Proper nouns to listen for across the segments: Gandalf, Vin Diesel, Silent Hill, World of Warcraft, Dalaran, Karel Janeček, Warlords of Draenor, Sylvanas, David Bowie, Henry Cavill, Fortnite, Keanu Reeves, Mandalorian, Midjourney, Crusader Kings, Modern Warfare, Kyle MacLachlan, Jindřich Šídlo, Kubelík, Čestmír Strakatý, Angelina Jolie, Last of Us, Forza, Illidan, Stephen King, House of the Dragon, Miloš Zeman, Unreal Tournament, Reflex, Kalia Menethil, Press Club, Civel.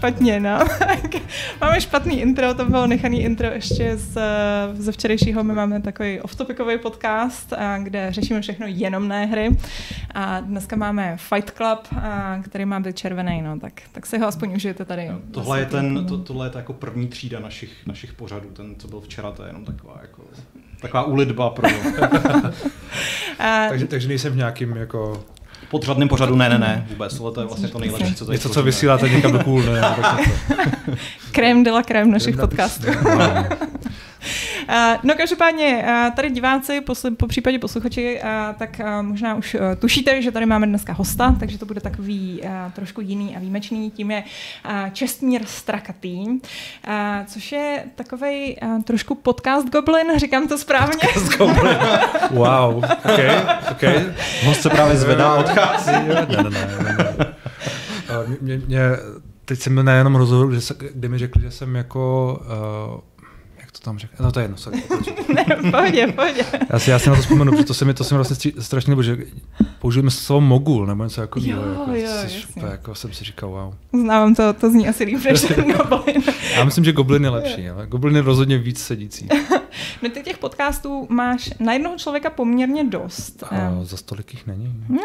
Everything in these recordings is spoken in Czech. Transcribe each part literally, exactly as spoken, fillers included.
špatně, no. Máme špatný intro, to bylo nechaný intro ještě z, ze včerejšího. My máme takový off-topicový podcast, kde řešíme všechno jenom ne hry. A dneska máme Fight Club, který má být červený, no, tak, tak si ho aspoň užijete tady. No, tohle, je ten, to, tohle je ta jako první třída našich, našich pořadů, ten, co byl včera, to je jenom taková jako... Taková ulitba pro... takže, takže nejsem v nějakým jako... Podřadným pořadu, ne, ne, ne, vůbec, tohle to je vlastně to nejlepší, co tady... Něco, co vysíláte někam do půl, ne, tak něco. Krém de la krém našich podcastů. No každopádně, tady diváci, po případě posluchači, tak možná už tušíte, že tady máme dneska hosta, takže to bude takový trošku jiný a výjimečný. Tím je Čestmír Strakatý, což je takovej trošku podcast goblin, říkám to správně. Podcast goblin, wow, ok, ok. Host se právě zvedá, odchází. Ne, ne, ne, ne. Mě, mě, teď jsem byl na jenom rozhovoru, že se, kde mi řekli, že jsem jako... Uh, to tam řekl. No to je jedno, sorry. Ne, pohodě, pohodě. Já si, já si na to vzpomenu, protože to se mi to se mi vlastně stří, strašně nebo že použijeme slovo mogul, nebo něco jako jo, jako, jo, šupe, jako jsem si říkal, wow. Znávám to, to zní asi líp než ten goblin. Já myslím, že goblin je lepší, ale goblin je rozhodně víc sedící. No ty těch podcastů máš na jednoho člověka poměrně dost. A za stolik jich není. No,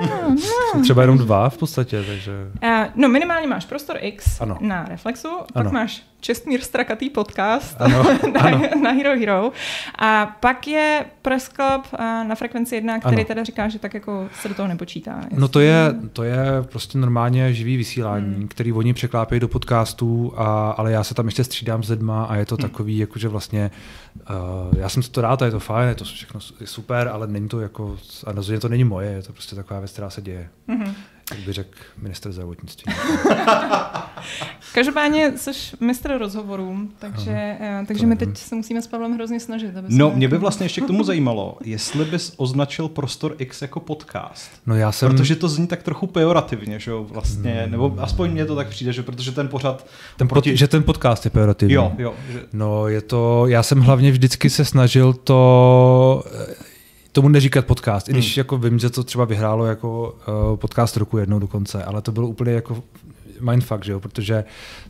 no. Třeba jenom dva v podstatě, takže... No minimálně máš Prostor X, ano, na Reflexu, pak ano, máš Čestmír Strakatý podcast, ano, na, ano, na Hero Hero. A pak je Press Club na Frekvenci jedna, který ano, teda říká, že tak jako se do toho nepočítá. Jestli... No to je, to je prostě normálně živý vysílání, hmm, který oni překlápějí do podcastů, a, ale já se tam ještě střídám s lidma a je to hmm, takový, jakože vlastně uh, já jsem to rád a je to fajn, je to všechno je super, ale není to jako, a rozhodně to není moje, je to prostě taková věc, která se děje. Hmm. Jak by řekl ministr zdravotnictví. Každopádně jsi mistr rozhovorů, takže, uh, takže my teď se musíme s Pavlem hrozně snažit. Aby no, jsme... mě by vlastně ještě k tomu zajímalo, jestli bys označil Prostor X jako podcast. No já jsem... Protože to zní tak trochu pejorativně, že jo, vlastně, mm, nebo aspoň mně to tak přijde, že protože ten pořad... Ten proti... pod, že ten podcast je pejorativní. Jo, jo. Že... No je to, já jsem hlavně vždycky se snažil to... tomu neříkat podcast, i když hmm, jako vím, že to třeba vyhrálo jako uh, podcast roku jednou dokonce, ale to bylo úplně jako mindfuck, že jo, protože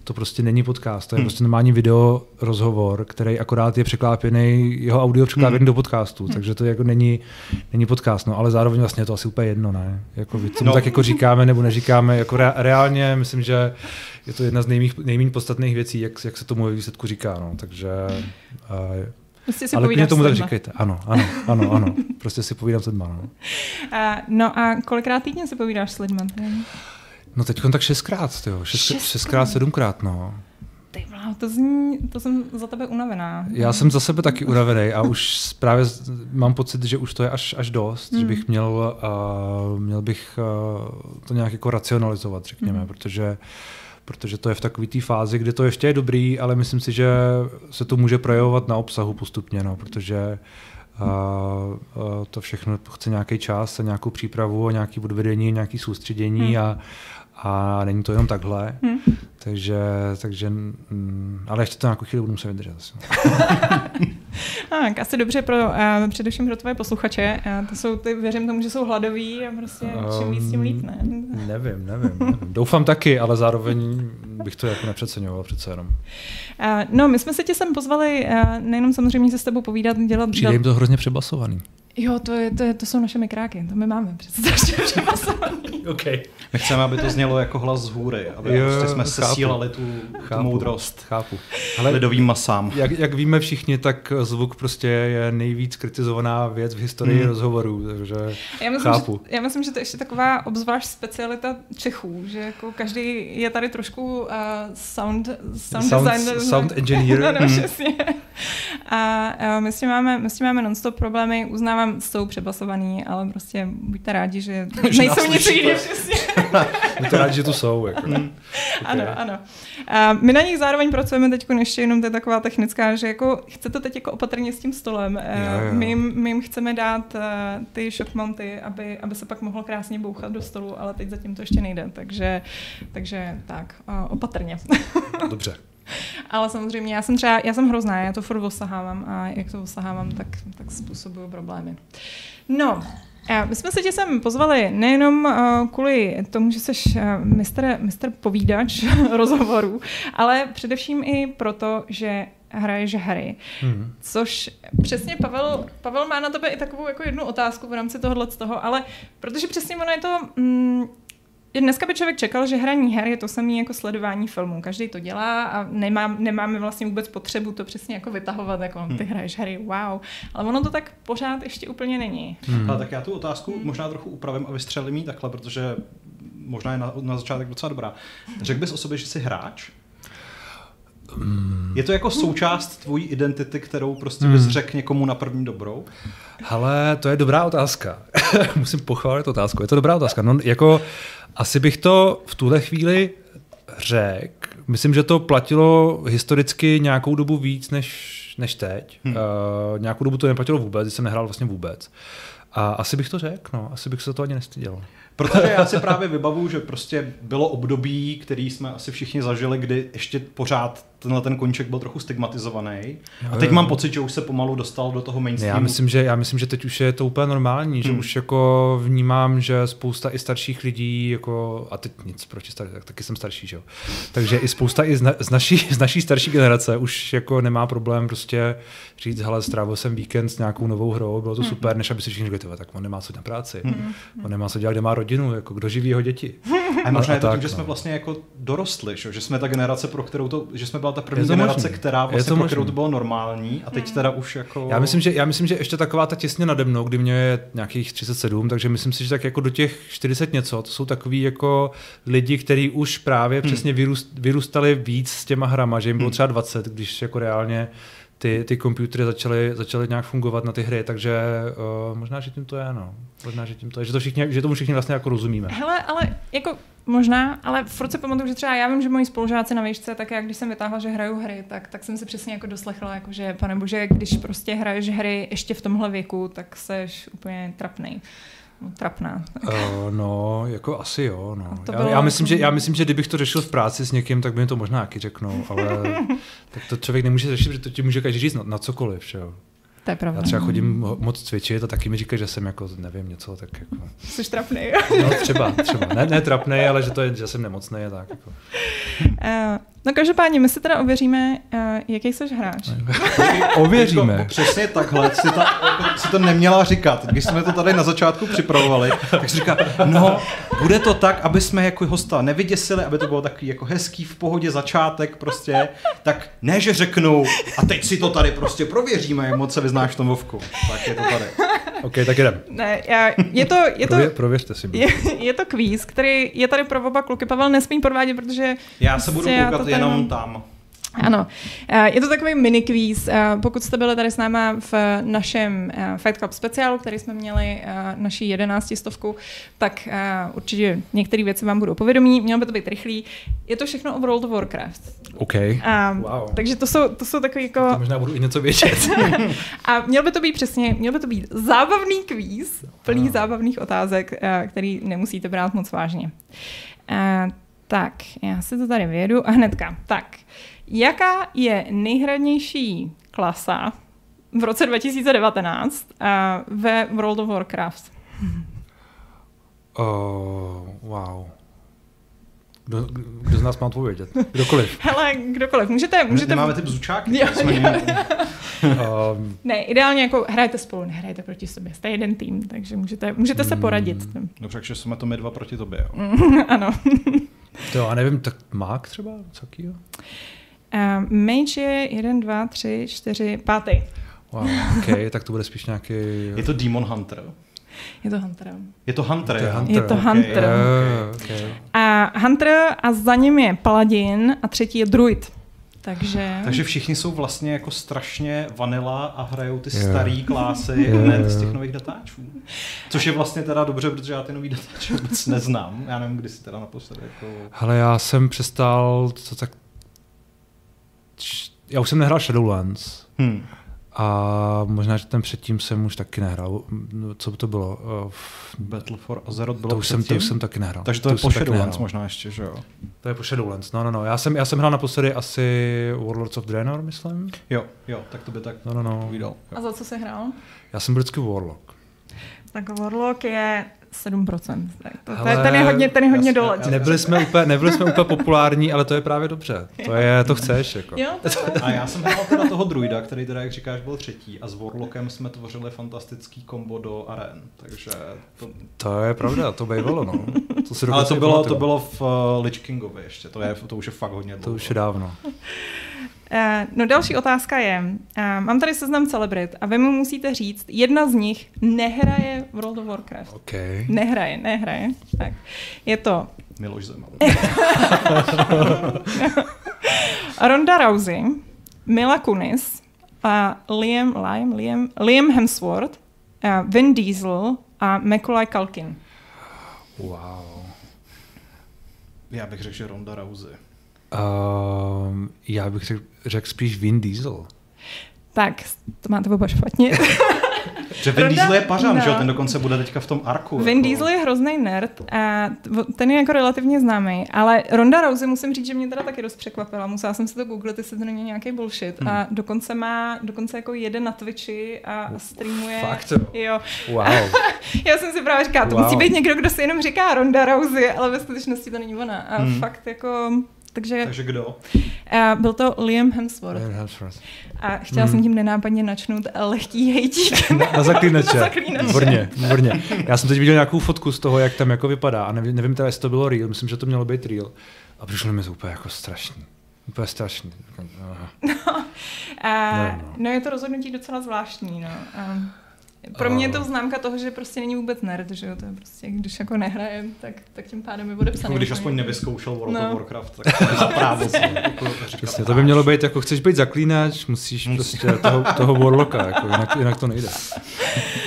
to prostě není podcast, to je hmm, prostě normální video rozhovor, který akorát je překlápěný, jeho audio překlápěný hmm, do podcastu, hmm, takže to jako není, není podcast, no, ale zároveň vlastně je to asi úplně jedno, ne? Jako my tomu no, tak jako říkáme nebo neříkáme, jako re- reálně myslím, že je to jedna z nejméně podstatných věcí, jak, jak se tomu ve výsledku říká, no, takže... Uh, Prostě si ale povídám tomu tak říkejte. Ano, ano, ano, ano. Prostě si povídám s lidma. No. Uh, no a kolikrát týdně si povídáš s lidma? No teďkon tak šestkrát, tyjo. Šest, šestkrát, šestkrát, sedmkrát, no. Ty vlá, to zní, to jsem za tebe unavená. Já jsem za sebe taky unavený a už právě mám pocit, že už to je až, až dost, hmm, že bych měl, uh, měl bych uh, to nějak jako racionalizovat, řekněme, hmm, protože protože to je v takové té fázi, kde to ještě je dobrý, ale myslím si, že se to může projevovat na obsahu postupně, no, protože uh, uh, to všechno chce nějaký čas a nějakou přípravu a nějaké odvedení, nějaké soustředění hmm, a, a není to jenom takhle. Hmm. Takže, takže, mm, ale ještě to nějakou chvíli budu muset vydržet. Tak, asi dobře pro uh, především pro tvoje posluchače. Uh, to jsou, ty, věřím tomu, že jsou hladoví a prostě um, čím víc, tím líp, ne? Nevím, nevím, nevím. Doufám taky, ale zároveň bych to jako nepřeceňoval přece jenom. Uh, no, my jsme se tě sem pozvali uh, nejenom samozřejmě se s tebou povídat, dělat... Přijde jim to hrozně přebasovaný. Jo, to, je, to, je, to jsou naše mikráky, to my máme přece přebasovaný. Okay. My chceme, aby to znělo jako hlas z hůry, aby jo, prostě jsme sesílali tu, tu moudrost. Chápu. Ale lidovým masám. Jak, jak víme všichni, tak zvuk prostě je nejvíc kritizovaná věc v historii hmm, rozhovorů, takže já myslím, chápu. Že, já myslím, že to je ještě taková obzvlášť specialita Čechů, že jako každý je tady trošku uh, sound, sound, sound designer. Sound engineer. No, no, mm. A uh, my s tím máme, máme non-stop problémy, uznávám, jsou přebasovaný, ale prostě buďte rádi, že nejsou nic jiného. Buďte rádi, že tu jsou. Jako. Ano, okay, ano. A my na nich zároveň pracujeme teď ještě jenom, to je taková technická, že jako chcete teď jako opatrně s tím stolem. Jo, jo. My, jim, my jim chceme dát ty shock mounty, aby, aby se pak mohlo krásně bouchat do stolu, ale teď zatím to ještě nejde, takže, takže tak, opatrně. Dobře. Ale samozřejmě, já jsem třeba, já jsem hrozná, já to furt osahávám a jak to osahávám, tak, tak způsobuju problémy. No, My jsme se tě sem pozvali nejenom kvůli tomu, že jsi mistr, mistr povídač rozhovorů, ale především i proto, že hraješ hry. Hmm. Což přesně Pavel, Pavel má na tebe i takovou jako jednu otázku v rámci tohohle z toho, ale protože přesně ono je to... Mm, dneska by člověk čekal, že hraní her je to samé jako sledování filmů. Každý to dělá a nemá, nemáme vlastně vůbec potřebu to přesně jako vytahovat, jako ty hmm. hraješ hry, wow. Ale ono to tak pořád ještě úplně není. Hmm. Ale tak já tu otázku hmm. možná trochu upravím a vystřelím ji takhle, protože možná je na, na začátek docela dobrá. Řekl bys o sobě, že jsi hráč? Hmm. Je to jako součást tvojí identity, kterou prostě bys hmm. řekl někomu na první dobrou? Hele, to je dobrá otázka. Musím pochválit otázku. Je to dobrá otázka. No, jako... Asi bych to v tuhle chvíli řekl. Myslím, že to platilo historicky nějakou dobu víc než, než teď. Hmm. Uh, nějakou dobu to neplatilo vůbec, když jsem nehrál vlastně vůbec. A asi bych to řekl, no. Asi bych se to ani nestyděl. Protože já si právě vybavuju, že prostě bylo období, který jsme asi všichni zažili, kdy ještě pořád tenhle ten koníček byl trochu stigmatizovaný. A teď mám pocit, že už se pomalu dostal do toho mainstreamu. Já myslím, že, já myslím, že teď už je to úplně normální, že hmm. už jako vnímám, že spousta i starších lidí, jako, a teď nic proti starší, tak taky jsem starší, že jo. Takže i spousta i z, na, z, naší, z naší starší generace už jako nemá problém prostě říct, hele, strávil jsem víkend s nějakou novou hrou, bylo to hmm. super, než aby si všichni řekli, tak on nemá co na práci, hmm. on nemá co dělat, kde má rodinu, jako kdo živí jeho děti. A možná je to tím, že jsme vlastně jako dorostli, že jsme ta generace, pro kterou to, že jsme byla ta první generace, možný. která vlastně to pro kterou to bylo normální a teď teda už jako... Já myslím, že, já myslím, že ještě taková ta těsně nade mnou, kdy mě je nějakých třicet sedm, takže myslím si, že tak jako do těch čtyřicet něco, to jsou takový jako lidi, kteří už právě hmm. přesně vyrůst, vyrůstali víc s těma hrama, že jim bylo třeba dvacet, když jako reálně ty, ty komputery začaly, začaly nějak fungovat na ty hry, takže uh, možná, že tím to je, no. Možná, že tím to je, že, to všichni, že tomu všichni vlastně jako rozumíme. Hele, ale jako možná, ale furt se pamatuju, že třeba já vím, že moji spolužáci na výšce, tak já když jsem vytáhla, že hraju hry, tak, tak jsem si přesně jako doslechla, jako že panebože, když prostě hraješ hry ještě v tomhle věku, tak seš úplně trapnej. Trapná. Uh, no, jako asi jo. No. Já, já, myslím, že, já myslím, že kdybych to řešil v práci s někým, tak by mi to možná taky řeknou, ale tak to člověk nemůže řešit, protože to ti může každý říct na, na cokoliv. Že jo. To je pravda. Já třeba chodím moc cvičit a taky mi říkají, že jsem jako, nevím, něco tak jako... Jsi trapnej. No, třeba, třeba. Ne, ne trapnej, ale že, to je, že jsem nemocnej a tak. Jako. Uh, no každopádně, my si teda ověříme, uh, jaký jsi hráč. Ověříme. Jako, přesně takhle, si, ta, jako, si to neměla říkat. Když jsme to tady na začátku připravovali, tak si říká, no, bude to tak, aby jsme jako hosta nevyděsili, aby to bylo takový jako hezký, v pohodě začátek prostě, tak ne, že řeknou, a teď si to tady prostě prověříme, jak moc se vyznáš v tom vovku. Tak je to tady. OK, tak jdem. Ne, já, je to, je to, prověřte si. Je, je to kvíz, který je tady pro oba kluky. Pavel nesmí podvádět, protože... Já se budu koukat jenom mám. tam. Ano. Je to takový mini kvíz. Pokud jste byli tady s náma v našem Fight Club speciálu, který jsme měli naší jedenáctistovku, tak určitě některé věci vám budou povědomí. Mělo by to být rychlý. Je to všechno o World of Warcraft. OK. A, wow. Takže to jsou, to jsou takový jako... To možná budu i něco vědět. A mělo by to být přesně, mělo by to být zábavný kvíz, plný wow. zábavných otázek, který nemusíte brát moc vážně. A, tak, já si to tady vyjedu a hnedka. Tak. Jaká je nejhradnější klasa v roce dva tisíce devatenáct uh, ve World of Warcraft? Oh, wow. Kdo, kdo z nás má odpovědět? Kdokoliv. Hele, kdokoliv. Můžete... můžete... Nemáme ty bzučáky? Jo, um... Ne, ideálně jako hrajte spolu, nehrajte proti sobě. Jste jeden tým, takže můžete, můžete se poradit. Mm. Dobře, takže jsme to my dva proti tobě. Ano. To a nevím, tak mák třeba? Co kýho? Uh, Mage je jeden, dva, tři, čtyři, pátý. Wow, okay, tak to bude spíš nějaký... Je to Demon Hunter. Je to Hunter. Je to Hunter. Je to Hunter. Je to Hunter. Okay. Okay. A Hunter a za ním je Paladin a třetí je Druid. Takže... Takže všichni jsou vlastně jako strašně vanila a hrajou ty yeah. starý klásy, yeah. ne z těch nových datáčů. Což je vlastně teda dobře, protože já ty nový datáče vůbec neznám. Já nevím, kdy si teda naposledy jako... Hele, já jsem přestal to tak... Já už jsem nehrál Shadowlands. Hmm. A možná, že ten předtím jsem už taky nehrál. Co by to bylo? V... Battle for Azeroth bylo to už, jsem, to už jsem taky nehrál. Takže to, to je po Shadowlands možná ještě, že jo? To je po Shadowlands, no, no, no. Já jsem, já jsem hrál naposledy asi Warlords of Draenor, myslím. Jo, jo, tak to by tak no, no, no. povídal. Jo. A za co jsi hrál? Já jsem byl vždycky Warlock. Tak Warlock je sedm procent. To, to je, ten je hodně, ten je hodně dole. Nebyli jsme úplně, nebyli jsme úplně populární, ale to je právě dobře. To je, to chceš. Jako. Jo, to je. A já jsem hrál teda toho druida, který teda, jak říkáš, byl třetí a s Warlockem jsme tvořili fantastický kombo do arén. Takže to... to je pravda, to bývalo, no. To ale to bylo, to bylo v Lich Kingovi ještě, to, je, to už je fakt hodně dlouho. To už je dávno. No další otázka je, mám tady seznam celebrit a vy mu musíte říct, jedna z nich nehraje v World of Warcraft. Okay. Nehraje, nehraje. Tak. Je to... Miloš Zeman. Ronda Rousey, Mila Kunis, a Liam, Liam, Liam, Liam Hemsworth, a Vin Diesel a Macaulay Culkin. Wow. Já bych řekl, že Ronda Rousey. Um, já bych řekl, řekl spíš Vin Diesel. Tak, to máte oba špatně. Že Vin Diesel je pařan, no. Že ten dokonce bude teďka v tom arku. Vin jako. Diesel je hroznej nerd a ten je jako relativně známý, ale Ronda Rousey musím říct, že mě teda taky dost překvapila. Musela jsem si to googlit, jestli to není nějaký bullshit. Hmm. A dokonce má, dokonce jako jede na Twitchi a streamuje. Fakt? Jo. Wow. Já jsem si právě říkala, to wow. musí být někdo, kdo si jenom říká Ronda Rousey, ale ve skutečnosti to není ona. A hmm. fakt jako... Takže, Takže kdo? Uh, byl to Liam Hemsworth. Liam Hemsworth. A chtěla mm. jsem tím nenápadně načnout lehký hejtík. Na, na zaklínače. Výborně, výborně. Já jsem teď viděl nějakou fotku z toho, jak tam jako vypadá. A nevím, nevím teda, jestli to bylo real. Myslím, že to mělo být real. A přišlo mi to úplně jako strašný. Úplně strašný. No, uh, no, no. no je to rozhodnutí docela zvláštní. No. Uh. Pro mě je to známka toho, že prostě není vůbec nerd, že jo, to je prostě, když jako nehrajem, tak, tak tím pádem je odepsaný. Když aspoň nevyzkoušel World of Warcraft, tak to je právo. To by mělo být, jako chceš být zaklínač, musíš prostě toho, toho Warlocka, jako, jinak, jinak to nejde.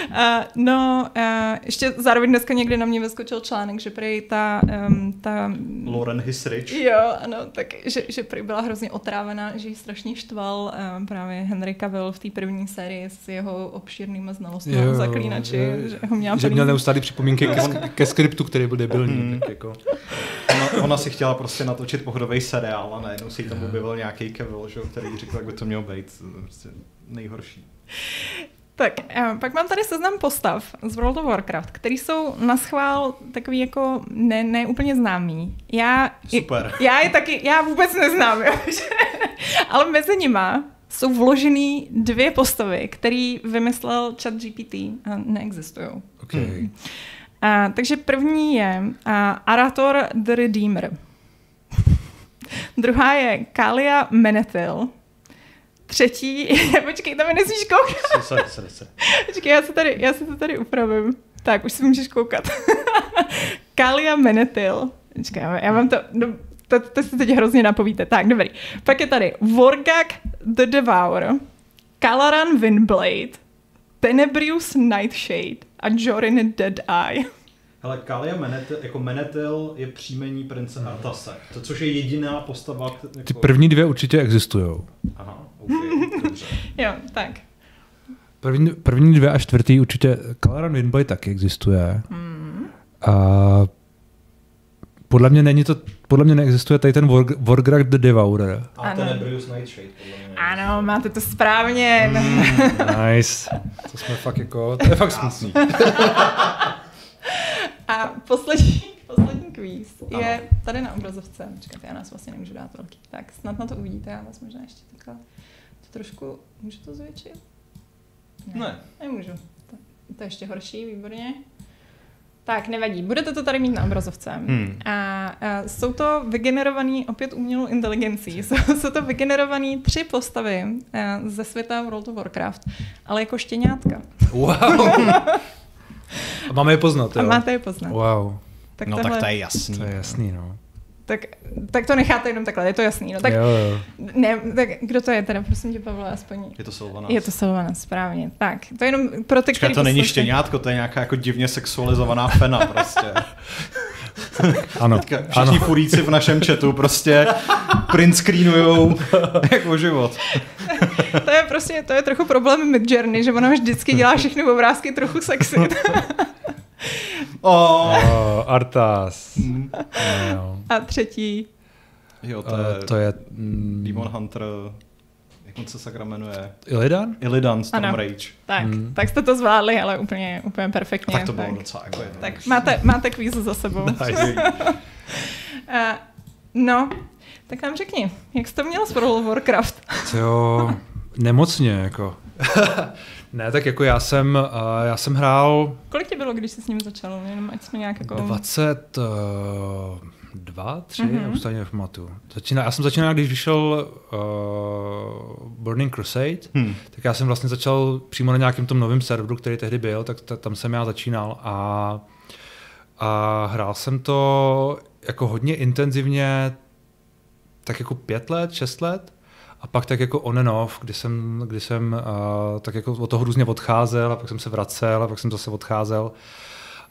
Uh, no, uh, ještě zároveň dneska někde na mě vyskočil článek, že prej ta... Um, ta Lauren Hisrich. Jo, ano, tak, že, že prej byla hrozně otrávená, že ji strašně štval um, právě Henry Cavill v té první sérii s jeho obšírnýma znalostmi. Jo, zaklínači, je, že ho měla že měl neustálý připomínky ke, ke skriptu, který byl debilní. Mm. Tak jako. ona, ona si chtěla prostě natočit pohodovej seriál a najednou si tam objevil nějaký Cavill, který řekl, jak by to mělo být prostě nejhorší. Tak, pak mám tady seznam postav z World of Warcraft, který jsou naschvál takový jako ne, ne úplně známý. Já, Super. Já je taky, já vůbec neznám, jo, ale mezi nima jsou vložený dvě postavy, který vymyslel ChatGPT a neexistují. Okay. A, takže první je a, Arator the Redeemer. Druhá je Kalia Menethil. Třetí je... Počkej, tam je nesmíš koukat. Sorry, sorry, sorry. Počkej, já se, tady, já se to tady upravím. Tak, už si můžeš koukat. Kalia Menethil. Počkej, já vám to... Do... To, to si teď hrozně napovíte. Tak, dobrý. Pak je tady Vorgak the Devourer, Kalaran Windblade, Tenebrius Nightshade a Jorin Deadeye. Hele, Kalia Menethil, jako Menethil je příjmení prince Artase, to což je jediná postava... Jako... Ty první dvě určitě existujou. Aha, okay, dobře. Jo, tak. První, první dvě a čtvrtý určitě... Kalaran Windblade taky existuje. Mm. A... Podle mě není to, podle mě neexistuje tady ten Warcraft the Devourer. A ten Tenebrius Nightshade, podle mě. Ano, máte to správně. Mm, nice. To jsme fakt jako, to je fakt smutný. A poslední, poslední kvíz je tady na obrazovce. Počkat, já nás vlastně nemůžu dát velký. Tak snad na to uvidíte, já vás možná ještě takhle to trošku, můžu to zvětšit? Ne. ne. Nemůžu. To, to je ještě horší, výborně. Tak, nevadí. Budete to tady mít na obrazovce. Hmm. A, a jsou to vygenerované, opět umělou inteligencí, jsou, jsou to vygenerované tři postavy a, ze světa World of Warcraft, ale jako štěňátka. Wow! A máme je poznat, jo? A máte je poznat. Wow. Tak no tahle... tak to je jasný. To je jasný, no. Tak, tak to necháte jenom takhle, je to jasný. No, tak, jo, jo. Ne, tak kdo to je teda, prosím tě, Pavle, aspoň... Je to Sylvanas. Je to Sylvanas, správně. Tak, to je jenom pro ty, Počkej, to není posluši... štěňátko, to je nějaká jako divně sexualizovaná fena prostě. Ano. Všichni furíci v našem chatu prostě print screenujou jako život. To je prostě, to je trochu problém Midjourney, že ona vždycky dělá všechny obrázky trochu sexy. Oh. Oh, Artas. Mm. No. A třetí. Jo, to je, uh, to je mm, Demon Hunter. on se sakra jmenuje. Illidan? Illidan z Tomb Rage. Tak, hmm. tak jste to zvládli, ale úplně, úplně perfektně. A tak to bylo tak. docela jako jedno. Tak máte, máte kvízu za sebou. A, no, tak nám řekni, jak jsi to měl s World of Warcraft? Jo, nemocně jako. Ne, tak jako já jsem, uh, já jsem hrál... Kolik ti bylo, když jsi s ním začal? Jenom ať jsme nějak jako... dvacet dva, tři, mm-hmm. už tady nepamatuju. Začíná, já jsem začínal, když vyšel uh, Burning Crusade, hmm. tak já jsem vlastně začal přímo na nějakém tom novém serveru, který tehdy byl, tak t- tam jsem já začínal a, a hrál jsem to jako hodně intenzivně, tak jako pět let, šest let. A pak tak jako on and off, kdy jsem, kdy jsem uh, tak jako od toho různě odcházel a pak jsem se vracel a pak jsem zase odcházel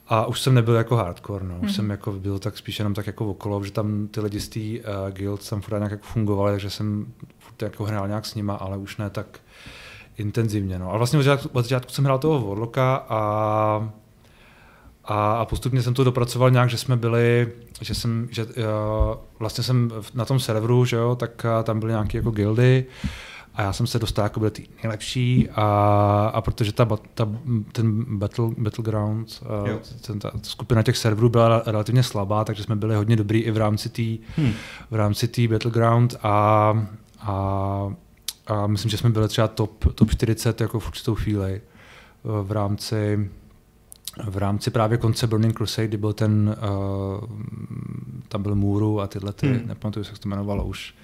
a už jsem nebyl jako hardcore, no. Už hmm. jsem jako byl tak spíš jenom tak jako okolo, že tam ty lidi z té uh, guild tam furt nějak jako fungovaly, takže jsem furt jako hrál nějak s nima, ale už ne tak intenzivně, no. Ale vlastně od začátku jsem hrál toho Warlocka a a postupně jsem to dopracoval nějak, že jsme byli, že jsem, že uh, vlastně jsem na tom serveru, že jo, tak uh, tam byly nějaké jako guildy a já jsem se dostal jako byl ty nejlepší a, a protože ta, ta, ten battle, Battleground, uh, ten, ta skupina těch serverů byla relativně slabá, takže jsme byli hodně dobrý i v rámci tý, hmm. v rámci tý Battleground a, a, a myslím, že jsme byli třeba top, top čtyřicet jako v určitou chvíli uh, v rámci v rámci právě konce Burning Crusade, kdy byl ten, uh, tam byl Můru a tyhle ty, hmm. nepamatuju, jak se to jmenovalo už,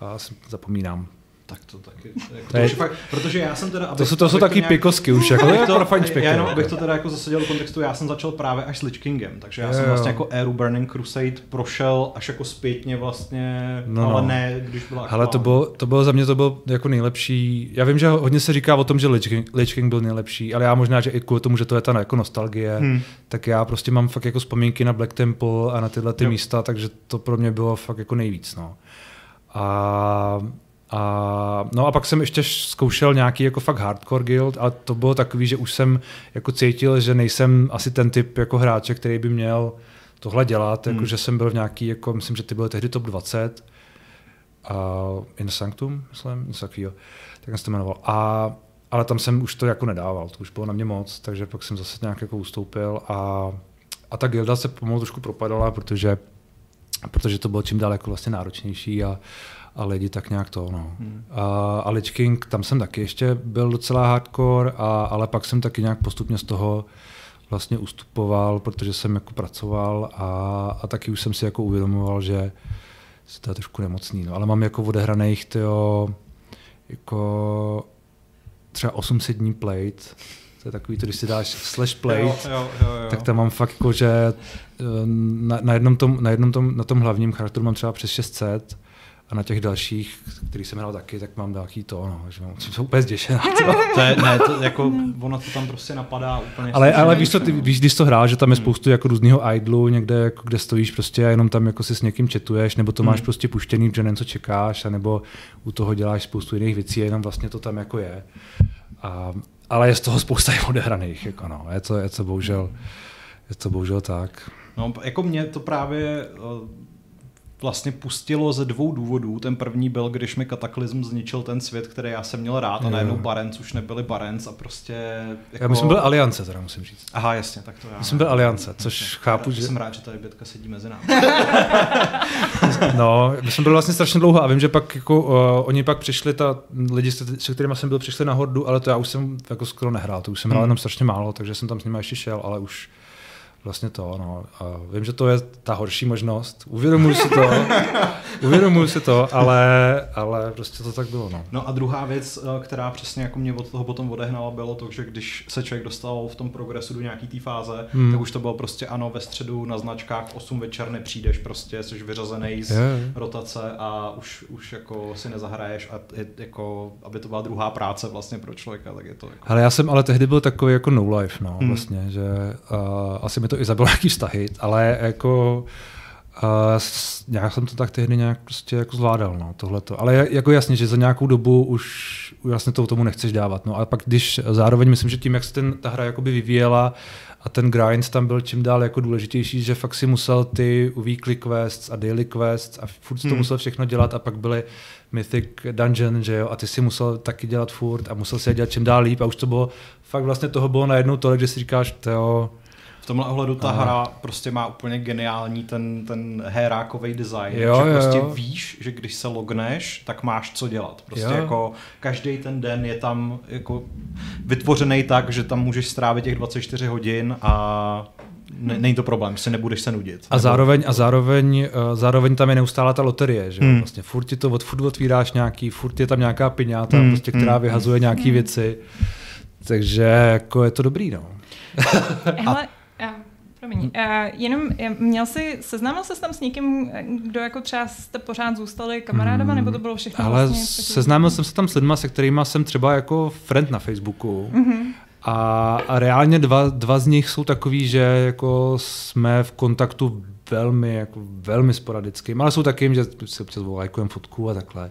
a zapomínám. Tak to taky, jako to je, fakt, protože já jsem teda... To, to, to jsou taky nějak, pikosky už, jako to je pro fančpěky. Já jenom abych to teda jako zasadil do kontextu, já jsem začal právě až s Lich Kingem, takže já jo. jsem vlastně jako éru Burning Crusade prošel až jako zpětně vlastně, no, ale ne, když byla aktuální. Ale to bylo, to bylo za mě to bylo jako nejlepší, já vím, že hodně se říká o tom, že Lich King, Lich King byl nejlepší, ale já možná, že i kvůli tomu, že to je ta jako nostalgie, hmm. tak já prostě mám fakt jako vzpomínky na Black Temple a na tyhle ty jo. místa, takže to pro mě bylo fakt jako nejvíc, no. A A, no a pak jsem ještě zkoušel nějaký jako fakt hardcore guild, ale to bylo takový, že už jsem jako cítil, že nejsem asi ten typ jako hráče, který by měl tohle dělat, hmm. jako, že jsem byl v nějaký, jako, myslím, že ty byly tehdy top dvacet, uh, In Sanctum, myslím, něco takového, tak jsem se to jmenoval. A, ale tam jsem už to jako nedával, to už bylo na mě moc, takže pak jsem zase nějak jako ustoupil a, a ta guilda se pomalu trošku propadala, protože, protože to bylo čím dál jako vlastně náročnější a a lidi tak nějak to, no. Hmm. A, a Lich King, tam jsem taky ještě byl docela hardcore, a, ale pak jsem taky nějak postupně z toho vlastně ustupoval, protože jsem jako pracoval a, a taky už jsem si jako uvědomoval, že se to je trošku nemocný, no. Ale mám jako odehraných, tyjo, jako třeba osm set dní plate, to je takový, to, když si dáš slash plate, jo, jo, jo, jo. tak tam mám fakt jako, že na, na jednom tom, na jednom tom, na tom hlavním charakteru mám třeba přes šest set, a na těch dalších, který jsem hrál taky, tak mám další to, no, že mám, jsem úplně zděšená. To je, ne, to, jako, ono to tam prostě napadá úplně. Ale, ale víš, co, ty, víš, když to hrál, že tam je spoustu jako různýho idlu, někde, jako, kde stojíš prostě a jenom tam jako si s někým chatuješ, nebo to máš hmm. prostě puštěný, že něco čekáš, anebo u toho děláš spoustu jiných věcí a jenom vlastně to tam jako je. A, ale je z toho spousta odehraných, jako no, je to, je to bohužel, je to bohužel tak. No, jako mě to právě... vlastně pustilo ze dvou důvodů. Ten první byl, když mi kataklizm zničil ten svět, který já jsem měl rád, a najednou Barents už nebyli Barents a prostě... Jako... Já myslím, byl Aliance, teda musím říct. Aha, jasně, tak to já. Myslím, byl Aliance, což jasně. chápu, já, že... Jsem rád, že tady Bětka sedí mezi námi. No, my jsme byli vlastně strašně dlouho a vím, že pak jako uh, oni pak přišli, ta lidi, se kterými jsem byl, přišli na hordu, ale to já už jsem jako skoro nehrál, to už jsem hmm. hrál jenom strašně málo, takže jsem tam s nimi ještě šel, ale už... Vlastně to, no. A vím, že to je ta horší možnost. Uvědomuji si to, uvědomuji si to, ale, ale prostě to tak bylo, no. No a druhá věc, která přesně jako mě od toho potom odehnala, bylo to, že když se člověk dostal v tom progresu do nějaký té fáze, hmm. tak už to bylo prostě ano, ve středu na značkách v osm večer nepřijdeš prostě, jsi vyřazený z yeah. rotace a už, už jako si nezahraješ a jako, aby to byla druhá práce vlastně pro člověka, tak je to jako... Hele, já jsem ale tehdy byl takový jako no life, no, hmm. vlastně, že uh, asi mi to i zabil nějaký vztahy, ale jako uh, já jsem to tak tehdy nějak prostě jako zvládal, no, tohleto. Ale jako jasně, že za nějakou dobu už jasně to tomu nechceš dávat, no, ale pak když zároveň myslím, že tím, jak se ten, ta hra jakoby vyvíjela a ten grind tam byl čím dál jako důležitější, že fakt si musel ty weekly quests a daily quests a furt to hmm. musel všechno dělat a pak byly Mythic Dungeon, že jo, a ty si musel taky dělat furt a musel si je dělat čím dál líp a už to bylo, fakt vlastně toho bylo najednou tolik, že si říkáš, jo. V tomhle ohledu ta a... hra prostě má úplně geniální ten, ten herákovej design, jo, že jo, prostě jo. víš, že když se logneš, tak máš co dělat. Prostě jo. jako každý ten den je tam jako vytvořený tak, že tam můžeš strávit těch dvacet čtyři hodin a ne, není to problém, si nebudeš se nudit. A zároveň, a zároveň, zároveň tam je neustála ta loterie, že hmm. vlastně furt ti to od, furt otvíráš nějaký, furt je tam nějaká piňáta, hmm. prostě, která hmm. vyhazuje nějaký hmm. věci, takže jako je to dobrý, no. a Uh, jenom měl jsi, seznámil se tam s někým, kdo jako třeba jste pořád zůstali kamarádama, nebo to bylo všechno? Ale vlastně seznámil jsem se tam s lidma, se kterými jsem třeba jako friend na Facebooku. Mm-hmm. A, a reálně dva, dva z nich jsou takový, že jako jsme v kontaktu velmi, jako velmi sporadickým, ale jsou takým, že si občas volajkujem fotku a takhle.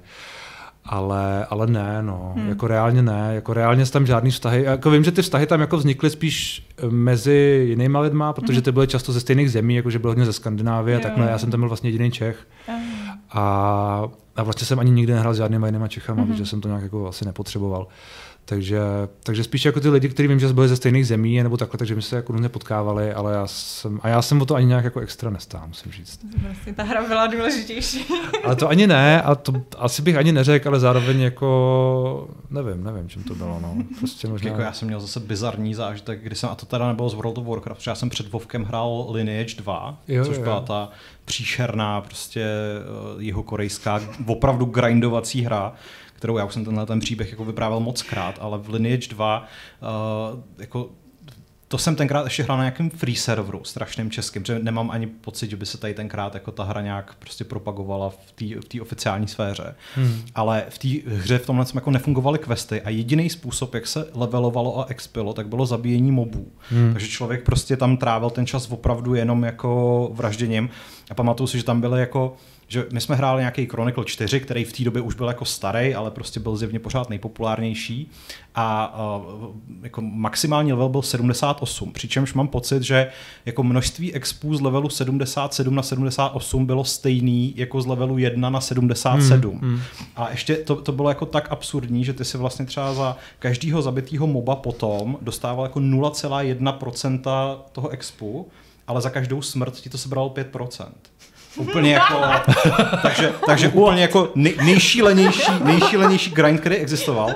Ale, ale ne, no, hmm. jako reálně ne, jako reálně tam žádný vztahy, jako vím, že ty vztahy tam jako vznikly spíš mezi jinýma lidma, protože ty byly často ze stejných zemí, jakože bylo hodně ze Skandinávie, tak no, já jsem tam byl vlastně jediný Čech a, a vlastně jsem ani nikdy nehrál s žádnýma jinýma Čechama, hmm. že jsem to nějak jako asi nepotřeboval. Takže, takže spíš jako ty lidi, kteří vím, že byli ze stejných zemí, nebo takhle, takže my se jako různě potkávali, ale já jsem, a já jsem o to ani nějak jako extra nestáhl, musím říct. Vlastně ta hra byla důležitější. Ale to ani ne, a to asi bych ani neřekl, ale zároveň jako, nevím, nevím, čím to bylo, no. Prostě možná... Jako já jsem měl zase bizarní zážitek, kdy jsem, a to teda nebylo z World of Warcraft, protože já jsem před WoWkem hrál Lineage dva, jo, což jo. byla ta příšerná, prostě jihokorejská, opravdu grindovací hra, kterou já už jsem tenhle ten příběh jako vyprávěl mockrát, ale v Lineage dva uh, jako to jsem tenkrát ještě hrál na nějakém free serveru, strašným českým, protože nemám ani pocit, že by se tady tenkrát jako ta hra nějak prostě propagovala v té oficiální sféře. Hmm. Ale v té hře v tomhle jako nefungovaly questy a jediný způsob, jak se levelovalo a expilo, tak bylo zabíjení mobů. Hmm. Takže člověk prostě tam trávil ten čas opravdu jenom jako vražděním a pamatuju si, že tam byly jako že my jsme hráli nějaký Chronicle čtyři, který v té době už byl jako starý, ale prostě byl zjevně pořád nejpopulárnější a uh, jako maximální level byl sedmdesát osm, přičemž mám pocit, že jako množství expů z levelu sedmdesát sedm na sedmdesát osm bylo stejný jako z levelu jedna na sedmdesát sedm. Hmm, hmm. A ještě to, to bylo jako tak absurdní, že ty si vlastně třeba za každého zabitýho moba potom dostával jako nula celá jedna procenta toho expu, ale za každou smrt ti to sebralo pět procent. Úplně jako, takže, takže úplně jako nej, nejšílenější, nejšílenější grind, který existoval.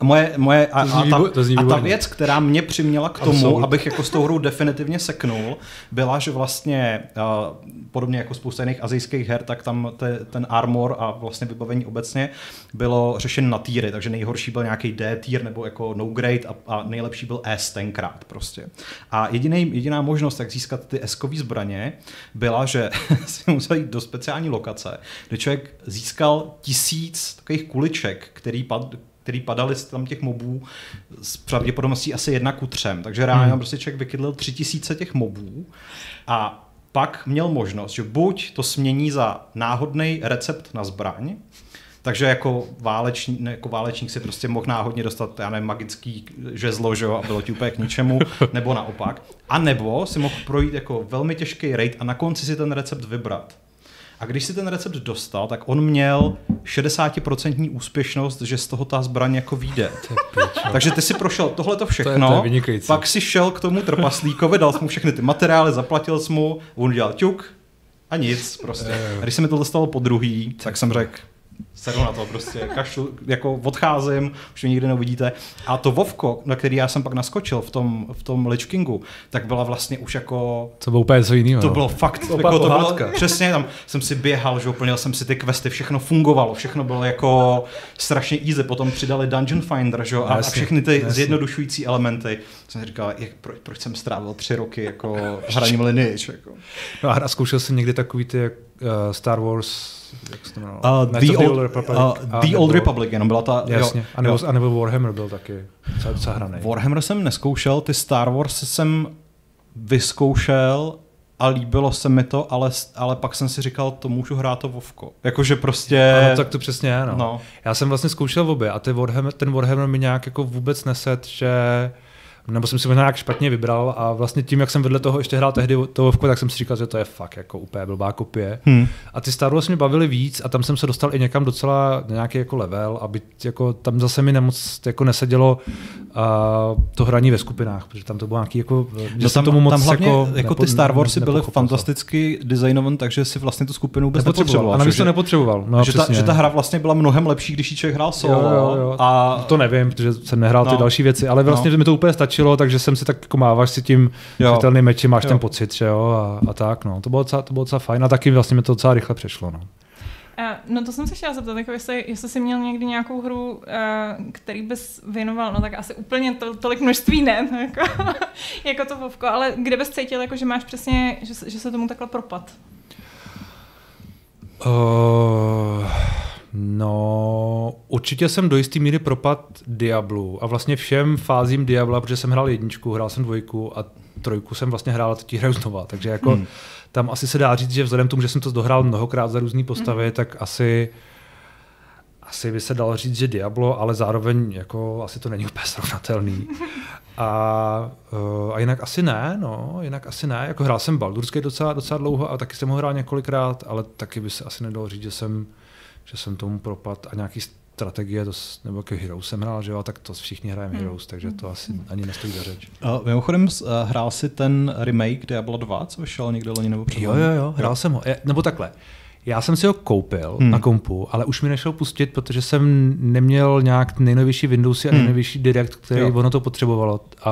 A, moje, moje, a, a, ta, a ta věc, která mě přiměla k tomu, abych jako s tou hrou definitivně seknul, byla, že vlastně uh, podobně jako spousta jiných asijských her, tak tam te, ten armor a vlastně vybavení obecně bylo řešen na týry, takže nejhorší byl nějaký D tier nebo jako no grade a, a nejlepší byl S tenkrát prostě. A jediný, jediná možnost, jak získat ty S-kový zbraně, byla, že si musel jít do speciální lokace, kde člověk získal tisíc takových kuliček, který pad který padaly tam těch mobů s pravděpodobností asi jedna ku třem. Takže reálně hmm. prostě člověk vykydlil tři tisíce těch mobů a pak měl možnost, že buď to smění za náhodný recept na zbraň, takže jako, váleční, jako válečník si prostě mohl náhodně dostat, já nevím, magický žezlo, že jo, a bylo ti úplně k ničemu, nebo naopak. A nebo si mohl projít jako velmi těžký raid a na konci si ten recept vybrat. A když si ten recept dostal, tak on měl šedesát procent úspěšnost, že z toho ta zbraň jako vyjde. Takže ty si prošel tohleto všechno, to je, to je pak si šel k tomu trpaslíkovi, dal jsi mu všechny ty materiály, zaplatil jsi mu, on dělal ťuk a nic prostě. A když se mi to dostalo po druhý, tak jsem řekl, sedu na to prostě, kašlu, jako odcházím, už mě nikdy neuvidíte. A to WoWko, na který já jsem pak naskočil v tom, v tom Lich Kingu, tak byla vlastně už jako... To bylo úplně co jinýho. To bylo fakt, to jako to bylo, přesně, tam jsem si běhal, že plnil jsem si ty questy, všechno fungovalo, všechno bylo jako strašně easy, potom přidali Dungeon Finder, že? A, a všechny ty jasný. Zjednodušující elementy. Jsem si říkal, jak, proč, proč jsem strávil tři roky jako hraním Lineage. Jako. No a zkoušel jsem někdy takový ty uh, Star Wars... Jak se to jmenovalo? Uh, the Old Republic. Uh, the Old Republic, jenom byla ta... Jasně, a nebo, a nebo Warhammer byl taky docela hraný. Warhammer jsem neskoušel, ty Star Wars jsem vyzkoušel a líbilo se mi to, ale, ale pak jsem si říkal, to můžu hrát to WoWko. Jakože prostě... Ano, tak to přesně je, no. no. Já jsem vlastně zkoušel obě a ty Warhammer, ten Warhammer mi nějak jako vůbec neset, že... nebo jsem si možná jak špatně vybral a vlastně tím, jak jsem vedle toho ještě hrál tehdy to Vovko, tak jsem si říkal, že to je fakt jako úplně blbá kopie. Hmm. A ty Star Wars mě bavily víc a tam jsem se dostal i někam docela nějaký jako level, aby jako tam zase mi nemoc jako nesedělo uh, to hraní ve skupinách, protože tam to bylo nějaký jako, že no tam, tomu moc tam hlavně, jako, jako ty Star Warsy byly fantasticky designované, takže si vlastně tu skupinu vůbec nepotřeboval. A navíc to nepotřeboval. No, že, ta, že ta hra vlastně byla mnohem lepší, když ji člověk hrál solo. Jo, jo, jo. A... to nevím, protože jsem nehrál no. ty další věci, ale vlastně no. mi to úplně stačilo, takže jsem si tak jako máváš si tím světelným mečem, máš jo. ten pocit, že jo, a, a tak, no. To bylo docela, to bylo docela fajn a taky vlastně mi to docela rychle přešlo, no. No to jsem se chtěla zeptat, jako jestli, jestli jsi měl někdy nějakou hru, který bys věnoval, no tak asi úplně to, tolik množství ne, jako, jako to Vovko, ale kde bys cítil, jako, že máš přesně, že, že se tomu takhle propad? Uh, no, určitě jsem do jistý míry propad Diablu a vlastně všem fázím Diabla, protože jsem hrál jedničku, hrál jsem dvojku a trojku jsem vlastně hrál a teď hraju znova, takže jako... Hmm. Tam asi se dá říct, že vzhledem k tomu, že jsem to dohrál mnohokrát za různý postavy, mm. tak asi, asi by se dalo říct, že Diablo, ale zároveň jako asi to není úplně srovnatelný. A, a jinak asi ne, no, jinak asi ne. Jako hrál jsem Baldur's Gate docela, docela dlouho a taky jsem ho hrál několikrát, ale taky by se asi nedalo říct, že jsem, že jsem tomu propad a nějaký strategie, to, nebo jako Heroes jsem hrál, že jo, tak to všichni hrajeme Heroes, takže to asi ani nestojí za řeč. Uh, mimochodem uh, hrál si ten remake Diablo dva, co vyšel někde loni nebo předloni? Jo, jo, jo, hrál jo. jsem ho, Je, nebo takhle. Já jsem si ho koupil hmm. na kompu, ale už mi nešel pustit, protože jsem neměl nějak nejnovější Windowsy a nejnovější Direct, který jo. ono to potřebovalo a,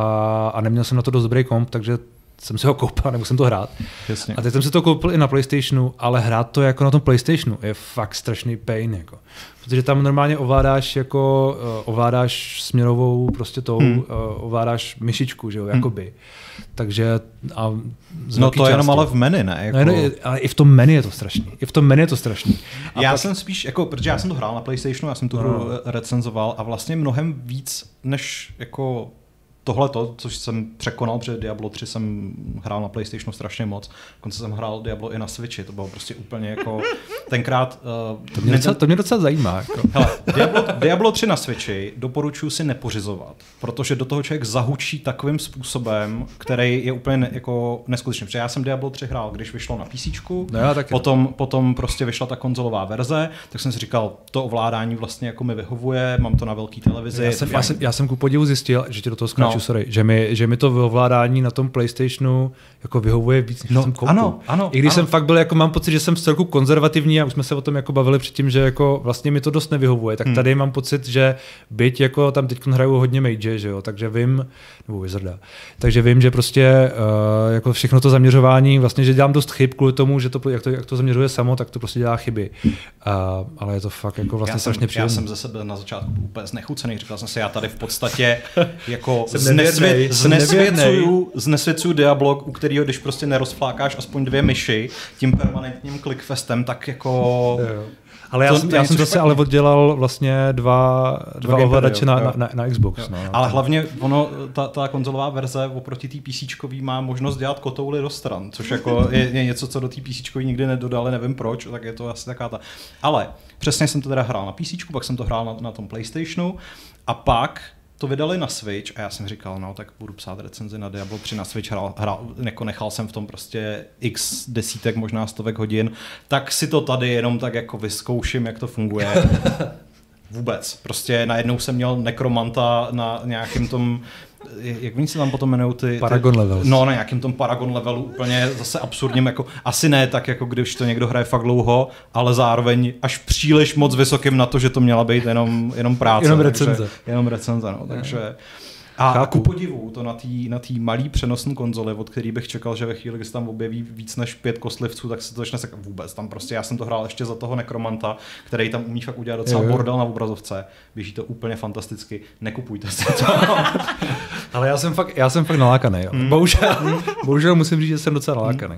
a neměl jsem na to dost dobrý komp, takže jsem si ho koupil, nebo jsem to hrát. Jasně. A teď jsem si to koupil i na PlayStationu, ale hrát to jako na tom PlayStationu je fakt strašný pain. Jako. Protože tam normálně ovládáš jako uh, ovládáš směrovou prostě tou, hmm. uh, ovládáš myšičku, že jo, hmm. jakoby. Takže a no to je jenom ale v menu, ne? Jako... No, ale i v tom menu je to strašný. I v tom menu je to strašný. A já pak... jsem spíš, jako, protože já jsem to hrál na PlayStationu, já jsem tu no. hru recenzoval a vlastně mnohem víc, než jako tohle to, což jsem překonal, protože Diablo tři jsem hrál na PlayStationu strašně moc. Dokonce jsem hrál Diablo i na Switchi, to bylo prostě úplně jako tenkrát... Uh, to, mě ne... docela, to mě docela zajímá. Jako. Hele, Diablo, Diablo tři na Switchi doporučuji si nepořizovat, protože do toho člověk zahučí takovým způsobem, který je úplně ne, jako neskutečný. Protože já jsem Diablo tři hrál, když vyšlo na PCíčku, no, potom, potom prostě vyšla ta konzolová verze, tak jsem si říkal, to ovládání vlastně jako mi vyhovuje, mám to na velký televizi. Já jsem, já jsem, já jsem ku podivu zjistil, že ti do toho skrát. No. Sorry, že, mi, že mi to ovládání na tom PlayStationu jako vyhovuje víc, než no, jsem koupil. Ano, ano, I když ano. jsem fakt byl, jako mám pocit, že jsem v celku konzervativní a už jsme se o tom jako bavili předtím, že jako vlastně mi to dost nevyhovuje. Tak hmm. tady mám pocit, že byť jako tam teď hraju hodně mage, že jo, takže vím, nebo Wizarda, takže vím, že prostě uh, jako všechno to zaměřování, vlastně, že dělám dost chyb kvůli tomu, že to, jak to, jak to zaměřuje samo, tak to prostě dělá chyby. Uh, ale je to fakt jako vlastně já strašně příjemné. Já jsem ze sebe na začátku úplně znechucený, říkal jsem si, já tady v podstatě jako znesvěcuju Diablo, u kterého, když prostě nerozflákáš aspoň dvě myši tím permanentním clickfestem, tak jako... Jo. Ale já, to, já jsem zase ale oddělal vlastně dva, dva ovladače na, na, na, na Xbox. No. Ale hlavně ono, ta, ta konzolová verze oproti té PCčkový má možnost dělat kotouly do stran, což jako je, je něco, co do té PCčkový nikdy nedodali, nevím proč, tak je to asi taká ta... Ale přesně jsem to teda hrál na PCčku, pak jsem to hrál na, na tom PlayStationu a pak... to vydali na Switch a já jsem říkal, no tak budu psát recenzi na Diablo tři na Switch, hral, hral, jako nechal jsem v tom prostě x desítek, možná stovek hodin, tak si to tady jenom tak jako vyzkouším, jak to funguje. Vůbec. Prostě najednou jsem měl nekromanta na nějakým tom, jak oni se tam potom jmenují ty... Paragon ty, levels. No, na nějakým tom Paragon levelu úplně zase absurdním, jako asi ne tak, jako když to někdo hraje fakt dlouho, ale zároveň až příliš moc vysokým na to, že to měla být jenom, jenom práce. Jenom recenze. Takže, jenom recenze, no, takže... A ku podivu to na té na malé přenosné konzoli, od který bych čekal, že ve chvíli, kdy se tam objeví víc než pět kostlivců, tak se to začne sekat vůbec. Tam prostě já jsem to hrál ještě za toho nekromanta, který tam umí fakt udělat docela bordel na obrazovce. Běží to úplně fantasticky. Nekupujte si to. Ale já jsem fakt, já jsem fakt nalákaný. Mm. Bohužel, bohužel musím říct, že jsem docela nalákaný.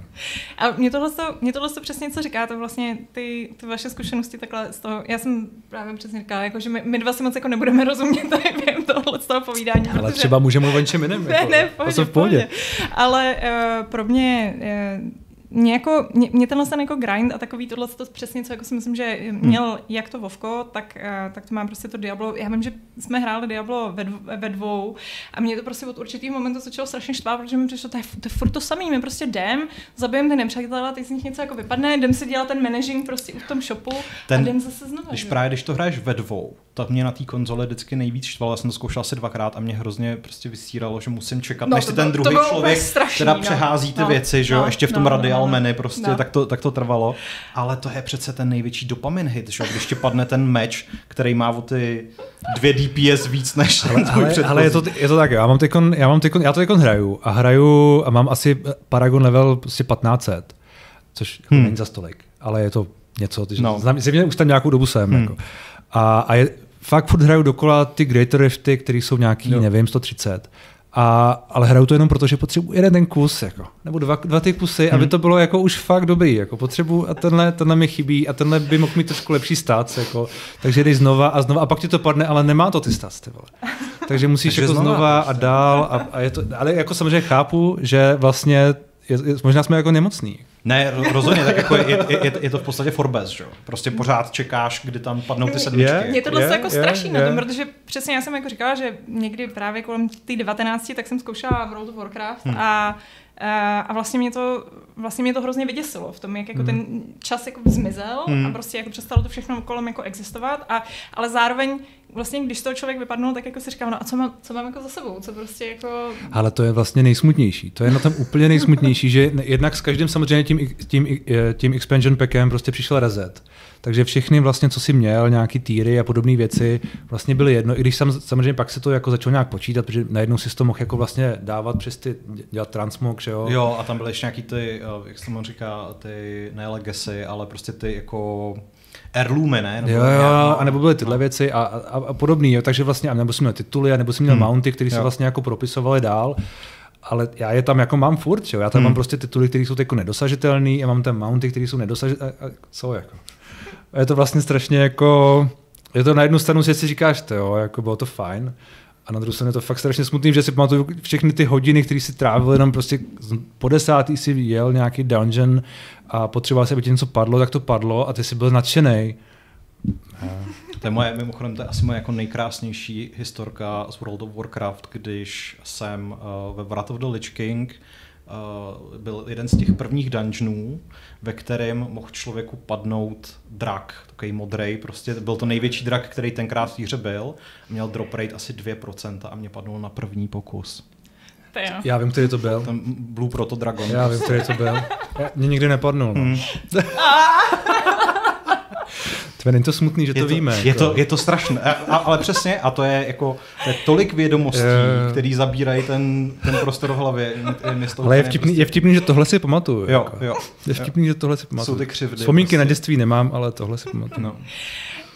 A mě tohle, mě tohle přesně co říká, to vlastně ty, ty vaše zkušenosti takhle z toho, já jsem právě přesně říkala, jako, že my, my dva si moc jako nebudeme rozumět během tohle z toho povídání. Ale třeba můžeme o něčem jiném. Ne, ne, v pohodě, v pohodě. Ale uh, pro mě... Uh, mě, jako, mě, mě tenhle ten jako grind a takový tohle to přesně, co jako si myslím, že měl hmm. jak to WoWko, tak, tak to mám prostě to Diablo. Já vím, že jsme hráli Diablo ve, ve dvou a mě to prostě od určitého momentu začalo strašně štvát, protože mi přišlo, to je, to je furt to samý, my prostě jdem, zabijem ty nepřátelé, teď z nich něco jako vypadne, jdem si dělat ten managing prostě v tom shopu ten, a jdem zase znovu. Když právě, když to hráš ve dvou, tak mě na té konzole vždycky nejvíc štvalo, já jsem to zkoušel asi dvakrát a mě hrozně prostě vysíralo, že musím čekat, no, než to, ten druhý člověk strašný, teda přehází no, ty no, věci, že jo, no, ještě v tom no, radial no, no, menu prostě, no. tak, to, tak to trvalo, ale to je přece ten největší dopamin hit, že jo, když ti padne ten meč, který má o ty dvě D P S víc než ale, tvůj předchozí. Ale je to, je to tak, já mám tykon, já mám tykon, já to tykon hraju a hraju a mám asi Paragon level prostě patnáct set, což hmm. není za stolik, ale je to něco, ty, no. znám, zjevně už tam nějakou dobu jsem, hmm. jako. A, a je, fakt furt hraju dokola ty Greater Rifty, které jsou nějaký, jo. nevím, sto třicet. A, ale hraju to jenom proto, že potřebuji jeden ten kus, jako, nebo dva, dva ty kusy, hmm. aby to bylo jako už fakt dobrý. Jako, potřebuji a tenhle, tenhle mi chybí a tenhle by mohl mít trošku lepší stats. Jako, takže jdeš znova a znova a pak ti to padne, ale nemá to ty stats. Ty vole. Takže musíš takže jako znova, znova a dál. A, a je to, ale jako samozřejmě chápu, že vlastně je, je, možná jsme jako nemocní. Ne, rozhodně, tak jako je, je, je to v podstatě forbes, že jo? Prostě pořád čekáš, kdy tam padnou ty sedmičky. Mě tohle je, se jako je, straší je, na tom, je. Protože přesně já jsem jako říkala, že někdy právě kolem tý devatenácti tak jsem zkoušela World of Warcraft hmm. a a vlastně mě to vlastně mě to hrozně vyděsilo v tom, jak jako hmm. ten čas jako zmizel hmm. a prostě jako přestalo to všechno kolem jako existovat a ale zároveň vlastně když toho člověk vypadnul, tak jako si říkám, no a co mám, co mám jako za sebou, co prostě jako ale to je vlastně nejsmutnější. To je na tom úplně nejsmutnější, že jednak s každým samozřejmě tím tím tím expansion packem prostě přišel reset. Takže všechny vlastně, co si měl, nějaký týry a podobné věci, vlastně byly jedno, i když sam, samozřejmě pak se to jako začalo nějak počítat, protože najednou si to mohl jako vlastně dávat přes ty, dělat transmog, že jo? Jo, a tam byly ještě nějaký ty, jak se tomu říká, ty ne legacy, ale prostě ty jako heirloomy, ne? Nebo jo, jo, a nebo byly tyhle no. věci a, a, a podobný, jo, takže vlastně, a nebo si měl tituly, a nebo si měl hmm. mounty, které se vlastně jako propisovaly dál. Ale já je tam jako mám furt, jo? Já tam hmm. mám prostě tituly, které jsou jako nedosažitelné, já mám tam mounty, které jsou nedosažitelné, co jako. A je to vlastně strašně jako, je to na jednu stranu, že si říkáš, to jo, jako bylo to fajn, a na druhou stranu je to fakt strašně smutný, že si pamatuju všechny ty hodiny, které si trávil, jenom prostě po desátý si jel nějaký dungeon a potřeboval si, aby ti něco padlo, tak to padlo a ty jsi byl nadšenej. To je moje, mimochodem, to je asi moje jako nejkrásnější historka z World of Warcraft, když jsem uh, ve Wrath of the Lich King Uh, byl jeden z těch prvních dungeonů, ve kterém mohl člověku padnout drak, takový modrej, prostě byl to největší drak, který tenkrát v té hře byl, měl drop rate asi dvě procenta a mě padnul na první pokus. Já. Já vím, který to byl. Ten Blue Proto Dragon. Já vím, který to byl. Mě nikdy nepadnul. No. Hmm. Není to smutný, že je to, to víme. Je, jako. to, je to strašné, a, a, ale přesně, a to je jako to je tolik vědomostí, je. Který zabírají ten, ten prostor v hlavě. Ale je vtipný, prostě... je vtipný, že tohle si pamatuju. Jo, jako. jo, je vtipný, jo. že tohle si pamatuju. Jsou ty křivdy. Vzpomínky prostě. Na dětství nemám, ale tohle si pamatuju. No.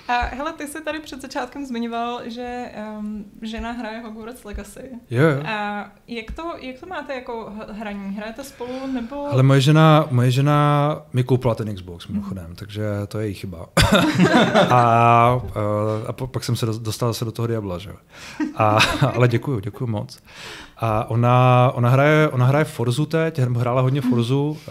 A hele, ty jsi tady před začátkem zmiňoval, že um, žena hraje Hogwarts Legacy. Jo, jo. A jak to, jak to máte jako hraní? Hrajete spolu nebo... Ale moje žena, moje žena mi koupila ten Xbox mimochodem, takže to je její chyba. a, a, a pak jsem se dostal se do toho Diabla, že jo. Ale děkuju, děkuju moc. A ona, ona, hraje, ona hraje Forzu teď, hrála hodně Forzu, a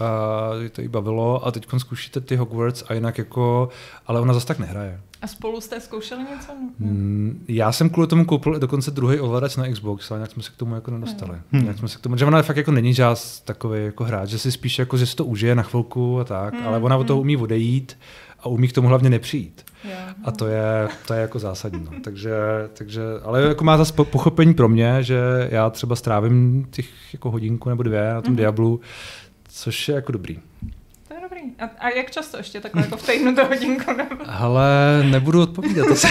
to jí bavilo a teď zkoušíte ty Hogwarts a jinak jako, ale ona zase tak nehraje. A spolu jste zkoušeli něco? Hmm, já jsem kvůli tomu koupil dokonce druhý ovladač na Xbox, ale nějak jsme se k tomu jako nedostali. Hmm. Nějak jsme se k tomu, že ona fakt jako není žád takový jako hráč, že si spíš jako, že si to užije na chvilku a tak, hmm. ale ona od toho umí odejít a umí k tomu hlavně nepřijít. Yeah. A to je, to je jako zásadní. No. takže, takže, ale jako má zase pochopení pro mě, že já třeba strávím těch jako hodinku nebo dvě na tom mm-hmm. Diablu, což je jako dobrý. To je dobrý. A, a jak často ještě takhle jako v týdnu do hodinku? Nebo... Ale nebudu odpovídat. To se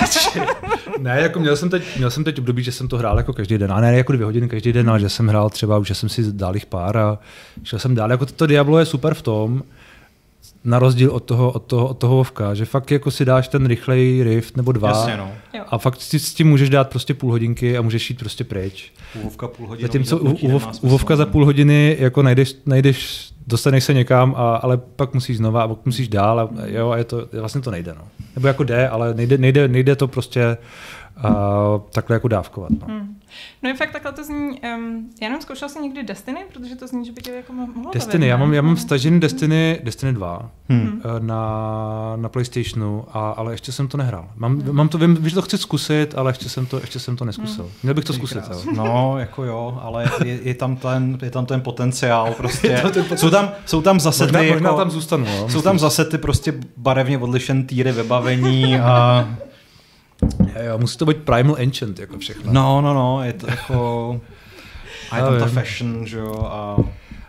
ne, jako měl jsem, teď, měl jsem teď období, že jsem to hrál jako každý den. A ne jako dvě hodiny každý den, ale že jsem hrál třeba, už jsem si dal jich pár a šel jsem dál. Jako to Diablo je super v tom, na rozdíl od toho, od toho, od toho WoWka, že fakt jako si dáš ten rychlej rift nebo dva. Jasně, no. A fakt si s tím můžeš dát prostě půl hodinky a můžeš jít prostě pryč. U WoWka půl hodiny. Zatímco u WoWka za půl hodiny jako najdeš, najdeš dostaneš se někam, a, ale pak musíš znova a pak musíš dál a, jo, a je to, vlastně to nejde. No. Nebo jako jde, ale nejde, nejde, nejde to prostě uh, takhle jako dávkovat. No, hmm. no je fakt takhle to zní, um, já jenom zkoušel jsem někdy Destiny, protože to zní, že by tě jako mohlo Destiny, bavit, já mám, já mám stažen Destiny, Destiny dva hmm. na, na PlayStationu, a, ale ještě jsem to nehrál. Mám, hmm. mám to, vím, že to chci zkusit, ale ještě jsem to, ještě jsem to neskusil. Hmm. Měl bych to zkusit. No, jako jo, ale je, je, tam, ten, je tam ten potenciál prostě. Ten potenciál. Jsou, tam, jsou tam zase možná, ty, možná jako, tam zůstanu, jo, jsou myslím. Tam zase ty prostě barevně odlišené týry vybavení a jo, musí to být Primal Ancient, jako všechno. No, no, no, je to jako a je tam ta fashion, že jo, a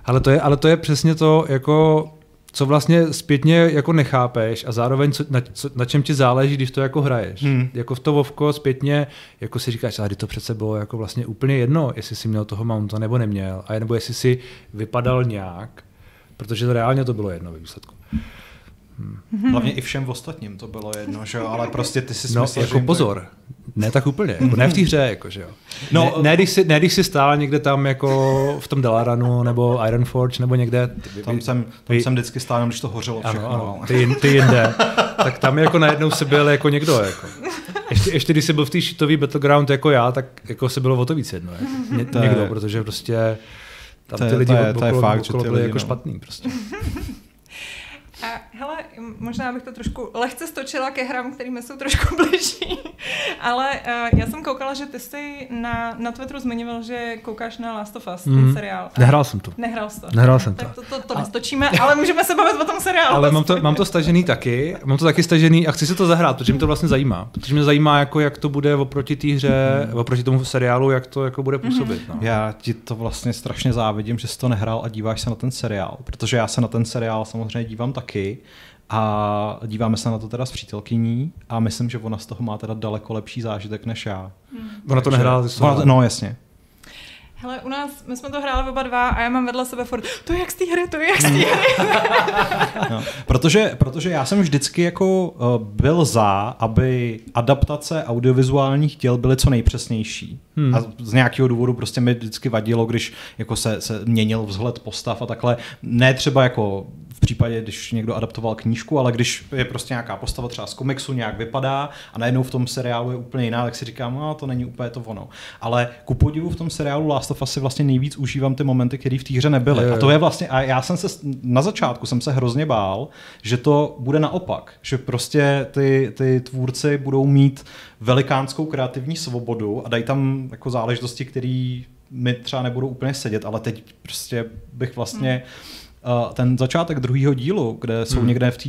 ale to je, ale to je přesně to, jako co vlastně zpětně jako nechápeš a zároveň co, na, co, na čem ti záleží, když to jako hraješ. Hmm. Jako v to WoWko zpětně jako si říkáš, ale to přece bylo jako vlastně úplně jedno, jestli jsi měl toho mounta nebo neměl, a nebo jestli si vypadal nějak, protože to reálně to bylo jedno ve výsledku. Hmm. Hlavně i všem ostatním to bylo jedno, že jo, ale prostě ty si no, myslel, jako že pozor, ne tak úplně, jako ne v té hře, jako, že jo. No, ne, ne, když jsi, ne když jsi stál někde tam jako v tom Dalaranu nebo Ironforge nebo někde. Tam jsem, tam jsem vždycky stál, když to hořelo všechno. Ano, ano, ty, ty jinde. Tak tam jako najednou se byl jako někdo, jako. Ještě, ještě když jsi byl v té šitový Battleground jako já, tak jako se bylo o to víc jedno, jako. Ně, to někdo, je, protože prostě tam ty to lidi je, okolo, fakt, okolo ty byli lidi, jako no. špatný prostě. A hele, možná bych to trošku lehce stočila ke hrám, kterými jsou trošku bližší, ale uh, já jsem koukala, že ty jsi na, na Twitteru zmiňoval, že koukáš na Last of Us, mm. ten seriál. Nehrál jsem to. Nehrál jsem to. Nehrál jsem to. Tak to, to, to a nestočíme, ale můžeme se bavit o tom seriálu. Ale mám to, mám to stažený taky, mám to taky stažený a chci se to zahrát, protože mě to vlastně zajímá. Protože mě zajímá, jako, jak to bude oproti té hře, mm. oproti tomu seriálu, jak to jako bude působit. Mm. No. Já ti to vlastně strašně závidím, že jsi to nehrál a díváš se na ten seriál, protože já se na ten seriál samozřejmě dívám taky. A díváme se na to teda s přítelkyní a myslím, že ona z toho má teda daleko lepší zážitek než já. Hmm. Ona to nehrála. No jasně. Hele, u nás, my jsme to hráli oba dva a já mám vedle sebe furt, to je jak z té hry, to je jak z té hry. No, protože, protože já jsem vždycky jako byl za, aby adaptace audiovizuálních děl byly co nejpřesnější. Hmm. A z nějakého důvodu prostě mi vždycky vadilo, když jako se, se měnil vzhled postav a takhle. Ne třeba jako v případě, když někdo adaptoval knížku, ale když je prostě nějaká postava třeba z komiksu, nějak vypadá a najednou v tom seriálu je úplně jiná, tak si říkám, no to není úplně to ono. Ale ku podivu v tom seriálu Last of Us si vlastně nejvíc užívám ty momenty, které v té hře nebyly. Je, je. A to je vlastně, a já jsem se na začátku jsem se hrozně bál, že to bude naopak, že prostě ty, ty tvůrci budou mít velikánskou kreativní svobodu a dají tam jako záležitosti, které mi třeba nebudou úplně sedět, ale teď prostě bych vlastně hmm. ten začátek druhého dílu, kde jsou hmm. někde v té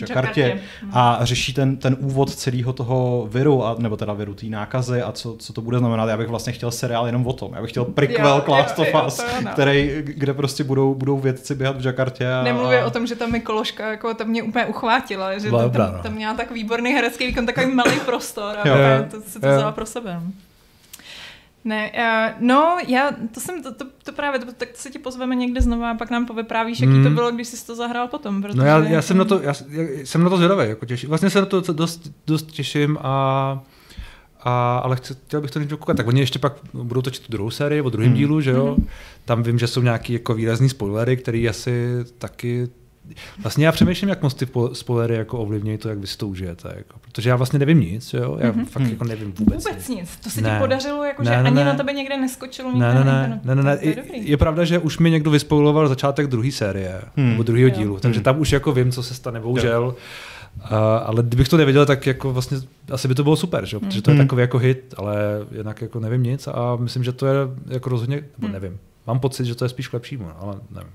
Jakartě a řeší ten, ten úvod celého toho viru, a, nebo teda viru té nákazy a co, co to bude znamenat. Já bych vlastně chtěl seriál jenom o tom. Já bych chtěl prequel Last of Us, kde prostě budou, budou vědci běhat v Jakartě. A nemluvě o tom, že ta Mikološka jako, tam mě úplně uchvátila, že tam, tam, tam měla tak výborný herecký výkon, takový malý prostor a jo, to, se to vzala pro sebe. Ne, uh, no, já, to jsem, to, to, to právě, to, tak se ti pozveme někde znova a pak nám povyprávíš, jaký mm. to bylo, když jsi to zahrál potom. Protože no já, já jsem na to, já, já jsem na to zvědavý, jako těším. Vlastně se na to dost, dost těším a, a ale chci, chtěl bych to někdo koukat. Tak oni ještě pak budou točit druhou sérii, o druhém mm. dílu, že jo. Mm. Tam vím, že jsou nějaký jako výrazný spoilery, který asi taky. Vlastně já přemýšlím, jak moc ty spoilery jako ovlivňují to, jak vy si to užijete. Jako. Protože já vlastně nevím nic, jo? Já mm-hmm. fakt jako nevím vůbec, vůbec nic. nic. To se ti podařilo, jako, ne, že ne, ani ne. na tebe někde neskočilo. Ne, ne, ne, ne, ne, ne. Je, je pravda, že už mi někdo vyspoiloval začátek druhé série, hmm. nebo druhého dílu, hmm. takže tam už jako vím, co se stane, bohužel. Uh, ale kdybych to nevěděl, tak jako vlastně asi by to bylo super, že? Protože to je takový jako hit, ale jinak jako nevím nic a myslím, že to je jako rozhodně, nebo nevím, mám pocit, že to je spíš k lepšímu, ale nevím.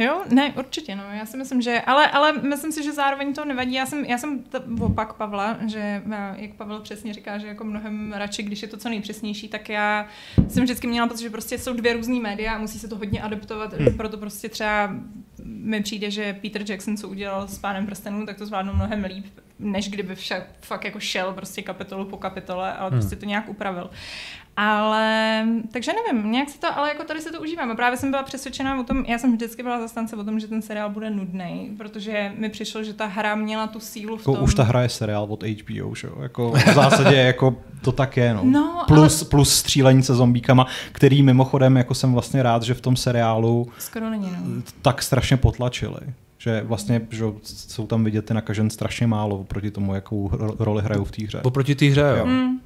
Jo, ne, určitě, no, já si myslím, že, ale, ale myslím si, že zároveň to nevadí, já jsem, já jsem t- opak Pavla, že, jak Pavel přesně říká, že jako mnohem radši, když je to co nejpřesnější, tak já jsem vždycky měla, protože prostě jsou dvě různý média a musí se to hodně adaptovat, hmm. proto prostě třeba mi přijde, že Peter Jackson, co udělal s Pánem prstenů, tak to zvládnou mnohem líp, než kdyby však fakt jako šel prostě kapitolu po kapitole, ale hmm. prostě to nějak upravil. Ale, takže nevím, nějak si to, ale jako tady se to užívám. A právě jsem byla přesvědčená o tom, já jsem vždycky byla zastánce o tom, že ten seriál bude nudnej, protože mi přišlo, že ta hra měla tu sílu v tom. Jako už ta hra je seriál od H B O, že jo? Jako v zásadě jako to tak je, no. no plus, ale plus střílení se zombíkama, který mimochodem jako jsem vlastně rád, že v tom seriálu skoro není, no. tak strašně potlačili. Že vlastně že jsou tam vidět ty nakažen strašně málo oproti tomu, jakou roli hrajou v té hře. Oproti té hře, jo. Mm.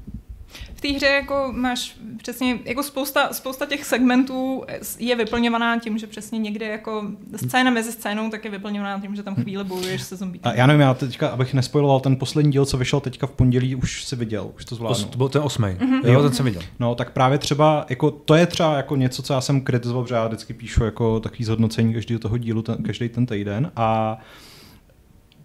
V té hře jako máš přesně jako spousta, spousta těch segmentů je vyplňovaná tím, že přesně někde jako scéna mezi scénou tak je vyplňovaná tím, že tam chvíle bojuješ se zombíky. A já nevím, já teďka, abych nespojiloval, ten poslední díl, co vyšel teďka v pondělí, už si viděl, už to zvládnu. To byl ten osmej, mm-hmm. jo, ten jsem viděl. No tak právě třeba, jako to je třeba jako něco, co já jsem kritizoval, protože já vždycky píšu jako takový zhodnocení každého toho dílu, ten, každý ten týden a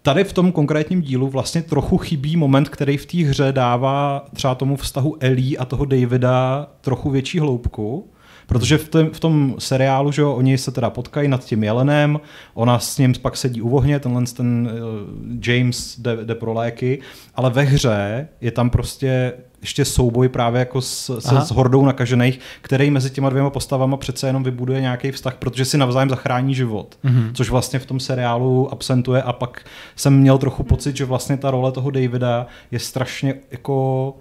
tady v tom konkrétním dílu vlastně trochu chybí moment, který v té hře dává třeba tomu vztahu Ellie a toho Davida trochu větší hloubku, protože v, tém, v tom seriálu, že jo, oni se teda potkají nad tím jelenem, ona s ním pak sedí u ohně, tenhle ten uh, James jde, jde pro léky, ale ve hře je tam prostě ještě souboj právě jako s, se, s hordou nakažených, který mezi těma dvěma postavama přece jenom vybuduje nějaký vztah, protože si navzájem zachrání život, mm-hmm. což vlastně v tom seriálu absentuje a pak jsem měl trochu pocit, že vlastně ta role toho Davida je strašně jako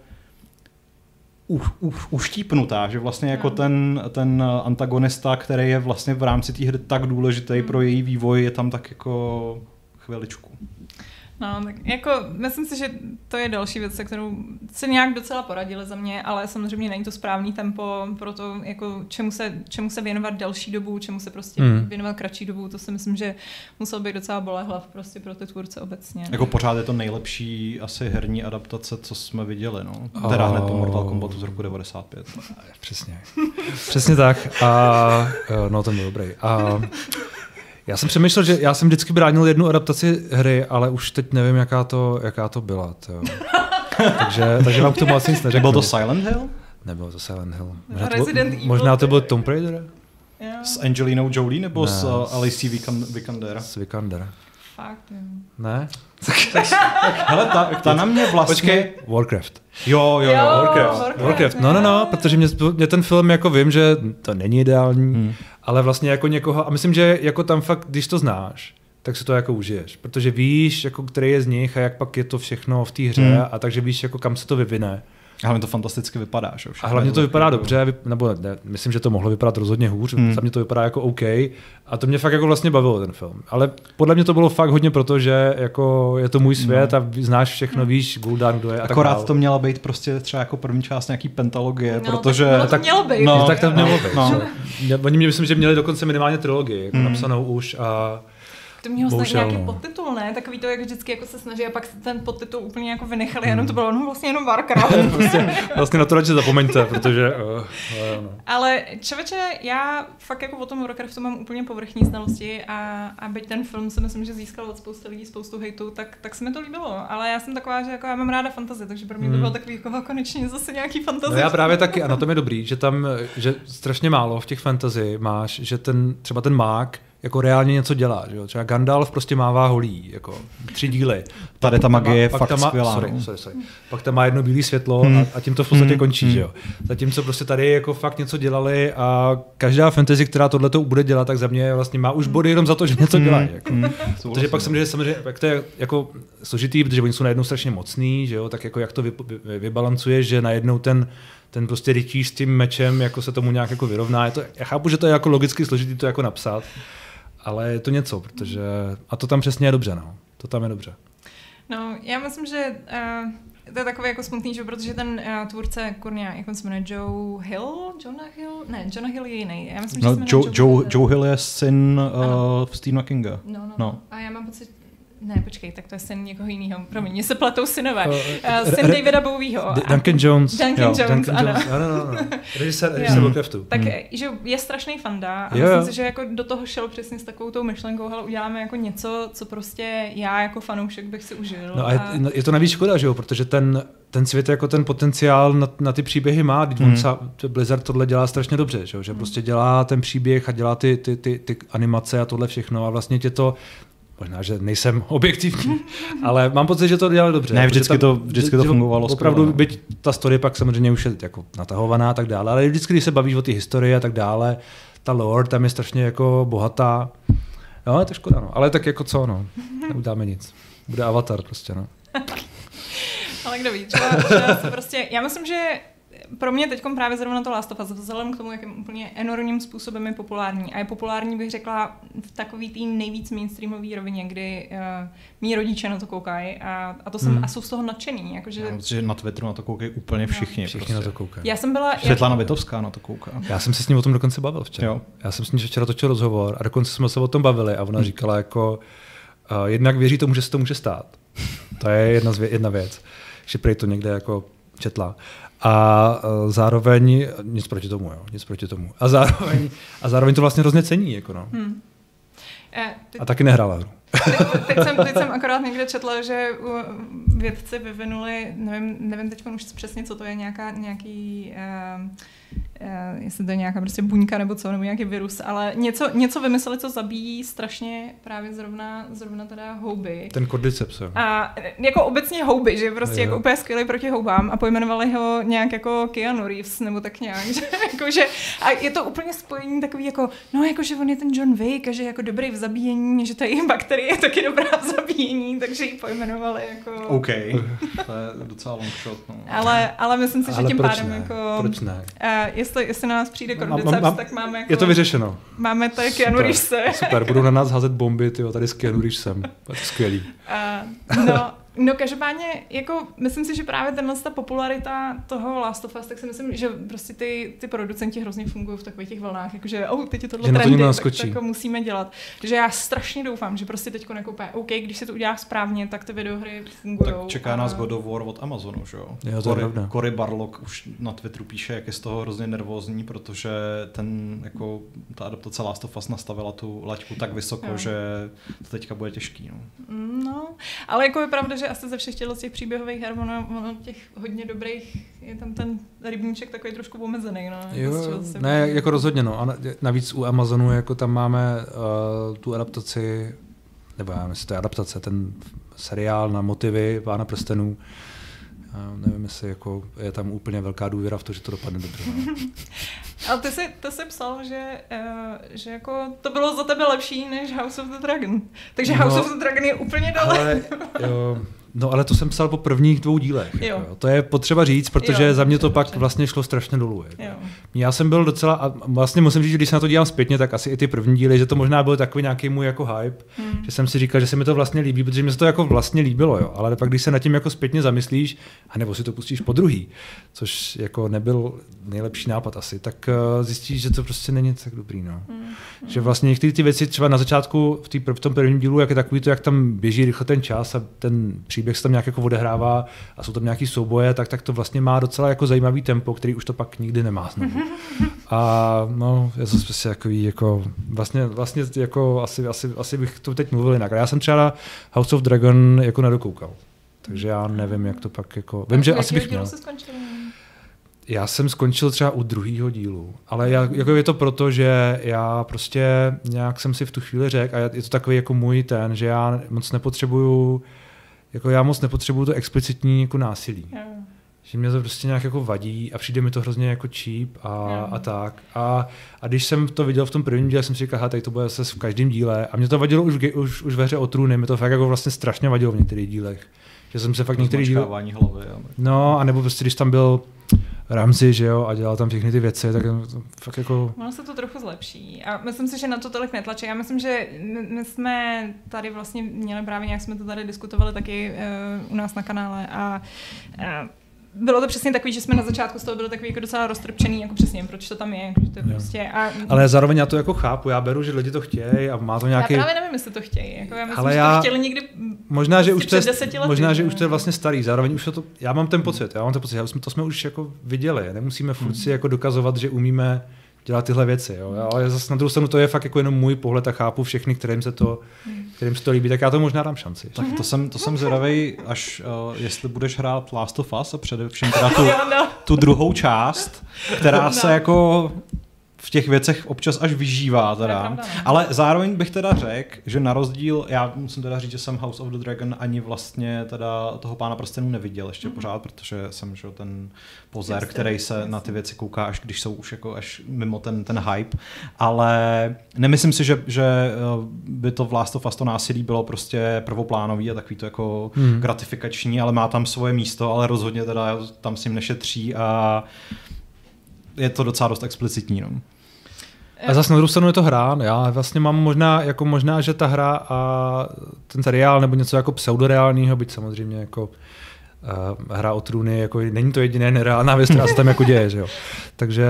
U, u, uštípnutá, že vlastně jako ten, ten antagonista, který je vlastně v rámci té hry tak důležitý pro její vývoj, je tam tak jako chviličku. No, tak jako myslím si, že to je další věc, se kterou se nějak docela poradili za mě, ale samozřejmě není to správný tempo pro to, jako čemu se, čemu se věnovat delší dobu, čemu se prostě mm. věnovat kratší dobu, to si myslím, že musel být docela bolehlav prostě pro ty tvůrce obecně. Jako pořád je to nejlepší asi herní adaptace, co jsme viděli, no. Teda oh. hned po Mortal Kombatu z roku devadesát pět. Přesně. Přesně tak. A no, ten byl dobrý. A já jsem přemýšlel, že já jsem vždycky bránil jednu adaptaci hry, ale už teď nevím, jaká to, jaká to byla. To takže, takže vám k tomu asi nic neřeknu. Byl to Silent Hill? Nebyl to Silent Hill. Možná, to, možná to byl Tomb Raider? Yeah. S Angelinou Jolie nebo ne, s uh, Alicia Vikander? S Vikander. Fakt, jo. Ne? Tak, tak, tak, hele, ta, ta na mě vlastně... Počkej, Warcraft. Jo, jo, jo, Warcraft. Warcraft. Warcraft. No, no, no, protože mě, mě ten film jako vím, že to není ideální, hmm. ale vlastně jako někoho, a myslím, že jako tam fakt, když to znáš, tak si to jako užiješ, protože víš, jako který je z nich a jak pak je to všechno v té hře hmm. a takže víš, jako kam se to vyvine. A hlavně to fantasticky vypadá. Že? A hlavně to vypadá dobře, vyp... nebo ne, myslím, že to mohlo vypadat rozhodně hůř, hmm. za mě to vypadá jako OK a to mě fakt jako vlastně bavilo ten film. Ale podle mě to bylo fakt hodně proto, že jako je to můj svět hmm. a znáš všechno, hmm. víš, Gul'dan, kdo je. Akorát tak to měla být prostě třeba jako první část nějaký pentalogie, no, protože... Tak, no, tak mělo být. No, tak to mělo být. No. No. Oni myslím, že měli dokonce minimálně trilogii, jako hmm. napsanou už a... To mělo snad nějaký podtitul, ne? Takový to, jak vždycky jako se snaží a pak ten podtitul úplně jako vynechali, hmm. jenom to bylo no, vlastně jenom Warcraft. prostě, vlastně na to radši zapomeňte, protože... Uh, uh, no. Ale člověče, já fakt jako o tom Warcraftu mám úplně povrchní znalosti a, a byť ten film se myslím, že získal od spousta lidí spoustu hejtu, tak, tak se mi to líbilo. Ale já jsem taková, že jako já mám ráda fantazie, takže pro mě hmm. to bylo takový jako konečně zase nějaký fantazie. No já právě taky, a na tom je dobrý, že tam že strašně málo v těch fantazii máš, že ten třeba ten mák jako reálně něco dělá, že jo? Třeba Gandalf prostě mává holí, jako tři díly. Tady ta magie je fakt má, skvělá. Sorry, sorry, sorry. Pak tam má jedno bílé světlo hmm. a, a tím to v podstatě hmm. končí, že jo? Zatímco prostě tady jako fakt něco dělali a každá fantasy, která tohleto bude dělat, tak za mě vlastně má už body jenom za to, že něco dělá. Jako. Hmm. Takže pak samozřejmě, samozřejmě jak to je jako složitý, protože oni jsou najednou strašně mocný, že jo? Tak jako jak to vy, vy, vybalancuje, že najednou ten ten prostě rytíř s tím mečem jako se tomu nějak jako vyrovná. Já, to, já chápu, že to je jako logicky složitý to jako napsat, ale je to něco, protože... A to tam přesně je dobře, no. To tam je dobře. No, já myslím, že uh, to je takové jako smutný, že protože ten uh, tvůrce, kurňa, jak on se jmenuje, Joe Hill? Jonah Hill? Ne, Jonah Hill je jiný. Já myslím, no, že Joe, Joe, Joe Hill je syn uh, Stephena Kinga. No, no, no. A já mám pocit... Ne, počkej, tak to je syn někoho jiného. Promiň, mě se platou synové. Uh, syn Davida Bowieho. Duncan Jones. Duncan jo, Jones, Duncan ano. Jones. ano, ano, ano. Režisér Warcraftu. Tak hmm. že je strašný fanda a jo. myslím si, že jako do toho šel přesně s takovou tou myšlenkou, hele, uděláme jako něco, co prostě já jako fanoušek bych si užil. No a, a... Je, je to navíc škoda, že jo, protože ten, ten svět jako ten potenciál na, na ty příběhy má. Hmm. Blizzard tohle dělá strašně dobře, že jo, že hmm. prostě dělá ten příběh a dělá ty, ty, ty, ty animace a tohle všechno a vlastně tě to možná, že nejsem objektivní, ale mám pocit, že to dělali dobře. Ne, vždycky, tam, to, vždycky to fungovalo. Opravdu, skoro, byť ta story pak samozřejmě už je jako natahovaná a tak dále, ale vždycky, když se bavíš o ty historii a tak dále, ta lore tam je strašně jako bohatá. No, je to škoda, no. Ale tak jako co, no. Neudáme nic. Bude Avatar prostě, no. Ale kdo ví, třeba, třeba se prostě... Já myslím, že pro mě teďkom právě zrovna to Last of Us, vzhledem k tomu, jakým úplně enormním způsobem je populární. A je populární, bych řekla, v takový té nejvíc mainstreamové rovině, kdy uh, mý rodiče na to koukají a, a to jsem hmm. a jsou z toho nadšený. Jakože... Já, protože na Twitteru na to koukají úplně všichni. No, všichni prostě. Na to koukají. Já jsem byla... Světlana jak... Vitovská na to kouká. Já jsem se s ním o tom dokonce bavil včera. Jo. Já jsem s ní včera točil rozhovor a dokonce jsme se o tom bavili a ona hmm. říkala jako uh, jednak věří tomu, že se to může stát. To je jedna, vě- jedna věc. Že prej to někde jako četla. A zároveň nic proti tomu, jo, nic proti tomu. A zároveň a zároveň to vlastně hrozně cení, jako no. Hmm. E, ty... A taky nehrála hru. Teď jsem, teď jsem akorát někde četla, že vědci vyvinuli, nevím, nevím teď už přesně, co to je, nějaká, nějaký, uh, uh, jestli to je nějaká prostě buňka nebo co, nebo nějaký virus, ale něco, něco vymysleli, co zabíjí strašně právě zrovna, zrovna teda houby. Ten cordyceps. A jako obecně houby, že prostě jako úplně skvělý proti houbám a pojmenovali ho nějak jako Keanu Reeves, nebo tak nějak, že, jako, že a je to úplně spojení takový jako, no jako, že on je ten John Wick a že jako dobrý v zabíjení, že to je bakterie, je taky dobrá v zabíjení, takže ji pojmenovali jako... OK, to je docela long shot. No. Ale, ale myslím si, že ale tím pádem ne? jako... Proč ne? Uh, jestli, jestli na nás přijde cordyceps, no, tak máme jako... Je to vyřešeno. Máme tady Keanu Reevese. Super, budou na nás házet bomby, tyjo, tady s Keanu Reevesem. To je skvělý. Uh, no... No každopádně, jako, myslím si, že právě tenhle ta popularita toho Last of Us, tak si myslím, že prostě ty, ty producenti hrozně fungují v takových těch vlnách, jakože oh, teď je tohle trendy, to tak to jako musíme dělat. Takže já strašně doufám, že prostě teďko nekoupá, OK, když se to udělá správně, tak ty videohry fungujou. Tak čeká a... nás God of War od Amazonu, že jo? jo Cory, Cory Barlog už na Twitteru píše, jak je z toho hrozně nervózní, protože ten, jako, ta adaptace Last of Us nastavila tu laťku tak vysoko, jo. Že to teďka bude těžký. No, no ale jako je pravda, že asi ze všech těch příběhových her, ono, ono těch hodně dobrých, je tam ten rybníček takový trošku omezený. No. Jo, ne, bude... jako rozhodně, no. A navíc u Amazonu, jako tam máme uh, tu adaptaci, nebo já nevím, jestli to je adaptace, ten seriál na motivy Pána prstenů. Uh, nevím, jestli jako je tam úplně velká důvěra v to, že to dopadne dobře. No. Ale ty jsi, ty jsi psal, že, uh, že jako to bylo za tebe lepší než House of the Dragon. Takže no, House of the Dragon je úplně dole. Ale, jo, no ale to jsem psal po prvních dvou dílech. Jo. Jako, to je potřeba říct, protože jo, za mě to pak dobře. Vlastně šlo strašně dolů. Jako. Já jsem byl docela, a vlastně musím říct, že když se na to dívám zpětně, tak asi i ty první díly, že to možná byl takový nějaký můj jako hype, hmm. že jsem si říkal, že se mi to vlastně líbí, protože mi se to jako vlastně líbilo, jo. Ale pak když se nad tím jako zpětně zamyslíš, anebo si to pustíš po druhý, což jako nebyl nejlepší nápad asi, tak zjistíš, že to prostě není tak dobrý, no. Hmm. Že vlastně některé ty věci třeba na začátku v, tý, v tom prvním dílu, jak je takový to, jak tam běží rychle ten čas a ten příběh se tam nějak jako odehrává a jsou tam nějaký souboje, tak tak to vlastně má docela jako zajímavý tempo, který už to pak nikdy nemá znovu. A no, je to prostě takový jako vlastně vlastně jako asi asi asi bych to teď mluvil jinak. Já jsem třeba na House of Dragon jako nedokoukal. Takže já nevím, jak to pak jako vím, že asi bych měl. Já jsem skončil třeba u druhého dílu, ale já, jako je to proto, že já prostě nějak jsem si v tu chvíli řekl a je to takový jako můj ten, že já moc nepotřebuju jako já moc nepotřebuju to explicitní jako násilí. Yeah. Že mě to prostě nějak jako vadí a přijde mi to hrozně jako cheap a, yeah. a tak. A, a když jsem to viděl v tom prvním díle, jsem si říkal, tady to bude zase v každém díle. A mě to vadilo už, už, už ve hře o trůny, mi to fakt jako vlastně strašně vadilo v některých dílech. Že jsem se fakt některý díl... hlavy. No, anebo prostě když tam byl Ramsey, že jo, a dělal tam všechny ty věci, tak to fakt jako... Ono se to trochu zlepší a myslím si, že na to tolik netlačí. Já myslím, že my jsme tady vlastně měli právě, jak jsme to tady diskutovali taky uh, u nás na kanále a... Uh, Bylo to přesně takový, že jsme na začátku z toho byli takový jako docela roztrpčený, jako přesně, proč to tam je. To je prostě a... Ale zároveň já to jako chápu, já beru, že lidi to chtějí a má to nějaký... Já právě nevím, jestli to chtějí, jako já myslím, ale že já... to chtěli někdy možná, že už před deseti lety. Možná, že už to je vlastně starý, zároveň už to... Já mám ten pocit, já mám ten pocit, to jsme už jako viděli, nemusíme furt si jako dokazovat, že umíme dělat tyhle věci, jo. Ale zase na druhou stranu to je fakt jako jenom můj pohled a chápu všechny, kterým se to, kterým se to líbí, tak já to možná dám šanci. Tak to jsem, to jsem zvědavej, až uh, jestli budeš hrát Last of Us a především teda tu, tu druhou část, která se jako... v těch věcech občas až vyžívá teda. Pravda, ale zároveň bych teda řekl, že na rozdíl, já musím teda říct, že jsem House of the Dragon ani vlastně teda toho Pána prstenů neviděl ještě mm-hmm. pořád, protože jsem že, ten pozér, jasně, který se jasně. na ty věci kouká, až když jsou už jako až mimo ten, ten hype, ale nemyslím si, že, že by to v Last of Us to násilí bylo prostě prvoplánový a takový to jako mm-hmm. gratifikační, ale má tam svoje místo, ale rozhodně teda tam s ním nešetří a je to docela dost explicitní. No. A zase na druhou stranu je to hra. Já vlastně mám možná, jako možná, že ta hra a ten seriál nebo něco jako pseudoreálního, byť samozřejmě jako uh, hra o trůny, jako není to jediné nereálná věc, která se tam jako děje. Že jo? Takže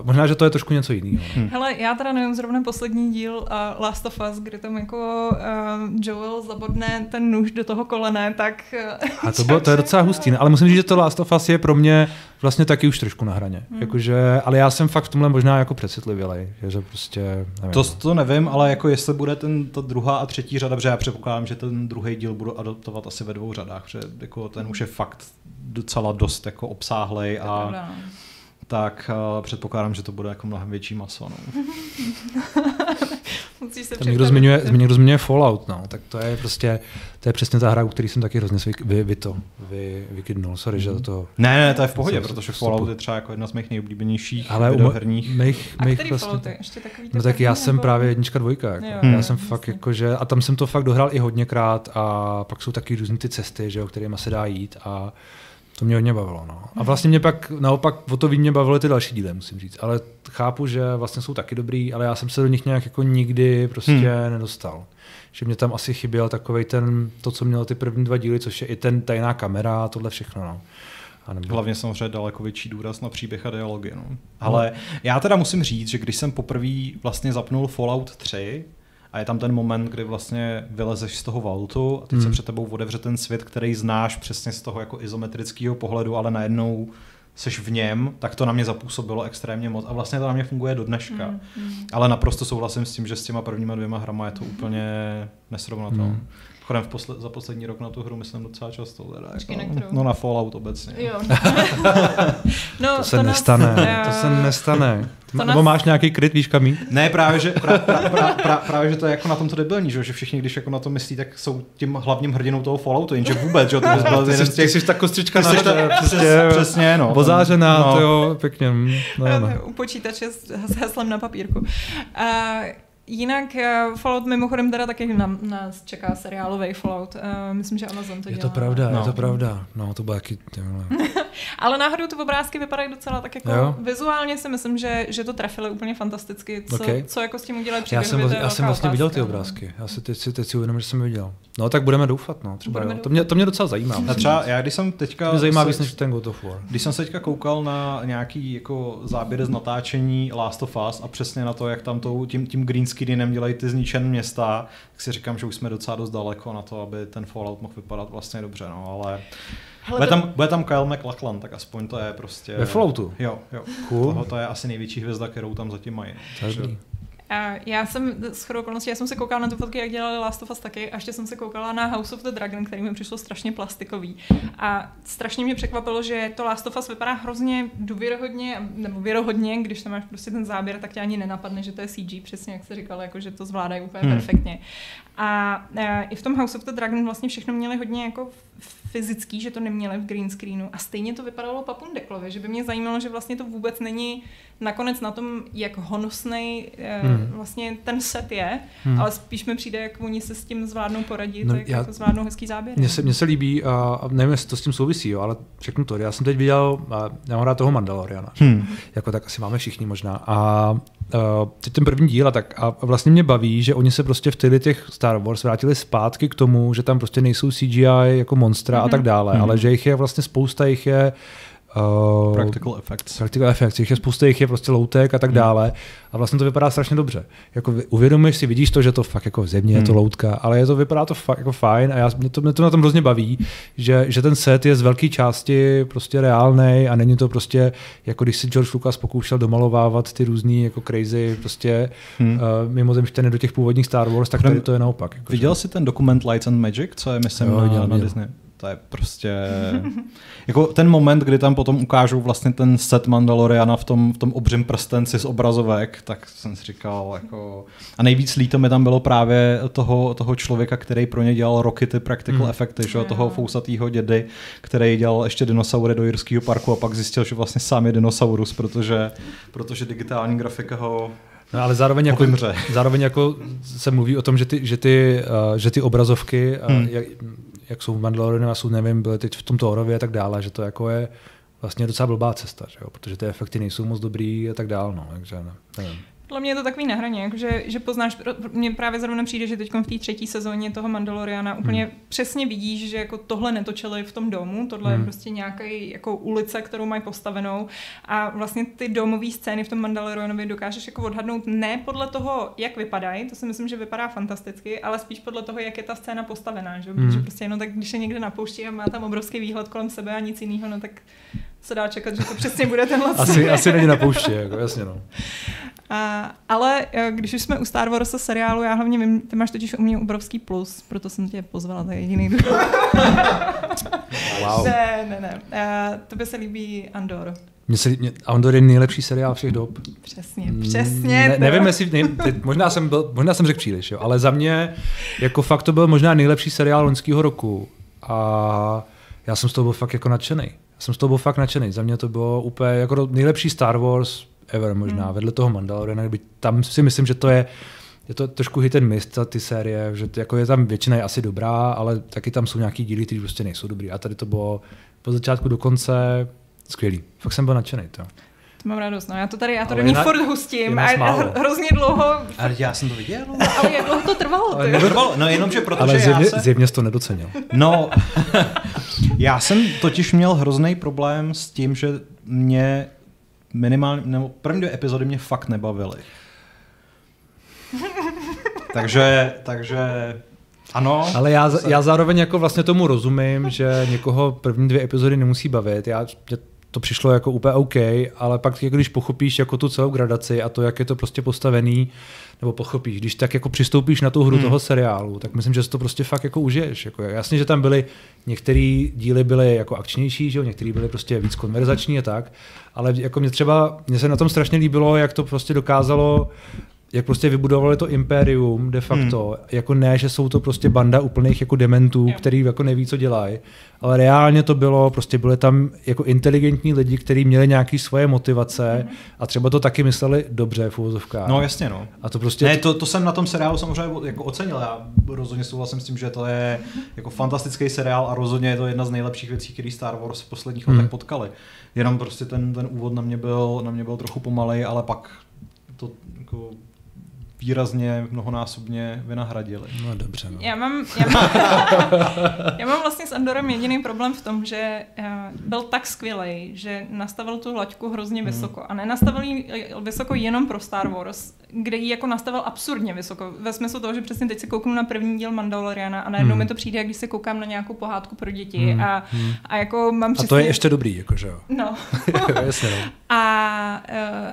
uh, možná, že to je trošku něco jiného. Hmm. Hele, já teda nevím, zrovna poslední díl uh, Last of Us, kdy tam jako uh, Joel zabodne ten nůž do toho kolene, tak... Uh, a to, bylo, to je docela hustý, ne? Ale musím říct, že to Last of Us je pro mě vlastně taky už trošku na hraně. Hmm. Jakože, ale já jsem fakt v tomhle možná jako přecitlivělej. Že prostě, nevím. To, to nevím, ale jako jestli bude ten, ta druhá a třetí řada, protože já předpokládám, že ten druhý díl budu adaptovat asi ve dvou řadách, že jako ten už je fakt docela dost jako obsáhlej a tak uh, předpokládám, že to bude jako mnohem větší maso. No. Musíš se někdo zmiňuje, někdo zmiňuje Fallout, no, tak to je prostě, to je přesně ta hra, u který jsem taky hrozně svý, vy, vy to, vy, vykydnul, sorry, mm. že za to... Ne, ne, to je v pohodě, protože Fallout je třeba jako jedna z mých nejoblíbenějších ale videoherních. Mých, mých, a který vlastně, Fallouty? Ještě takový... No tak já jsem nebo... právě jednička, dvojka, jako. Jo, já jo, jsem vlastně. Fakt jakože, a tam jsem to fakt dohrál i hodněkrát a pak jsou taky různý ty cesty, že jo, kterýma se dá jít a... To mě hodně bavilo. No. A vlastně mě pak naopak o to víc mě bavily ty další díly, musím říct. Ale chápu, že vlastně jsou taky dobrý, ale já jsem se do nich nějak jako nikdy prostě hmm. nedostal. Že mě tam asi chyběl takovej ten, to, co mělo ty první dva díly, což je i ten tajná kamera a tohle všechno. No. A nebo... Hlavně samozřejmě daleko větší důraz na příběh a dialogy. No. Ale hmm. já teda musím říct, že když jsem poprvé vlastně zapnul Fallout tři, a je tam ten moment, kdy vlastně vylezeš z toho vaultu a teď mm. se před tebou otevře ten svět, který znáš přesně z toho jako izometrického pohledu, ale najednou seš v něm, tak to na mě zapůsobilo extrémně moc. A vlastně to na mě funguje do dneška. Mm. Ale naprosto souhlasím s tím, že s těma prvníma dvěma hrama je to úplně nesrovnatelné. Mm. Chodem posled, za poslední rok na tu hru myslím docela často. Teda, jako, no na Fallout obecně. Jo. no, to se to nestane. Nás... To se nestane. Nebo nás... máš nějaký kryt, víš kam jít? Ne, právě že, pra, pra, pra, pra, právě, že to je jako na tom to debilní, že všichni, když jako na to myslí, tak jsou tím hlavním hrdinou toho Falloutu, jenže vůbec, že? To byl ty, ty jsi ta kostřička na to, přesně, přesně, no. Ozářená, no. To jo, pěkně. No, no. U počítače s heslem na papírku. A... Jinak uh, Fallout mimochodem teda taky na, nás čeká seriálový Fallout. Uh, myslím, že Amazon to dělá. Je to pravda, no. je to pravda. No, to bylo jaký... Ale náhodou ty obrázky vypadají docela tak jako... Jo. Vizuálně si myslím, že, že to trefili úplně fantasticky. Co, okay. co jako s tím udělají příběh? Já jsem, vaz, já jsem vlastně otázka. Viděl ty obrázky. Já si teď si, teď si uvědomím, že jsem je viděl. No tak budeme doufat, no. Třeba, budeme doufat. To, mě, to mě docela zajímá. A třeba já, když jsem teďka... To zajímá víc než ten God of War. Když jsem se teďka koukal na nějaký jako záběr z natáčení Last of Us a přesně na to, jak tam tou, tím, tím greenským Kidinem dělají ty zničené města, tak si říkám, že už jsme docela dost daleko na to, aby ten Fallout mohl vypadat vlastně dobře, no, ale... Hele, bude, tam, to... bude tam Kyle MacLachlan, tak aspoň to je prostě... Ve Falloutu? Jo, jo. Cool. To je asi největší hvězda, kterou tam zatím mají. Já jsem s shodou okolností, já jsem se koukala na ty fotky, jak dělali Last of Us taky, a ještě jsem se koukala na House of the Dragon, který mi přišlo strašně plastikový. A strašně mě překvapilo, že to Last of Us vypadá hrozně důvěrohodně, nebo věrohodně, když tam máš prostě ten záběr, tak tě ani nenapadne, že to je C G, přesně jak se říkalo, jako že to zvládají úplně hmm. perfektně. A, a i v tom House of the Dragon vlastně všechno měli hodně jako fyzický, že to neměli v green screenu. A stejně to vypadalo papundeklově, že by mě zajímalo, že vlastně to vůbec není nakonec na tom, jak honosnej hmm. vlastně ten set je, hmm. ale spíš mi přijde, jak oni se s tím zvládnou poradit, no, jak já, jako zvládnou hezký záběr. Mně se, mně se líbí, a nevím, jestli to s tím souvisí, jo, ale řeknu to, já jsem teď viděl, já mám rád toho Mandaloriana, hmm. jako tak asi máme všichni možná. A, a teď ten první díl a tak a vlastně mě baví, že oni se prostě v těch Star Wars vrátili zpátky k tomu, že tam prostě nejsou C G I jako monstra mm-hmm. a tak dále, mm-hmm. ale že jich je vlastně spousta, jich je Uh, practical effects. Practical effects. Jich je spousta, jich je prostě loutek a tak hmm. dále. A vlastně to vypadá strašně dobře. Jako uvědomuješ si, vidíš to, že to fakt jako v země hmm. je to loutka, ale je to, vypadá to fakt jako fajn a já, mě, to, mě to na tom hrozně baví, že, že ten set je z velké části prostě reálnej a není to prostě, jako když si George Lucas pokoušel domalovávat ty různý jako crazy prostě hmm. uh, mimozemštěny do těch původních Star Wars, tak tady to je naopak. Jako, viděl že? Jsi ten dokument Lights and Magic, co je myslím jo, na, na Disney? To je prostě... jako ten moment, kdy tam potom ukážou vlastně ten set Mandaloriana v tom, v tom obřím prstenci z obrazovek, tak jsem si říkal jako... A nejvíc líto mi tam bylo právě toho, toho člověka, který pro ně dělal roky ty practical mm. efekty, že? Toho fousatýho dědy, který dělal ještě dinosaury do Jirského parku a pak zjistil, že vlastně sám je dinosaurus, protože, protože digitální grafika ho... No, ale zároveň jako, zároveň jako se mluví o tom, že ty, že ty, uh, že ty obrazovky, hmm. jak, jak jsou v Mandalorianu, jsou, nevím, byly teď v tomto horově a tak dále, že to jako je vlastně docela blbá cesta, že jo? Protože ty efekty nejsou moc dobrý a tak dále. No, takže nevím. Podle mě je to takový na hraně, jakože, že poznáš, mně právě zrovna přijde, že teď v té třetí sezóně toho Mandaloriana úplně hmm. přesně vidíš, že jako tohle netočili v tom domu, tohle hmm. je prostě nějaká jako ulice, kterou mají postavenou a vlastně ty domové scény v tom Mandalorianovi dokážeš jako odhadnout ne podle toho, jak vypadají, to si myslím, že vypadá fantasticky, ale spíš podle toho, jak je ta scéna postavená, že, hmm. že prostě jenom tak, když je někde na poušti a má tam obrovský výhled kolem sebe a nic jiného, no tak se dá čekat, že to přesně bude tenhle scén. Asi, asi není na poušti, jako jasně no. A, ale když už jsme u Star Warsa seriálu, já hlavně vím, ty máš totiž u mě obrovský plus, proto jsem tě pozvala, to je jediný důvod. Wow. Ne, ne, ne. A, tobě se líbí Andor. Mně se, mě, Andor je nejlepší seriál všech dob. Přesně, přesně. Ne, nevím, jestli, ne, možná, jsem byl, možná jsem řekl příliš, jo, ale za mě jako fakt to byl možná nejlepší seriál loňského roku. A já jsem z toho byl fakt jako nadšený. Já jsem z toho byl fakt nadšený. Za mě to bylo úplně jako nejlepší Star Wars ever možná, hmm. vedle toho Mandaloriana, kdyby tam si myslím, že to je, je to trošku hit and miss, ty série, že jako je tam většina je asi dobrá, ale taky tam jsou nějaký díly, které prostě nejsou dobrý. A tady to bylo po začátku do konce skvělý. Fakt jsem byl nadšený. To. To mám radost, no. Já to tady, já to do ní furt hustím a hrozně dlouho... Ale já jsem to viděl. No, ale jak dlouho to trvalo? Ty. Netrvalo, no jenomže protože ale zjevně, já se... zjevně jsi to nedocenil. No, já jsem totiž měl hrozný problém s tím, že mě minimálně, nebo první dvě epizody mě fakt nebavily. takže, takže... Ano. Ale já, já zároveň jako vlastně tomu rozumím, že někoho první dvě epizody nemusí bavit. Já... To přišlo jako úplně OK, ale pak když pochopíš jako tu celou gradaci a to, jak je to prostě postavený, nebo pochopíš, když tak jako přistoupíš na tu hru hmm. toho seriálu, tak myslím, že si to prostě fakt jako užiješ. Jako, jasně, že tam byly, některé díly byly jako akčnější, že? Některé byly prostě víc konverzační a tak, ale jako mě třeba, mně se na tom strašně líbilo, jak to prostě dokázalo, jak prostě vybudovali to impérium de facto, hmm. jako ne, že jsou to prostě banda úplných jako dementů, yeah. který jako neví, co dělají, ale reálně to bylo, prostě byli tam jako inteligentní lidi, kteří měli nějaké svoje motivace mm-hmm. a třeba to taky mysleli dobře v uvozovkách. No jasně, no. A to prostě... Ne, to, to jsem na tom seriálu samozřejmě jako ocenil, já rozhodně souhlasím s tím, že to je jako fantastický seriál a rozhodně je to jedna z nejlepších věcí, které Star Wars v posledních letech mm. potkali. Jenom prostě ten, ten úvod na mě byl, na mě byl trochu pomalej, ale pak to jako... výrazně, mnohonásobně vynahradili. No dobře. No. Já, mám, já, mám, já mám vlastně s Andorem jediný problém v tom, že byl tak skvělej, že nastavil tu laťku hrozně vysoko. A nenastavil ji vysoko jenom pro Star Wars, kde ji jako nastavil absurdně vysoko. Ve smyslu toho, že přesně teď se kouknu na první díl Mandaloriana a najednou hmm. mi to přijde, jak když se koukám na nějakou pohádku pro děti. Hmm. A, a, jako mám přesně... a to je ještě dobrý, jakože jo. No. Jasně. A,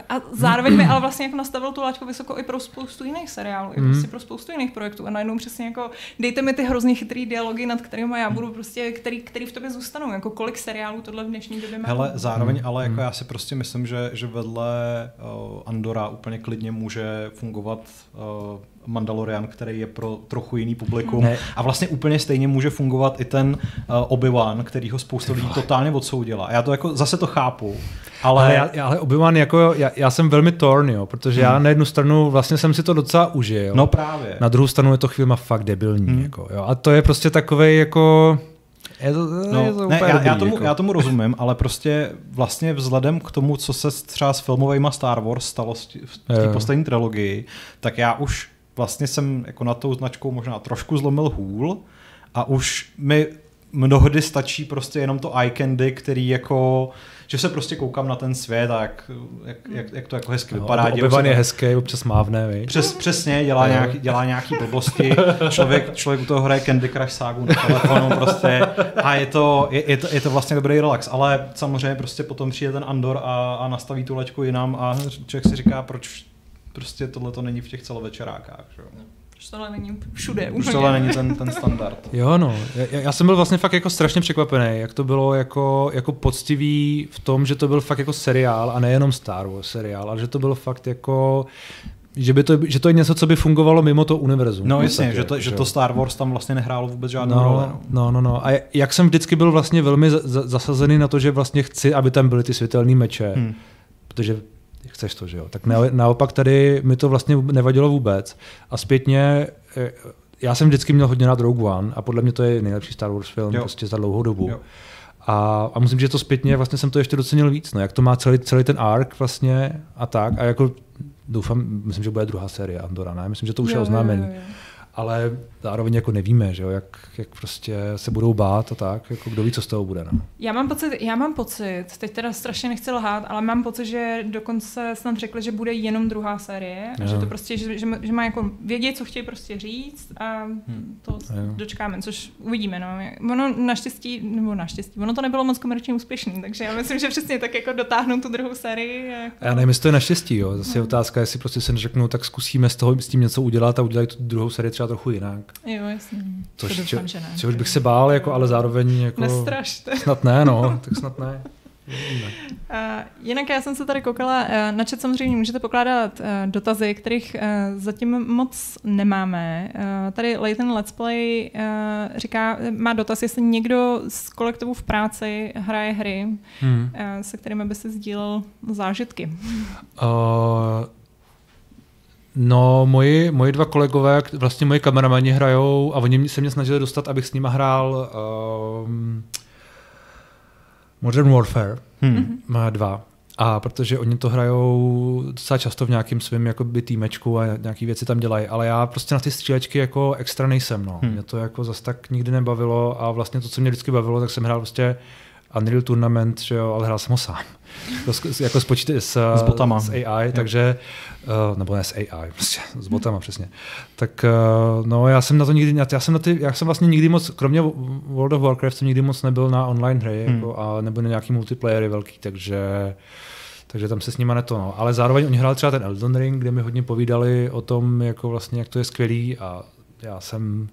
a zároveň mi ale vlastně jako nastavil tu laťku vysoko i pro spoustu jiných seriálů, mm. prostě pro spoustu jiných projektů a najednou přesně jako dejte mi ty hrozně chytrý dialogy, nad kterými já budu prostě, který, který v tobě zůstanou, jako kolik seriálů tohle v dnešní době má. Hele, zároveň mm. ale jako já si prostě myslím, že, že vedle uh, Andora úplně klidně může fungovat uh, Mandalorian, který je pro trochu jiný publikum. Ne. A vlastně úplně stejně může fungovat i ten uh, Obi-Wan, který ho spousta lidí totálně odsoudila. Já to jako zase to chápu, ale... Ale, já, já, ale Obi-Wan, jako, já, já jsem velmi torn, jo, protože hmm. já na jednu stranu vlastně jsem si to docela užil. No právě. Na druhou stranu je to chvílema fakt debilní. Hmm. Jako, jo, a to je prostě takovej jako... Je to, no, je to ne, já, dobrý, já, tomu, jako. já tomu rozumím, ale prostě vlastně vzhledem k tomu, co se třeba s filmovejma Star Wars stalo v té poslední trilogii, tak já už vlastně jsem jako nad tou značkou možná trošku zlomil hůl a už mi mnohdy stačí prostě jenom to eye candy, který jako, že se prostě koukám na ten svět a jak, jak, jak, jak to jako hezky no, vypadá. Obi-Wan je hezký, občas mávne, víš? Přes, přesně, dělá, no. nějaký, dělá nějaký blbosti, člověk, člověk u toho hraje Candy Crush ságu na telefonu prostě a je to, je, je to, je to vlastně dobrý relax, ale samozřejmě prostě potom přijde ten Andor a, a nastaví tu laťku jinam a člověk si říká, proč prostě tohle to není v těch celovečerákách. Že? Už tohle není všude. Už tohle není ten, ten standard. Jo no, já, já jsem byl vlastně fakt jako strašně překvapený, jak to bylo jako, jako poctivý v tom, že to byl fakt jako seriál a nejenom Star Wars seriál, ale že to bylo fakt jako... Že, by to, že to je něco, co by fungovalo mimo to univerzum. No jasně, že to, že to Star Wars tam vlastně nehrálo vůbec žádnou no, roli. No. no, no, no. A jak jsem vždycky byl vlastně velmi zasazený na to, že vlastně chci, aby tam byly ty světelné meče. Hmm. Protože chceš to, že jo. Tak naopak tady mi to vlastně nevadilo vůbec. A zpětně, já jsem vždycky měl hodně rád Rogue One a podle mě to je nejlepší Star Wars film jo. prostě za dlouhou dobu. Jo. A, a musím, že to zpětně vlastně jsem to ještě docenil víc. No, jak to má celý, celý ten arc vlastně a tak. A jako doufám, myslím, že bude druhá série Andora, ne? Myslím, že to už je oznámený. Jo, jo, jo. Ale zároveň jako nevíme, že jo, jak, jak prostě se budou bát a tak, jako kdo ví, co z toho bude. No. Já mám pocit, já mám pocit, teď teda strašně nechci lhát, ale mám pocit, že dokonce snad řekli, že bude jenom druhá série, jo. že to prostě, že, že, že má jako vědět, co chtějí prostě říct a to jo. dočkáme, což uvidíme. No. Ono naštěstí, nebo naštěstí, ono to nebylo moc komerčně úspěšný, takže já myslím, že přesně tak jako dotáhnou tu druhou sérii. Jako... Já nevím, jestli to je naštěstí, jo, zase je otázka, jestli prostě se neřeknou, tak zkusíme z toho s tím něco udělat a udělají tu druhou sérii třeba trochu jinak. Jo, jasně. Což, to doufám, če, čehož bych se bál, jako, ale zároveň... Jako, nestrašte. Snad ne, no. Tak snad ne. A jinak já jsem se tady koukala, na chat samozřejmě můžete pokládat dotazy, kterých zatím moc nemáme. Tady Leighton Let's Play říká, má dotaz, jestli někdo z kolektivu v práci hraje hry, hmm. se kterými by si sdílel zážitky. Uh... No, moji, moji dva kolegové, vlastně moji kameramani hrajou a oni se mě snažili dostat, abych s nima hrál um, Modern Warfare hmm. dva. A protože oni to hrajou docela často v nějakým svým jakoby, týmečku a nějaký věci tam dělají, ale já prostě na ty střílečky jako extra nejsem. No. Hmm. Mě to jako zas tak nikdy nebavilo a vlastně to, co mě vždycky bavilo, tak jsem hrál prostě Unreal Tournament, že jo, ale hrál jsem ho sám. Jako spočítej s, s, botama. S A I, takže, uh, nebo ne s A I, prostě, s botama přesně. Tak uh, no, já jsem na to nikdy, já jsem na ty, já jsem vlastně nikdy moc, kromě World of Warcraft jsem nikdy moc nebyl na online hry, hmm. jako, a nebo na nějaký multiplayery velký, takže, takže tam se s nima neto, no. Ale zároveň oni hráli třeba ten Elden Ring, kde mi hodně povídali o tom, jako vlastně, jak to je skvělý a já jsem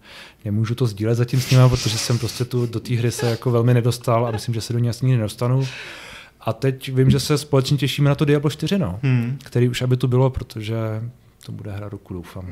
nemůžu to sdílet zatím s nima, protože jsem prostě tu, do té hry se jako velmi nedostal a myslím, že se do ní jasně nedostanu. A teď vím, že se společně těšíme na to Diablo čtyři, no, hmm. který už aby to bylo, protože to bude hra roku, doufám.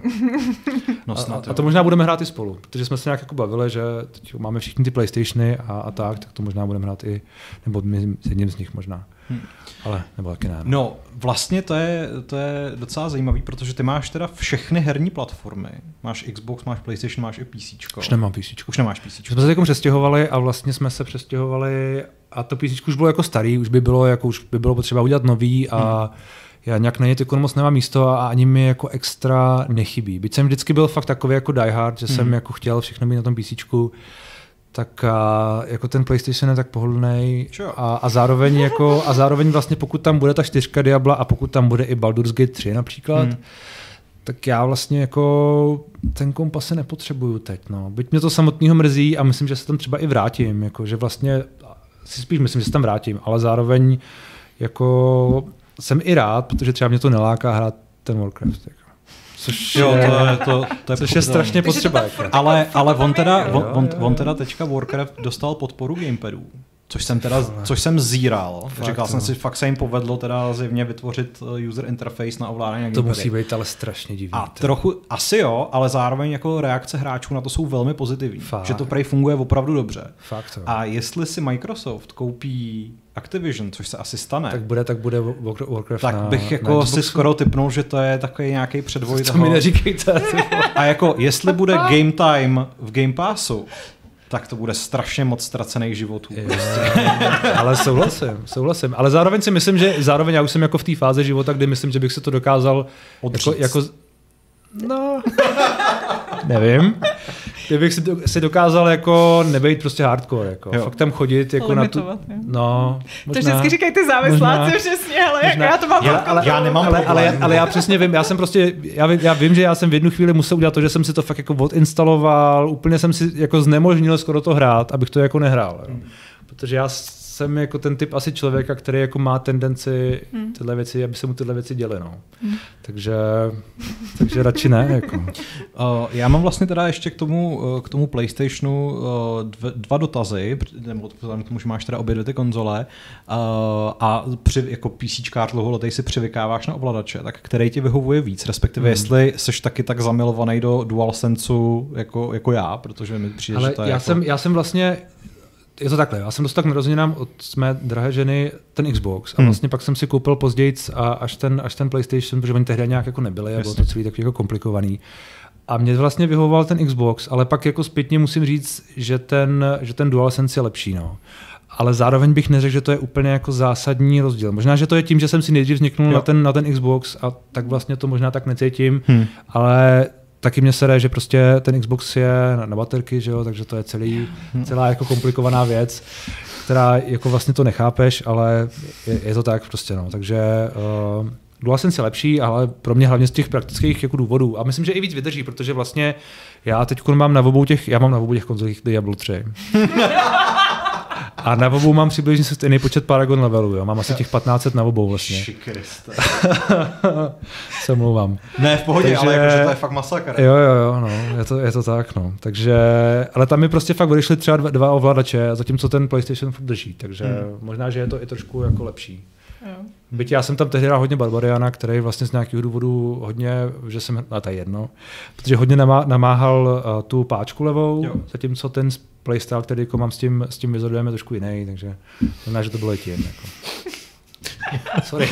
No snad, a, a to možná budeme hrát i spolu, protože jsme se nějak jako bavili, že teď máme všichni ty PlayStationy a, a tak, tak to možná budeme hrát i, nebo my s jedním z nich možná. Hmm. Ale nebo taky ne. No vlastně to je, to je docela zajímavý, protože ty máš teda všechny herní platformy. Máš Xbox, máš PlayStation, máš i PCčko. Už nemám PCčko. Už nemáš PCčko. Jsme se jako přestěhovali a vlastně jsme se přestěhovali a to PCčko už bylo jako starý, už by bylo, jako, už by bylo potřeba udělat nový a hmm. já nějak na ně teď moc nemám místo a ani mi jako extra nechybí. Byť jsem vždycky byl fakt takový jako diehard, že hmm. jsem jako chtěl všechno být na tom PCčku. Tak a, jako ten PlayStation je tak pohodlnej a, a, zároveň jako, a zároveň vlastně pokud tam bude ta čtyřka Diabla a pokud tam bude i Baldur's Gate tři například, hmm. tak já vlastně jako ten kompas se nepotřebuju teď. No. Byť mě to samotného mrzí a myslím, že se tam třeba i vrátím. Jako, že vlastně si spíš myslím, že se tam vrátím, ale zároveň jako jsem i rád, protože třeba mě to neláká hrát ten Warcraft. Jako. Což jo, je, to je, to, to je, což je strašně potřeba. Ale, ale on, teda, on, on, on teda teďka Warcraft dostal podporu gamepadů, což jsem teda, což jsem zíral. Fakt, říkal no. jsem si, fakt se jim povedlo teda zjevně vytvořit user interface na ovládání gamepady. To musí být ale strašně divný. A trochu, asi jo, ale zároveň jako reakce hráčů na to jsou velmi pozitivní. Fakt. Že to prej funguje opravdu dobře. Fakt, a jestli si Microsoft koupí Activision, což se asi stane. Tak bude, tak bude Warcraft. Tak na, bych jako si skoro tipnul, že to je takový nějaký předvoj. To mi neříkejte. A jako jestli bude game time v Game Passu, tak to bude strašně moc ztracených životů. Prostě. Ale souhlasím, souhlasím. Ale zároveň si myslím, že zároveň já už jsem jako v té fázi života, kdy myslím, že bych se to dokázal odříct. Jako, jako no, nevím. Kdybych si, si dokázal jako nebejt prostě hardcore, jako. Fakt tam chodit jako limitovat, na tu... Jo. No, možná. To vždycky říkají ty závisláci přesně, ale možná, já to mám já, ale, já nemám ale, ale, já, ale já přesně vím, já jsem prostě, já, já vím, že já jsem v jednu chvíli musel udělat to, že jsem si to fakt jako odinstaloval, úplně jsem si jako znemožnil skoro to hrát, abych to jako nehrál. Jo. Protože já jsem jako ten typ asi člověka, který jako má tendenci hmm. tyhle věci, aby se mu tyhle věci děly, no. Hmm. Takže, takže radši ne, jako. Uh, já mám vlastně teda ještě k tomu, k tomu PlayStationu uh, dv, dva dotazy, nebo k tomu, že máš teda obě dvě ty konzole uh, a při, jako PCčkář dlouholetej si přivykáváš na ovladače, tak který ti vyhovuje víc, respektive hmm. jestli seš taky tak zamilovaný do DualSenseu jako, jako já, protože mi přijde, ale že to já je jsem, jako... já jsem vlastně je to takhle, já jsem dostal k narozeninám od mé drahé ženy ten Xbox a vlastně hmm. pak jsem si koupil později a až ten, až ten PlayStation, protože oni tehdy nějak jako nebyli a bylo to celý takový jako komplikovaný. A mě vlastně vyhovoval ten Xbox, ale pak jako zpětně musím říct, že ten, že ten DualSense je lepší, no. Ale zároveň bych neřekl, že to je úplně jako zásadní rozdíl. Možná, že to je tím, že jsem si nejdřív vzniknul na ten, na ten Xbox a tak vlastně to možná tak necítím, hmm. ale... Taky mě se jde, že prostě ten Xbox je na baterky, že jo, takže to je celý, celá jako komplikovaná věc, která jako vlastně to nechápeš, ale je, je to tak prostě, no. Takže uh, DualSense je lepší, ale pro mě hlavně z těch praktických jako důvodů. A myslím, že i víc vydrží, protože vlastně já teď mám na obou těch, já mám na obou těch konzolích Diablo tři. A na obou mám přibližně stejný počet Paragon levelů, jo. Mám asi těch patnáct set na obou vlastně. Šikriste. Se mluvám. Ne, v pohodě, takže, ale jakože to je fakt masakr. Jo, jo, jo, no, je to, je to tak, no. Takže, ale tam mi prostě fakt odešly třeba dva, dva ovladače, zatímco ten PlayStation drží, takže hmm. možná, že je to i trošku jako lepší. Jo. Byť já jsem tam tehdy hrál hodně Barbariana, který vlastně z nějakého důvodu hodně, že jsem, a to je jedno, protože hodně namá, namáhal uh, tu páčku levou, jo. Zatímco ten playstyle, který jako mám s tím, s tím vyzorujeme, je trošku jiný, takže znamená, že to bylo i tím. Jako. Sorry.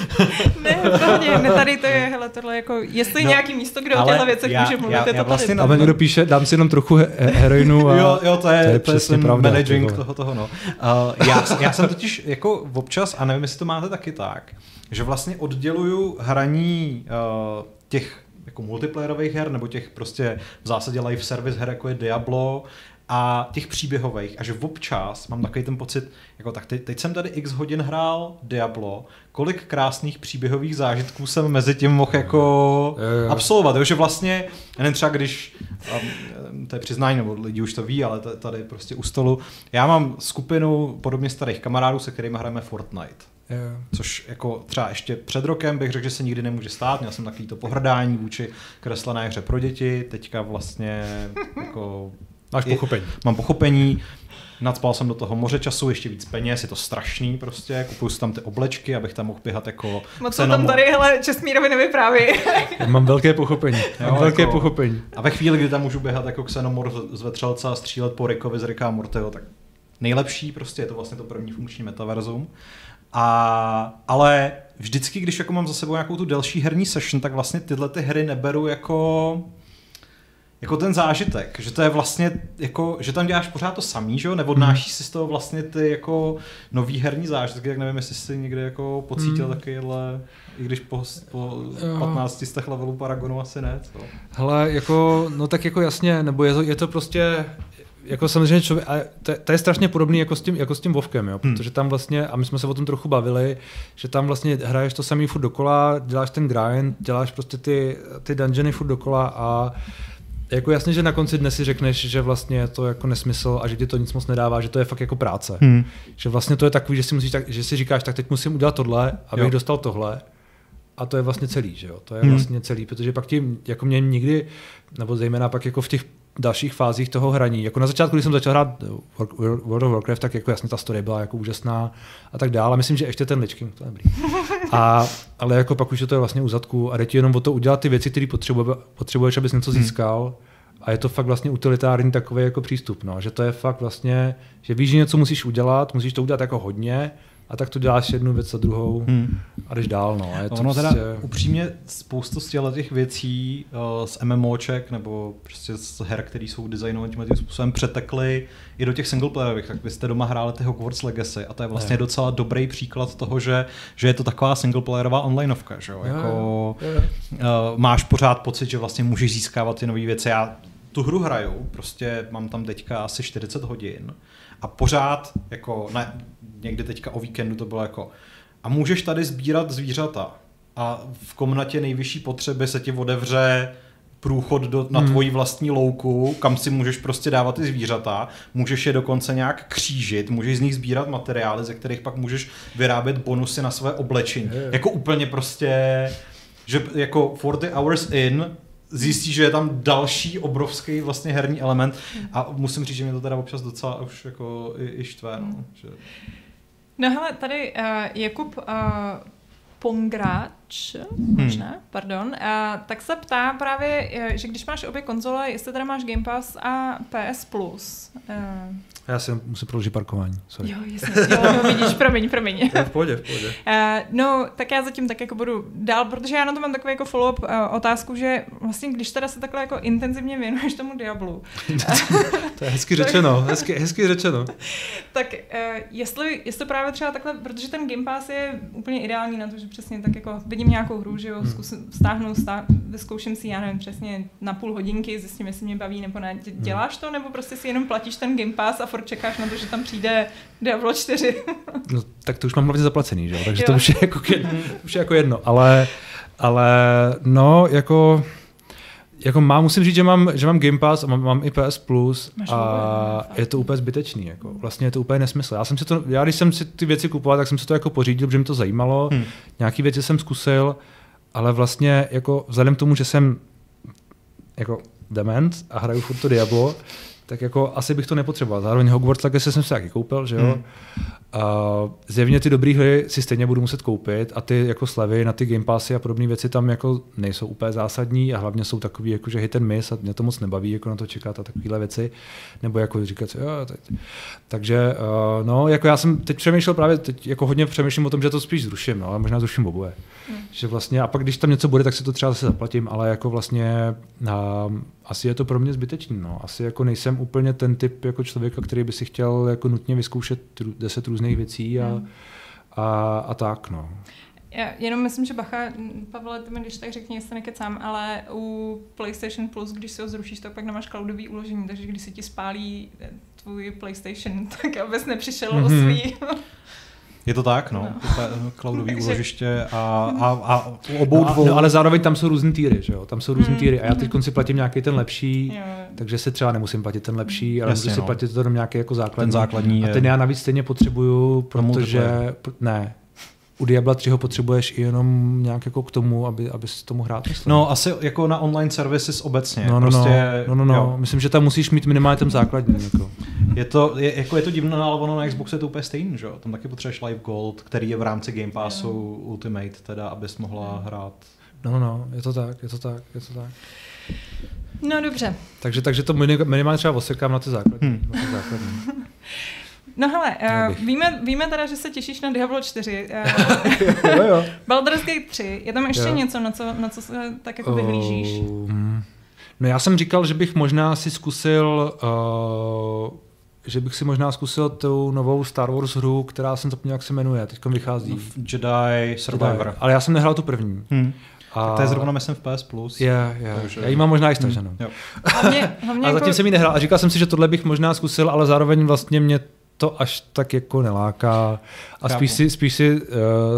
Ne, hodně, ne, tady to je, hele, tohle jako, jestli no, nějaký místo, kde o těchto věcech může mluvit, já, je to vlastně tady. Ale někdo píše, dám si jenom trochu he- heroinu a jo, jo, to je, to je to přesně pravda. Managing toho, toho, no. Uh, já, já jsem totiž jako občas, a nevím, jestli to máte taky tak, že vlastně odděluju hraní uh, těch jako multiplayerových her, nebo těch prostě v zásadě live service her, jako je Diablo, a těch příběhových, a že občas mám takový ten pocit, jako tak teď, teď jsem tady x hodin hrál Diablo, kolik krásných příběhových zážitků jsem mezi tím mohl jako absolvovat, jo? Že vlastně, jen třeba když, to je přiznání, nebo lidi už to ví, ale tady prostě u stolu, já mám skupinu podobně starých kamarádů, se kterými hrajeme Fortnite. Yeah. Což jako třeba ještě před rokem bych řekl, že se nikdy nemůže stát. Měl jsem takový to pohrdání vůči kreslené hře pro děti, teďka vlastně jako... Máš pochopení. I, mám pochopení, nadspal jsem do toho moře času, ještě víc peněz, je to strašný prostě, kupuju si tam ty oblečky, abych tam mohl běhat jako... No co tam tady, hele, Čestmírovi nevypráví. Mám velké pochopení, mám jo, velké jako, pochopení. A ve chvíli, kdy tam můžu běhat jako Xenomorf z Vetřelce a střílet po Rickovi z Ricka a Mortyho, tak nejlepší prostě, je to vlastně to první funkční metaverzum. A, ale vždycky, když jako mám za sebou nějakou tu delší herní session, tak vlastně tyhle ty hry neberu jako... Jako ten zážitek, že to je vlastně, jako, že tam děláš pořád to samý, že jo, neodnášíš si z toho vlastně ty jako nový herní zážitky, tak nevím, jestli jsi někde jako pocítil mm. takovýhle, i když po, po patnácti z těch levelů Paragonu asi ne, co? Hele, jako, no tak jako jasně, nebo je to, je to prostě, jako samozřejmě člověk, a to, to je strašně podobný jako s tím, jako s tím Vovkem, jo, hmm. protože tam vlastně, a my jsme se o tom trochu bavili, že tam vlastně hraješ to samý furt dokola, děláš ten grind, děláš prostě ty, ty dungeony furt dokola a jako jasně, že na konci dne si řekneš, že vlastně je to jako nesmysl a že ti to nic moc nedává, že to je fakt jako práce. Hmm. Že vlastně to je takový, že si musíš tak, že si říkáš, tak teď musím udělat tohle, abych jo. dostal tohle. A to je vlastně celý, že jo? To je hmm. vlastně celý, protože pak tím, jako mě nikdy, nebo zejména pak jako v těch dalších fázích toho hraní, jako na začátku, když jsem začal hrát World of Warcraft, tak jako jasně ta story byla jako úžasná a tak dále. Myslím, že ještě ten Lich King, to je dobrý. A, ale jako pak už je to je vlastně u zadku a jde ti jenom o to udělat ty věci, které potřebuje, potřebuješ, abys něco získal. Hmm. A je to fakt vlastně utilitární takový jako přístup, no. Že to je fakt vlastně, že víš, že něco musíš udělat, musíš to udělat jako hodně, a tak to děláš jednu věc za druhou hmm. a jdeš dál. No. Je to ono prostě... teda upřímně spoustu z těch věcí uh, z MMOček nebo prostě z her, které jsou designované tím způsobem, přetekly i do těch singleplayerových. Tak vy jste doma hráli ty Hogwarts Legacy a to je vlastně ne. docela dobrý příklad toho, že, že je to taková singleplayerová onlineovka. Že jo? Jako, je, je. Uh, máš pořád pocit, že vlastně můžeš získávat ty nové věci. Já tu hru hraju, prostě mám tam teďka asi čtyřicet hodin a pořád jako... Ne, někdy teďka o víkendu to bylo jako a můžeš tady sbírat zvířata a v komnatě nejvyšší potřeby se ti odevře průchod do, na hmm. tvoji vlastní louku, kam si můžeš prostě dávat ty zvířata, můžeš je dokonce nějak křížit, můžeš z nich sbírat materiály, ze kterých pak můžeš vyrábět bonusy na své oblečení. Je. Jako úplně prostě, že jako forty hours in zjistí, že je tam další obrovský vlastně herní element a musím říct, že mě to teda občas docela už jako i, i štve. No, že... no hele, tady uh, Jakub uh... Pongráč, možná, hmm. pardon, a, tak se ptá právě, že když máš obě konzole, jestli teda máš Game Pass a P S Plus. A... Já jsem musím proložit parkování, sorry. Jo, jasně, jo, vidíš, promiň, promiň. V pohodě, v pohodě. A, no, tak já zatím tak jako budu dál, protože já na to mám takový jako follow-up otázku, že vlastně když teda se takhle jako intenzivně věnuješ tomu Diablu. To je hezky řečeno, hezky, hezky řečeno. Tak jestli, jestli právě třeba takhle, protože ten Game Pass je úplně ideální na to, že přesně tak jako vidím nějakou hru, že jo, zkusím, stáhnu, stá, vyzkouším si, já nevím, přesně na půl hodinky, zjistím, jestli mě baví nebo ne. Děláš to, nebo prostě si jenom platíš ten Game Pass a furt čekáš na to, že tam přijde Diablo čtyři? No, tak to už mám hlavně zaplacený, že jo, takže jo. To už je jako, už je jako jedno, ale, ale no, jako... Jako mám, musím říct, že mám, že mám Game Pass a mám, mám i P S Plus a je to úplně zbytečný. Jako. Vlastně je to úplně nesmysl. Já, jsem si to, já když jsem si ty věci kupoval, tak jsem si to jako pořídil, protože mi to zajímalo. Hmm. Nějaké věci jsem zkusil, ale vlastně jako vzhledem k tomu, že jsem jako dement a hraju furt to Diablo, tak jako asi bych to nepotřeboval. Zároveň Hogwarts tak jsem si taky koupil, že jo. Hmm. Uh, zjevně ty dobrý hry si stejně budu muset koupit a ty jako slevy na ty Game Passy a podobné věci tam jako nejsou úplně zásadní a hlavně jsou takový jako že hit and miss a mě to moc nebaví jako na to čekat a takovéhle věci nebo jako říkat jo teď. Takže uh, no jako já jsem teď přemýšlel právě teď jako hodně přemýšlím o tom, že to spíš zruším, no, ale možná zruším oboje. Hmm. Že vlastně a pak když tam něco bude, tak si to třeba zase zaplatím, ale jako vlastně uh, asi je to pro mě zbytečný, no. Asi jako nejsem úplně ten typ jako člověka, který by si chtěl jako nutně vyzkoušet deset různých věcí a, hmm. a, a tak, no. Já jenom myslím, že bacha, Pavle, ty mi když tak řekni, jestli nekecám, ale u PlayStation Plus, když si ho zrušíš, tak pak nemáš cloudový uložení, takže když si ti spálí tvůj PlayStation, tak abys nepřišel mm-hmm. o svý... Je to tak, no, no. Cloudové úložiště a, a, a obou dvou. No, ale zároveň tam jsou různý týry, že jo, tam jsou různý týry a já teď si platím nějaký ten lepší, jo. Takže si třeba nemusím platit ten lepší, ale jasně, můžu si no. platit to nějaký jako základní. Ten základní a ten já navíc stejně potřebuju, protože, ne, u Diabla tři ho potřebuješ i jenom nějak jako k tomu, aby, aby si tomu hrát. Myslím. No asi jako na online services obecně. No, no, prostě, no, no, no, no. Myslím, že tam musíš mít minimálně ten základní. Jako. Je to, je, jako je to divné, ale ono na Xboxu je to úplně stejný, že jo? Tam taky potřebuješ Live Gold, který je v rámci Game Passu no. Ultimate, teda, abys mohla hrát. No, no, no, je to tak, je to tak, je to tak. No dobře. Takže, takže to minimálně třeba osekám na ty základní. Hmm. Na ty základní. No hele, uh, víme, víme teda, že se těšíš na Diablo čtyři. Uh, jo, jo. Baldur's Gate tři. Je tam ještě jo. něco, na co, na co se tak jako vyhlížíš? Uh, no já jsem říkal, že bych možná si zkusil, uh, že bych si možná zkusil tu novou Star Wars hru, která jsem zapomněl, jak se jmenuje. Teďka vychází. Jedi Survivor. Jedi. Ale já jsem nehrál tu první. Hmm. A to je zrovna myslím v P S Plus. Yeah, yeah. Takže... Já ji mám možná i staženou. Hmm. A zatím jsem ji nehrál a říkal jsem si, že tohle bych možná zkusil, ale zároveň vlastně mě to až tak jako neláká. A spíš si, spíš si uh,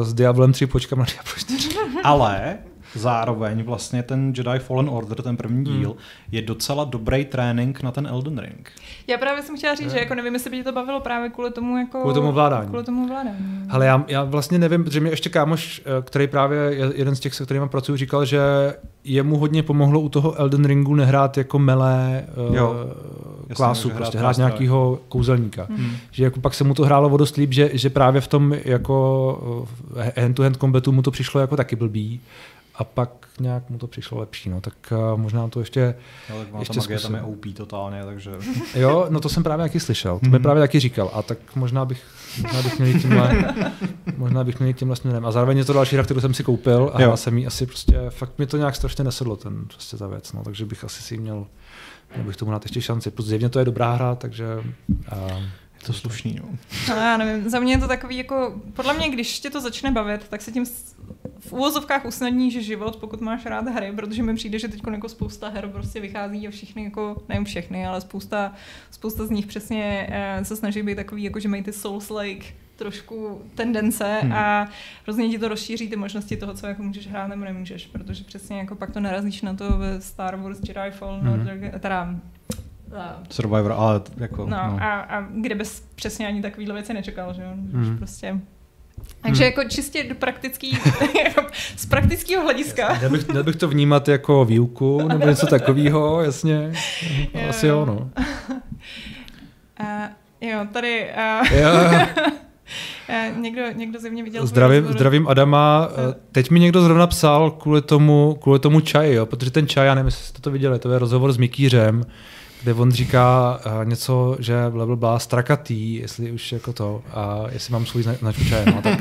s Diablem tři počkám na Diablo čtyři. Ale zároveň vlastně ten Jedi Fallen Order, ten první díl, mm. je docela dobrý trénink na ten Elden Ring. Já právě jsem chtěla říct, je. Že jako nevím, jestli by tě to bavilo právě kvůli tomu jako... Kvůli tomu vládání. Kvůli tomu vládání. Hele, já, já vlastně nevím, protože mě ještě kámoš, který právě jeden z těch, se kterýma pracuju, říkal, že jemu hodně pomohlo u toho Elden Ringu nehrát jako melé jo. Uh, klásu, jasně, prostě hrát, hrát nějakého kouzelníka. Hmm. Že jako pak se mu to hrálo o dost líp, že, že právě v tom jako hand-to-hand combatu mu to přišlo jako taky blbý. A pak nějak mu to přišlo lepší, no tak uh, možná to ještě ale ještě magie tam je O P totálně, takže... Jo, no to jsem právě taky slyšel, to mi mm-hmm. právě taky říkal, a tak možná bych, možná bych měl jít tímhle, možná bych měl jít tímhle směrem. A zároveň je to další hra, kterou jsem si koupil a já jsem jí asi prostě, fakt mi to nějak strašně nesedlo, ten prostě ta věc, no takže bych asi si měl, měl bych tomu dát ještě šanci, protože zjevně to je dobrá hra, takže... Uh, to slušný, no. No, já nevím, za mě je to takový jako, podle mě, když tě to začne bavit, tak se tím v úvozovkách usnadníš život, pokud máš rád hry, protože mi přijde, že teď jako spousta her prostě vychází a všichni jako, nevím všechny, ale spousta, spousta z nich přesně se snaží být takový, jako že mají ty Souls-like trošku tendence hmm. a hrozně ti to rozšíří ty možnosti toho, co jako můžeš hrát nebo nemůžeš, protože přesně jako pak to narazíš na to ve Star Wars, Jedi Fall, hmm. Nord, teda Survivor, ale jako... No, no. A, a kde bys přesně ani takovýhle věci nečekal, že jo? Hmm. Prostě... Takže hmm. jako čistě do praktický, z praktického hlediska. Dal bych, dal bych to vnímat jako výuku nebo něco takového, jasně. Jo, asi jo, jo no. Uh, jo, tady... Uh, yeah. uh, někdo, někdo ze mě viděl... Zdravím, zdravím Adama. Uh, teď mi někdo zrovna psal kvůli tomu, kvůli tomu čaj, jo, protože ten čaj, já nevím, jestli jste to viděli, to je rozhovor s Mikýřem, kde on říká uh, něco, že blablabla, Strakatý, jestli už jako to, a jestli mám svůj značku čaje, no, tak,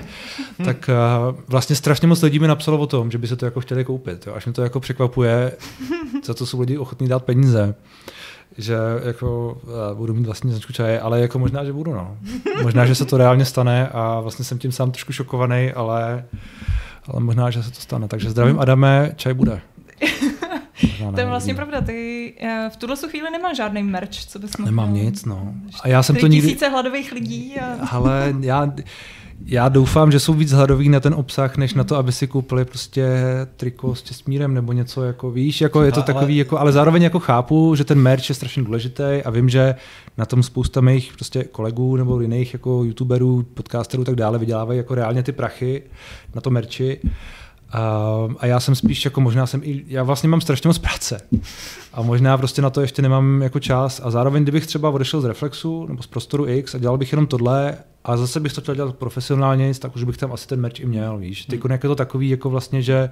tak uh, vlastně strašně moc lidí mi napsalo o tom, že by se to jako chtěli koupit, jo, až mi to jako překvapuje, za to jsou lidi ochotní dát peníze, že jako uh, budu mít vlastně značku čaje, ale jako možná, že budu, no. Možná, že se to reálně stane a vlastně jsem tím sám trošku šokovaný, ale, ale možná, že se to stane, takže zdravím Adame, čaj bude. To je vlastně pravda, ty v tuhle chvíli nemáš žádný merch, co bys mohl... Nemám nic, no. A já jsem to nikdy... tisíce hladových lidí a... Ale já, já doufám, že jsou víc hladoví na ten obsah, než na to, aby si koupili prostě triko s Čestmírem nebo něco, jako víš, jako je to takový, jako, ale zároveň jako chápu, že ten merch je strašně důležitý a vím, že na tom spousta mých prostě kolegů nebo jiných jako youtuberů, podcasterů tak dále vydělávají jako reálně ty prachy na to merči. Uh, a já jsem spíš jako možná jsem i, já vlastně mám strašně moc práce a možná prostě na to ještě nemám jako čas a zároveň kdybych třeba odešel z Reflexu nebo z Prostoru X a dělal bych jenom tohle a zase bych to chtěl dělat profesionálně, tak už bych tam asi ten merch i měl, víš. Teď hmm. je to takový jako vlastně, že,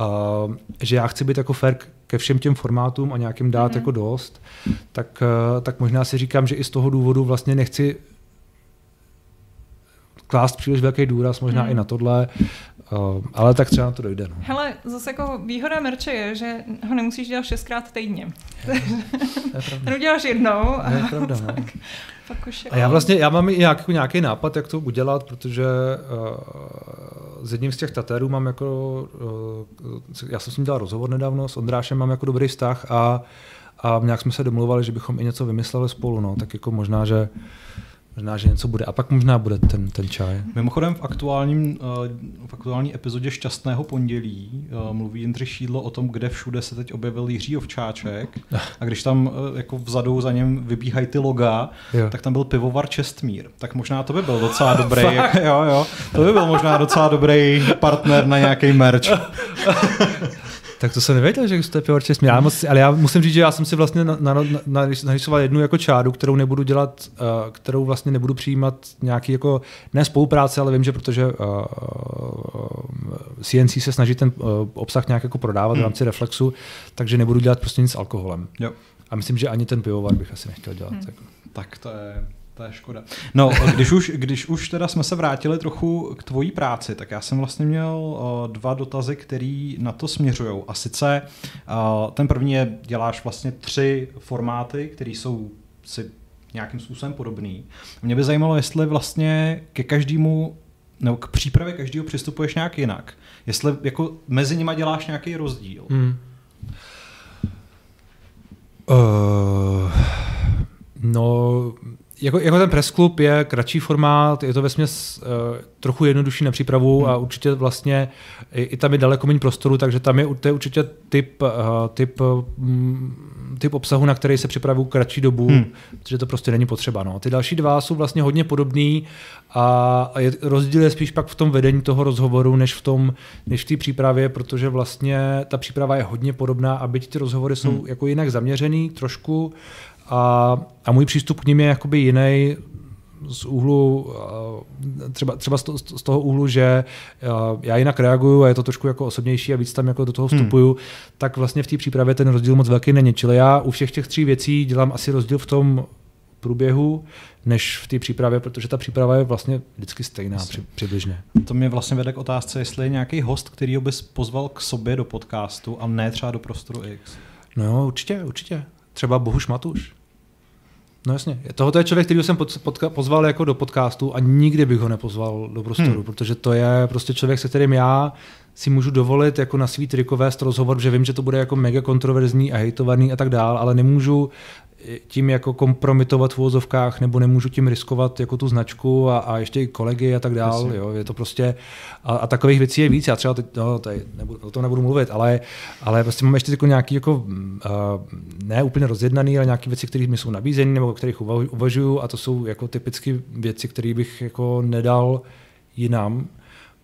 uh, že já chci být jako fair ke všem těm formátům a nějakým dát hmm. jako dost, tak, uh, tak možná si říkám, že i z toho důvodu vlastně nechci klást příliš velký důraz možná hmm. i na tohle, Uh, ale tak třeba na to dojde. No. Hele, zase jako výhoda merče je, že ho nemusíš dělat šestkrát týdně. Ten uděláš jednou. A, je pravda, tak, no. Pak už je... a já vlastně já mám i nějaký, nějaký nápad, jak to udělat, protože uh, s jedním z těch tatérů mám jako, uh, já jsem s ním dělal rozhovor nedávno, s Ondrášem mám jako dobrý vztah a, a nějak jsme se domluvali, že bychom i něco vymysleli spolu, no, tak jako možná, že Možná, že něco bude. A pak možná bude ten, ten čaj. Mimochodem v, aktuálním, v aktuální epizodě Šťastného pondělí mluví Jindřich Šídlo o tom, kde všude se teď objevil Jiří Ovčáček. A když tam jako vzadu za něm vybíhají ty loga, jo. tak tam byl pivovar Čestmír. Tak možná to by byl docela dobrý. jo, jo, to by byl možná docela dobrý partner na nějaký merch. Tak to jsem nevěděl, že to je pivovar Čestmír. Já moc, ale já musím říct, že já jsem si vlastně narysoval jednu jako čáru, kterou nebudu dělat, uh, kterou vlastně nebudu přijímat nějaký jako, ne spolupráce, ale vím, že protože uh, C N C se snaží ten uh, obsah nějak jako prodávat hmm. v rámci Reflexu, takže nebudu dělat prostě nic s alkoholem. Jo. A myslím, že ani ten pivovar bych asi nechtěl dělat. Hmm. Jako. Tak to je... To je škoda. No, když už, když už teda jsme se vrátili trochu k tvojí práci, tak já jsem vlastně měl dva dotazy, které na to směřujou. A sice ten první je, děláš vlastně tři formáty, které jsou si nějakým způsobem podobný. Mě by zajímalo, jestli vlastně ke každému, nebo k přípravě každého přistupuješ nějak jinak. Jestli jako mezi nima děláš nějaký rozdíl. Hmm. Uh, no... Jako, jako ten Press Club je kratší formát, je to vesměs uh, trochu jednodušší na přípravu hmm. a určitě vlastně i, i tam je daleko méně prostoru, takže tam je, to je určitě typ, uh, typ, um, typ obsahu, na který se připravuju kratší dobu, hmm. protože to prostě není potřeba. No. Ty další dva jsou vlastně hodně podobný a, a je, rozdíl je spíš pak v tom vedení toho rozhovoru, než v tom, než v té přípravě, protože vlastně ta příprava je hodně podobná a byť ty rozhovory jsou hmm. jako jinak zaměřený trošku, A, a můj přístup k nim je jakoby jiný z úhlu, třeba, třeba z, to, z toho úhlu, že já jinak reaguju a je to trošku jako osobnější a víc tam jako do toho vstupuju, hmm. tak vlastně v té přípravě ten rozdíl moc velký není. Čili já u všech těch tří věcí dělám asi rozdíl v tom průběhu, než v té přípravě, protože ta příprava je vlastně vždycky stejná při, přibližně. To mě vlastně vede k otázce, jestli je nějaký host, kterýho bys pozval k sobě do podcastu a ne třeba do Prostoru X. No určitě, určitě. Třeba Bohuš Matuš. No jasně. Tohoto je člověk, kterýho jsem podka- pozval jako do podcastu a nikdy bych ho nepozval do Prostoru, hmm. protože to je prostě člověk, se kterým já si můžu dovolit jako na svý triko vést rozhovor, že vím, že to bude jako mega kontroverzní a hejtovaný a tak dál, ale nemůžu tím jako kompromitovat v uvozovkách, nebo nemůžu tím riskovat jako tu značku a, a ještě i kolegy a tak dál. Jo, je to prostě, a, a takových věcí je víc. Já třeba teď, no, tady nebudu, o tom nebudu mluvit, ale, ale prostě mám ještě jako nějaký jako, uh, ne úplně rozjednaný, ale nějaké věci, které mi jsou nabízeny nebo o kterých uvažuju, a to jsou jako typicky věci, které bych jako nedal jinam,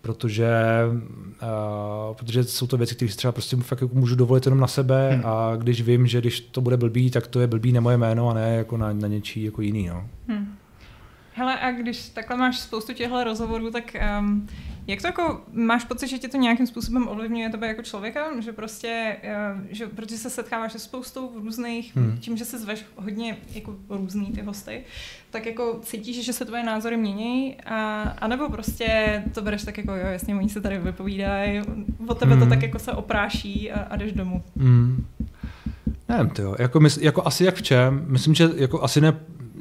protože, uh, protože jsou to věci, které si třeba prostě fakt jako můžu dovolit jenom na sebe, hmm. a když vím, že když to bude blbý, tak to je blbý na moje jméno a ne jako na, na něčí jako jiný. No. Hmm. Hele, a když takhle máš spoustu těchto rozhovorů, tak um, jak to jako, máš pocit, že tě to nějakým způsobem ovlivňuje tebe jako člověka? Že prostě, uh, že, protože se setkáváš se spoustou různých, hmm. tím, že se zveš hodně jako různý ty hosty, tak jako cítíš, že se tvoje názory mění, a, a nebo prostě to bereš tak jako, jo, jasně, oni se tady vypovídají, od tebe hmm. to tak jako se opráší a, a jdeš domů. Hmm. Nevím, tyjo, jako, jako asi jak v čem, myslím, že jako asi ne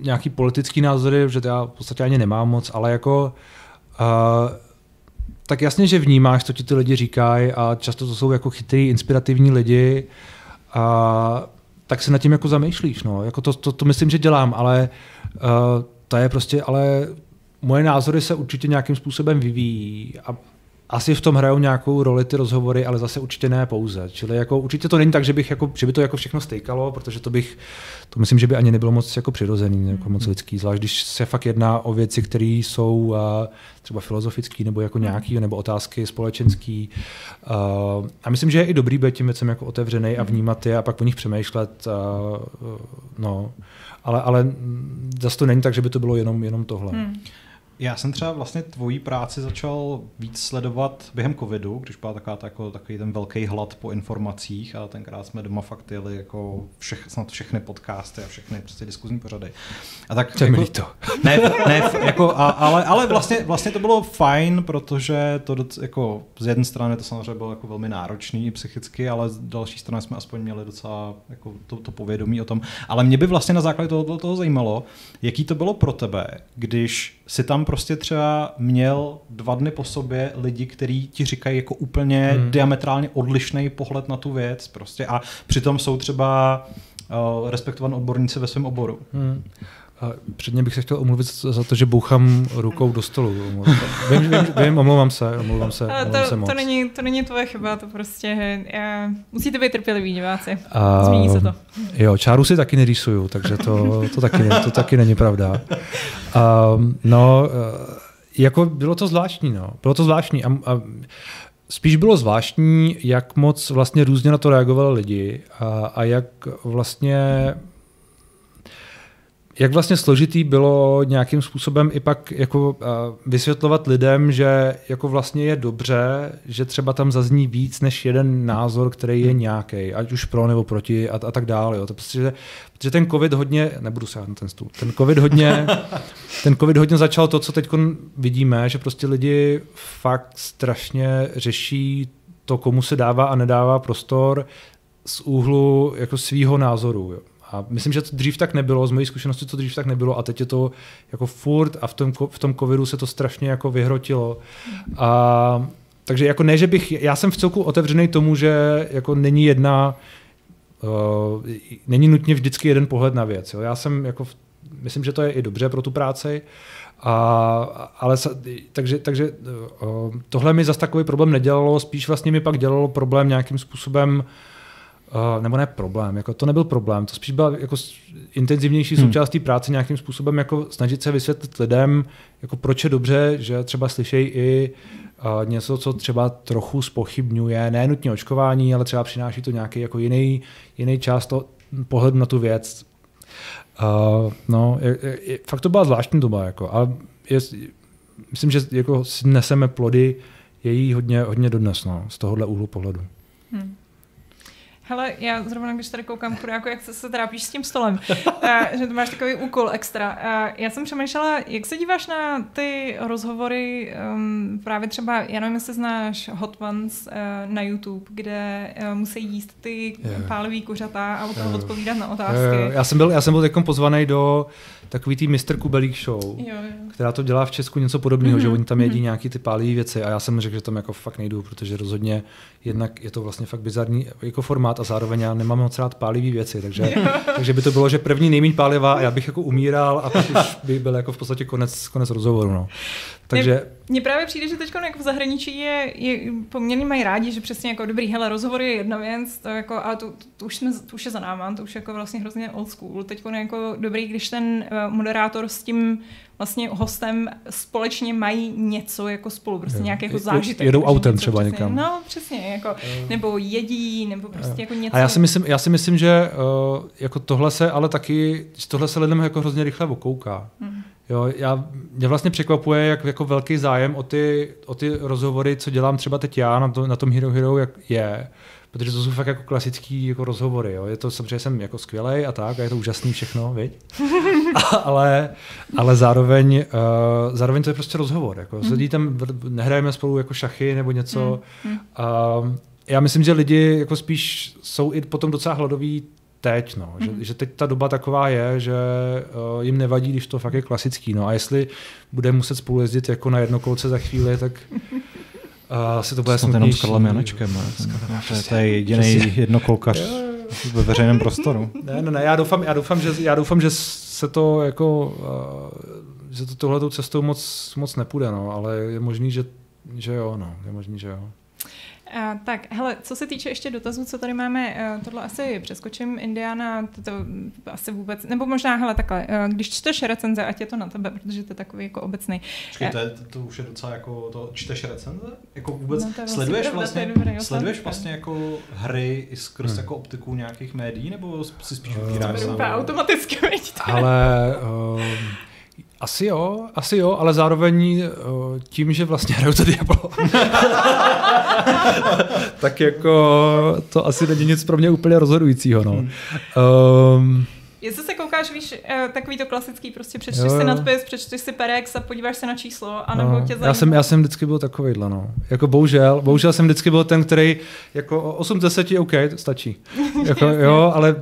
nějaký politický názory, že to já v podstatě ani nemám moc, ale jako uh, tak jasně, že vnímáš, co ti ty lidi říkají, a často to jsou jako chytrý, inspirativní lidi, a tak se nad tím jako zamýšlíš, no, jako to, to, to myslím, že dělám, ale uh, to je prostě, ale moje názory se určitě nějakým způsobem vyvíjí a asi v tom hrajou nějakou roli ty rozhovory, ale zase určitě ne pouze. Čili jako určitě to není tak, že bych jako, že by to jako všechno stejkalo, protože to bych, to myslím, že by ani nebylo moc jako přirozený, jako moc lidský, zvlášť když se fakt jedná o věci, které jsou uh, třeba filozofické nebo jako nějaký, nebo otázky společenské. Uh, a myslím, že je i dobrý být tím věcem jako otevřený a vnímat je a pak o nich přemýšlet. Uh, no, ale ale zase to není tak, že by to bylo jenom jenom tohle. Hmm. Já jsem třeba vlastně tvojí práci začal víc sledovat během covidu, když byla taková, taková, takový ten velký hlad po informacích, a tenkrát jsme doma fakt jeli jako všech, snad všechny podcasty a všechny prostě diskuzní pořady. A tak to jako, mi to. Ne, ne, jako, a, ale, ale vlastně, vlastně to bylo fajn, protože to jako, z jedné strany to samozřejmě bylo jako velmi náročný psychicky, ale z další strany jsme aspoň měli docela jako, to, to povědomí o tom. Ale mě by vlastně na základě toho, toho zajímalo, jaký to bylo pro tebe, když si tam prostě třeba měl dva dny po sobě lidi, kteří ti říkají jako úplně hmm. diametrálně odlišný pohled na tu věc prostě, a přitom jsou třeba uh, respektovaní odborníci ve svém oboru. Hmm. A předně bych se chtěl omluvit za to, že bouchám rukou do stolu. Vím, vím, vím omlouvám se, omlouvám se, omlouvám to, se moc. To není, to není tvoje chyba, to prostě já, musíte být trpěliví, diváci. Změní se to. Jo, čáru si taky nerýsuju, takže to, to, taky, to taky není pravda. Um, no, jako bylo to zvláštní, no. Bylo to zvláštní. A, a spíš bylo zvláštní, jak moc vlastně různě na to reagovali lidi a, a jak vlastně Jak vlastně složitý bylo nějakým způsobem i pak jako uh, vysvětlovat lidem, že jako vlastně je dobře, že třeba tam zazní víc než jeden názor, který je nějaký, ať už pro nebo proti a, a tak dále. Jo. To prostě, protože ten covid hodně, nebudu se na ten stůl, ten covid hodně, ten covid hodně začal to, co teď vidíme, že prostě lidi fakt strašně řeší to, komu se dává a nedává prostor z úhlu jako svýho názoru. Jo. A myslím, že to dřív tak nebylo, z mojí zkušenosti to dřív tak nebylo, a teď je to jako furt, a v tom, v tom covidu se to strašně jako vyhrotilo. A, takže jako ne, že bych, já jsem v celku otevřený tomu, že jako není jedna, uh, není nutně vždycky jeden pohled na věc. Jo. Já jsem jako, myslím, že to je i dobře pro tu práci, a, ale takže, takže uh, tohle mi zas takový problém nedělalo, spíš vlastně mi pak dělalo problém nějakým způsobem, Uh, nebo ne problém, jako to nebyl problém, to spíš byla jako intenzivnější hmm. součástí práce nějakým způsobem jako snažit se vysvětlit lidem, jako proč je dobře, že třeba slyšejí i uh, něco, co třeba trochu zpochybňuje, ne nutně očkování, ale třeba přináší to nějaký jako jiný, jiný část toho pohledu na tu věc. Uh, no, je, je, fakt to byla zvláštní doba, jako, ale je, myslím, že jako si neseme plody její hodně, hodně dodnes, no, z tohohle úhlu pohledu. Hmm. Hele, já zrovna, když tady koukám, kuráku, jak se, se trápíš s tím stolem, a, že to máš takový úkol extra. A já jsem přemýšlela, jak se díváš na ty rozhovory, um, právě třeba, já nevím, jestli znáš Hot Ones uh, na YouTube, kde uh, musí jíst ty yeah. pálivý kuřata a yeah. odpovídat na otázky. Yeah. Já jsem byl, já jsem byl teď pozvaný do takový tý mister Kubelík show, jo, jo. která to dělá v Česku něco podobného, mm-hmm. že oni tam jedí mm-hmm. nějaký ty pálivý věci a já jsem řekl, že tam jako fakt nejdu, protože rozhodně jednak je to vlastně fakt bizarní jako formát a zároveň já nemám moc rád pálivý věci, takže, takže by to bylo, že první nejméně pálivá a já bych jako umíral a pak už by byl jako v podstatě konec, konec rozhovoru. No. Takže... Mně právě přijde, že teď jako v zahraničí je, je poměrně mají rádi, že přesně jako dobrý, hele, rozhovor je jedna věc, to jako, a to, to, to, už jsme, to už je za náma, to už jako vlastně hrozně old school. Teď jako dobrý, když ten moderátor s tím vlastně hostem společně mají něco jako spolu, prostě nějaký jako zážitek. Jedou autem třeba přesně, někam. No, přesně, jako, nebo jedí, nebo prostě jako něco. A já si myslím, já si myslím že uh, jako tohle se ale taky, tohle se lidem jako hrozně rychle okouká. Hmm. Jo, já, mě vlastně překvapuje, jak jako velký zájem o ty, o ty rozhovory, co dělám třeba teď já na, to, na tom Hero Hero, jak je. Protože to jsou fakt jako klasický jako rozhovory. Jo. Je to, samozřejmě jsem jako skvělej a tak, a je to úžasný všechno, viď? ale, ale zároveň, uh, zároveň to je prostě rozhovor. Jako. Mm. Sedí tam, nehrajeme spolu jako šachy nebo něco. Mm. Uh, já myslím, že lidi jako spíš jsou i potom docela hladoví teď, no. Že, mm. že teď ta doba taková je, že uh, jim nevadí, když to fakt je klasický. No. A jestli bude muset spolu jezdit jako na jednokolce za chvíli, tak uh, si to bude smutnější. Jenom s Karlem Janečkem. To je jediný jednokolkař ve veřejném prostoru. Ne, ne, ne, já doufám, já doufám, že, já doufám, že se to jako, uh, že to tohletou cestou moc, moc nepůjde, no. Ale je možný, že, že jo, no. Je možný, že jo. Uh, tak, hele, co se týče ještě dotazů, co tady máme, uh, tohle asi přeskočím, Indiana, to asi vůbec, nebo možná, hele, takhle, uh, když čteš recenze, ať je to na tebe, protože to je takový jako obecný. Počkej, to, to už je docela jako, to čteš recenze? Jako vůbec, no, sleduješ vlastně, vlastně sleduješ vlastně jako hry i skrz hmm. jako optiku nějakých médií, nebo si spíš vybíráš? To úplně automaticky, vidíte. Ale... Um... Asi jo, asi jo, ale zároveň uh, tím, že vlastně hraju to Diablo, tak jako to asi není nic pro mě úplně rozhodujícího, no. Hmm. Um, Jestli se koukáš, víš, takový to klasický, prostě přečteš jo, si nadpis, přečteš si perex a podíváš se na číslo, anebo no, tě zajímá. Já jsem, já jsem vždycky byl takovejhle, no. Jako bohužel, bohužel jsem vždycky byl ten, který jako osm z deseti, OK, to stačí. Jako, jo, ale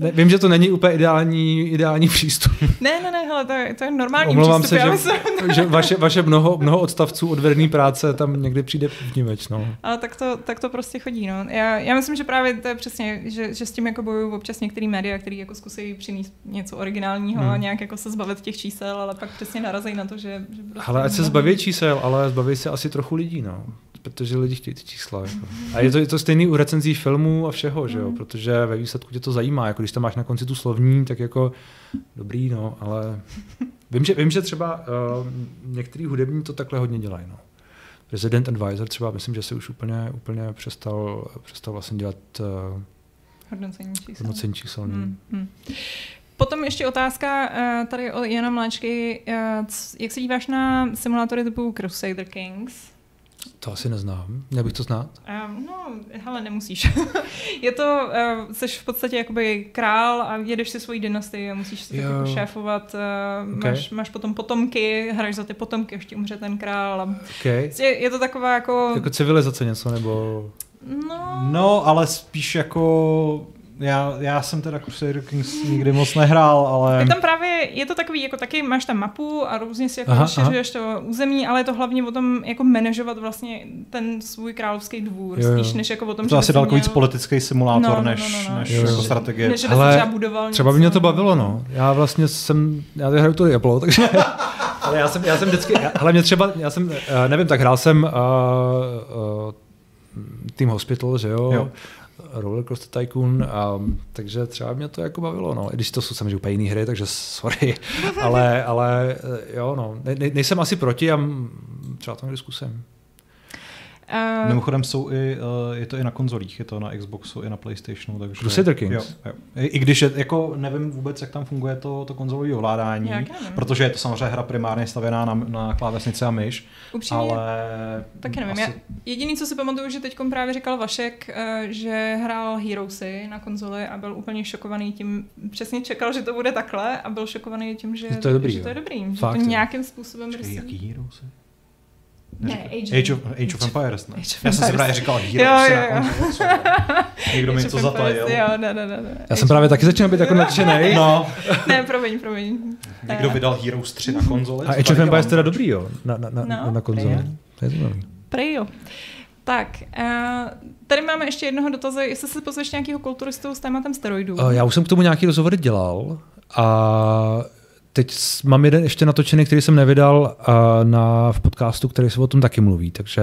ne, vím, že to není úplně ideální, ideální přístup. Ne, ne, ne, hele, to je, to je normální Omlouvám přístup. Omlouvám se, že, že vaše, vaše mnoho, mnoho odstavců odvedený práce tam někdy přijde vnímeč, no. Ale tak to, tak to prostě chodí, no. Já, já myslím, že právě to je přesně, že, že s tím jako bojují občas některý média, který jako zkusí přinést něco originálního hmm. a nějak jako se zbavit těch čísel, ale pak přesně narazí na to, že... že prostě ale ať se zbaví čísel, ale zbaví se asi trochu lidí, no. Protože lidi chtějí ty čísla. Jako. A je to, je to stejný u recenzí filmů a všeho, že jo? Protože ve výsledku tě to zajímá. Jako když tam máš na konci tu slovní, tak jako dobrý, no, ale... Vím, že, vím, že třeba uh, některý hudební to takhle hodně dělají, no. Resident Advisor třeba, myslím, že se už úplně, úplně přestal, přestal vlastně dělat... Uh, hodnocení čísel. Hodnocení čísel. Hmm, hmm. Potom ještě otázka tady od Jana Mláčky. Jak se díváš na simulátory typu Crusader Kings? To asi neznám. Měl bych to znát? Um, no, hele, nemusíš. Je to, uh, seš v podstatě jakoby král a jedeš si svoji dynastii a musíš si jako šéfovat. Uh, okay. máš, máš potom potomky, hraješ za ty potomky, ještě umře ten král. A... Okay. Je, je to taková jako... Jako civilizace něco, nebo... No. no, ale spíš jako... Já, já jsem teda Crusader Kings nikdy moc nehrál, ale... Tak tam právě je to takový, jako taky máš tam mapu a různě si jako rozšiřuješ to území, ale je to hlavně o tom jako manažovat vlastně ten svůj královský dvůr, jo, jo. spíš než jako o tom, to že... To asi daleko měl... víc politický simulátor, no, než, no, no, no. než jako strategie. Než ale třeba budoval třeba by mě to bavilo, no. Já vlastně jsem... Já hraju to Diablo, takže... ale já jsem, já jsem vždycky... Ale mě třeba... Já jsem... Nevím, tak hrál jsem uh, uh, Team Hospital, že jo? jo. Rollercoaster Tycoon, a, takže třeba mě to jako bavilo, no. I když to jsou samozřejmě úplně jiný hry, takže sorry, ale, ale jo, no. Ne, nejsem asi proti a třeba to někdy zkusím. Uh, Mimochodem jsou i, uh, je to i na konzolích, je to na Xboxu i na PlayStationu. Takže, Crusader Kings. Jo, jo. I když je, jako nevím vůbec, jak tam funguje to, to konzolové ovládání, protože je to samozřejmě hra primárně stavěná na, na klávesnici a myš. Upřímně, ale taky nevím. Asi... Jediný, co si pamatuju, že teďkom právě říkal Vašek, že hrál Heroesy na konzoli a byl úplně šokovaný tím, přesně čekal, že to bude takhle a byl šokovaný tím, že to je dobrý, že to, je dobrý, že to nějakým způsobem... Čekaj, jaký Heroesy? Ne, Age of, Age of Empires, ne? Age of Empires. Já jsem si právě říkal, Heroes na konzolce. Někdo mi to zatajil. Jo, ne, ne, ne. Já jsem právě taky začínal být jako nadšenej. No. Ne, promiň, promiň. Někdo vydal Heroes tři na konzole. A Age of Empires teda dobrý, jo? Na, na, na, no, na konzole. Prej jo. Tak, tady máme ještě jednoho dotazu, jestli se pozveš nějakého kulturistu s tématem steroidů. Já už jsem k tomu nějaký rozhovor dělal a... Teď mám jeden ještě natočený, který jsem nevydal na, v podcastu, který se o tom taky mluví, takže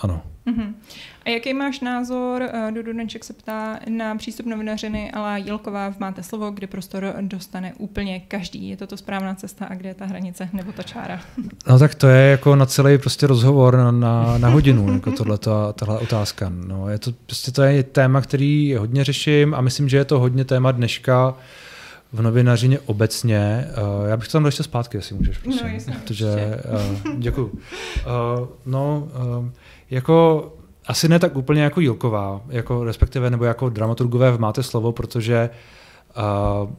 ano. Uh-huh. A jaký máš názor, Dudu Danček se ptá, na přístup novinařiny a la Jilková v Máte slovo, kde prostor dostane úplně každý? Je to to správná cesta a kde je ta hranice nebo ta čára? No tak to je jako na celý prostě rozhovor na, na, na hodinu, jako tohleto, tahle otázka. No, je to, prostě to je téma, který hodně řeším a myslím, že je to hodně téma dneška, v novinařině obecně. Uh, já bych to tam dal ještě zpátky, jestli můžeš, prosím. No, jasně. Protože, uh, děkuju. Uh, no, uh, jako asi ne tak úplně jako Jilková, jako respektive, nebo jako dramaturgové v Máte slovo, protože uh,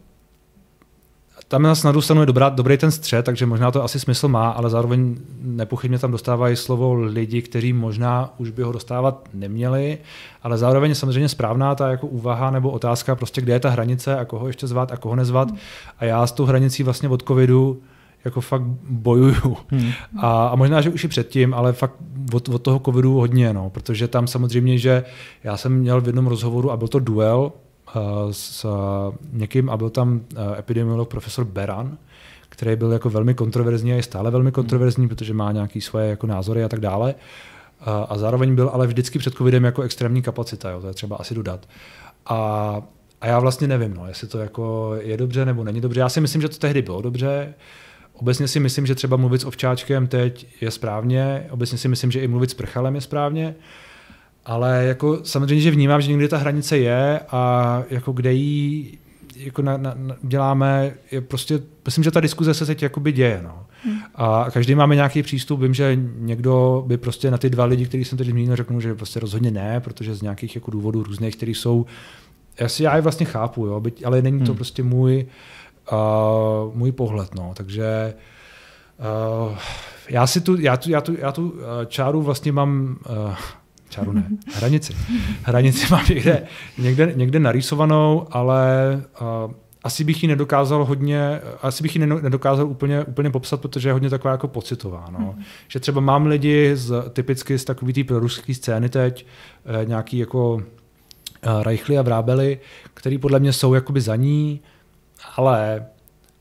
tam nás na důstanu je dobrá, dobrý ten střed, takže možná to asi smysl má, ale zároveň nepochybně tam dostávají slovo lidi, kteří možná už by ho dostávat neměli, ale zároveň samozřejmě správná ta jako úvaha nebo otázka, prostě kde je ta hranice a koho ještě zvát a koho nezvat. Hmm. A já s tou hranicí vlastně od covidu jako fakt bojuju. Hmm. A, a možná, že už i předtím, ale fakt od, od toho covidu hodně, no, protože tam samozřejmě, že já jsem měl v jednom rozhovoru a byl to duel, s někým a byl tam epidemiolog profesor Beran, který byl jako velmi kontroverzní a je stále velmi kontroverzní, mm. protože má nějaké svoje jako názory a tak dále. A zároveň byl ale vždycky před covidem jako extrémní kapacita, jo, to je třeba asi dodat. A, a já vlastně nevím, no, jestli to jako je dobře nebo není dobře. Já si myslím, že to tehdy bylo dobře. Obecně si myslím, že třeba mluvit s ovčáčkem teď je správně. Obecně si myslím, že i mluvit s prchalem je správně. Ale jako samozřejmě, že vnímám, že někdy ta hranice je a jako kde ji jako na, na, na, děláme, je prostě, myslím, že ta diskuze se teď jakoby děje. No. Hmm. A každý máme nějaký přístup, vím, že někdo by prostě na ty dva lidi, který jsem teď zmínil, řeknul, že prostě rozhodně ne, protože z nějakých jako důvodů různých, které jsou, já, si, já je vlastně chápu, jo, byť, ale není to hmm. prostě můj, uh, můj pohled. No. Takže... Uh, já, si tu, já, tu, já, tu, já tu čáru vlastně mám... Uh, Čáru ne, hranici. Hranici mám někde, někde, někde narýsovanou, ale uh, asi bych ji nedokázal hodně, asi bych ji nedokázal úplně, úplně popsat, protože je hodně taková jako pocitová. No. Mm. Že třeba mám lidi z, typicky z takový té proruské scény teď, eh, nějaký jako uh, Rajchly a Vrábely, který podle mě jsou jakoby za ní, ale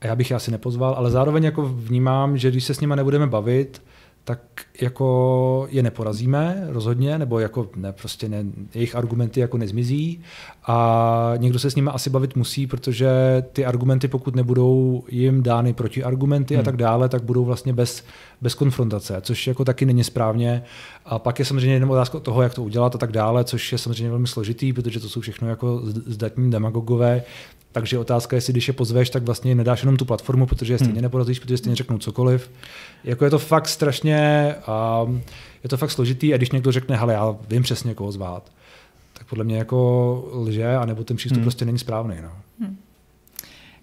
já bych je asi nepozval, ale zároveň jako vnímám, že když se s nima nebudeme bavit, tak jako je neporazíme rozhodně, nebo jako ne, prostě ne, jejich argumenty jako nezmizí a někdo se s nimi asi bavit musí, protože ty argumenty, pokud nebudou jim dány protiargumenty hmm. a tak dále, tak budou vlastně bez, bez konfrontace, což jako taky není správně. A pak je samozřejmě jenom otázka toho, jak to udělat a tak dále, což je samozřejmě velmi složitý, protože to jsou všechno jako zdatní demagogové. Takže otázka, jestli když je pozveš, tak vlastně nedáš jenom tu platformu, protože je stejně hmm. neporazíš, protože stejně řeknou cokoliv. Jako je to fakt strašně, um, je to fakt složitý a když někdo řekne, hele, já vím přesně, koho zvát, tak podle mě jako lže, anebo ten přístup hmm. prostě není správný. No. Hmm.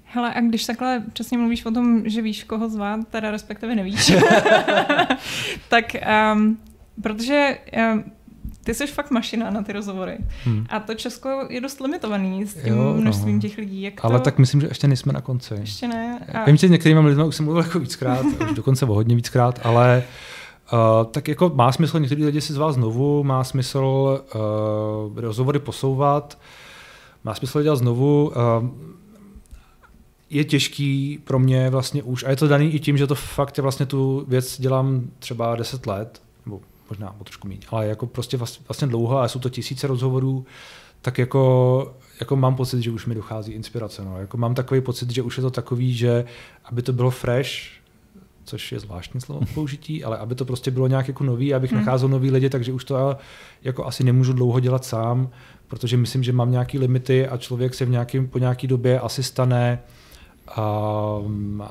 Hele, a když takhle přesně mluvíš o tom, že víš, koho zvát, teda respektive nevíš, tak um, protože... Um, ty jsi fakt mašina na ty rozhovory. Hmm. A to Česko je dost limitovaný s tím jo, množstvím no. těch lidí. Jak to... Ale tak myslím, že ještě nejsme na konci. Ještě ne. A... Vím, že některými lidmi už jsem mluvil jako víckrát, už dokonce o hodně víckrát, ale uh, tak jako má smysl některý lidi si zvát znovu, má smysl uh, rozhovory posouvat, má smysl dělat znovu. Uh, je těžký pro mě vlastně už, a je to daný i tím, že to fakt je vlastně tu věc dělám třeba deset let, nebo možná o trošku méně, ale jako prostě vlastně dlouho a jsou to tisíce rozhovorů, tak jako, jako mám pocit, že už mi dochází inspirace. No. Jako mám takový pocit, že už je to takový, že aby to bylo fresh, což je zvláštní slovo použití, ale aby to prostě bylo nějak jako nový, abych hmm. nacházel nový lidi, takže už to jako asi nemůžu dlouho dělat sám, protože myslím, že mám nějaký limity a člověk se v nějakým, po nějaký době asi stane Um,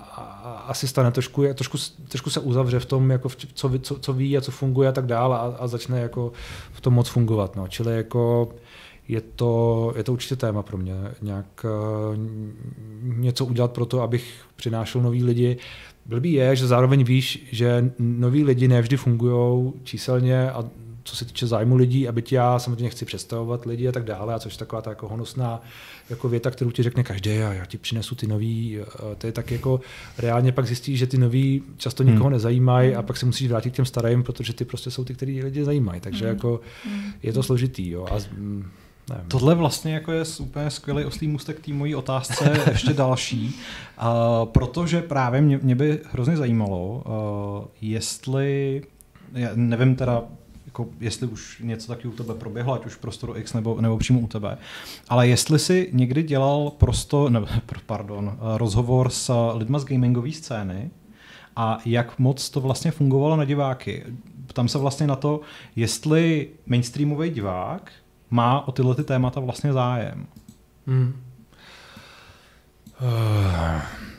asi stane trošku, trošku, trošku se uzavře v tom, jako v, co, co, co ví a co funguje a tak dále a, a začne jako v tom moc fungovat. No. Čili jako je to, je to určitě téma pro mě. Nějak uh, něco udělat pro to, abych přinášel nový lidi. Blbý je, že zároveň víš, že noví lidi nevždy fungujou číselně a co se týče zájmu lidí, aby ti já samozřejmě chci představovat lidi a tak dále, a což je taková ta jako honosná jako věta, kterou ti řekne každý a já ti přinesu ty nový, to je tak jako reálně pak zjistíš, že ty nový často nikoho hmm. nezajímají a pak se musíš vrátit k těm starým, protože ty prostě jsou ty, který lidi zajímají, takže hmm. jako je to složitý. Jo. A, nevím. Tohle vlastně jako je úplně skvělý oslý můstek k té mojí otázce ještě další, uh, protože právě mě, mě by hrozně zajímalo, uh, jestli, já nevím teda, jako jestli už něco taky u tebe proběhlo, ať už Prostoru X nebo, nebo přímo u tebe. Ale jestli jsi někdy dělal prosto, ne, pardon, rozhovor s lidma z gamingové scény a jak moc to vlastně fungovalo na diváky. Ptám se vlastně na to, jestli mainstreamový divák má o tyhle ty témata vlastně zájem. Hmm.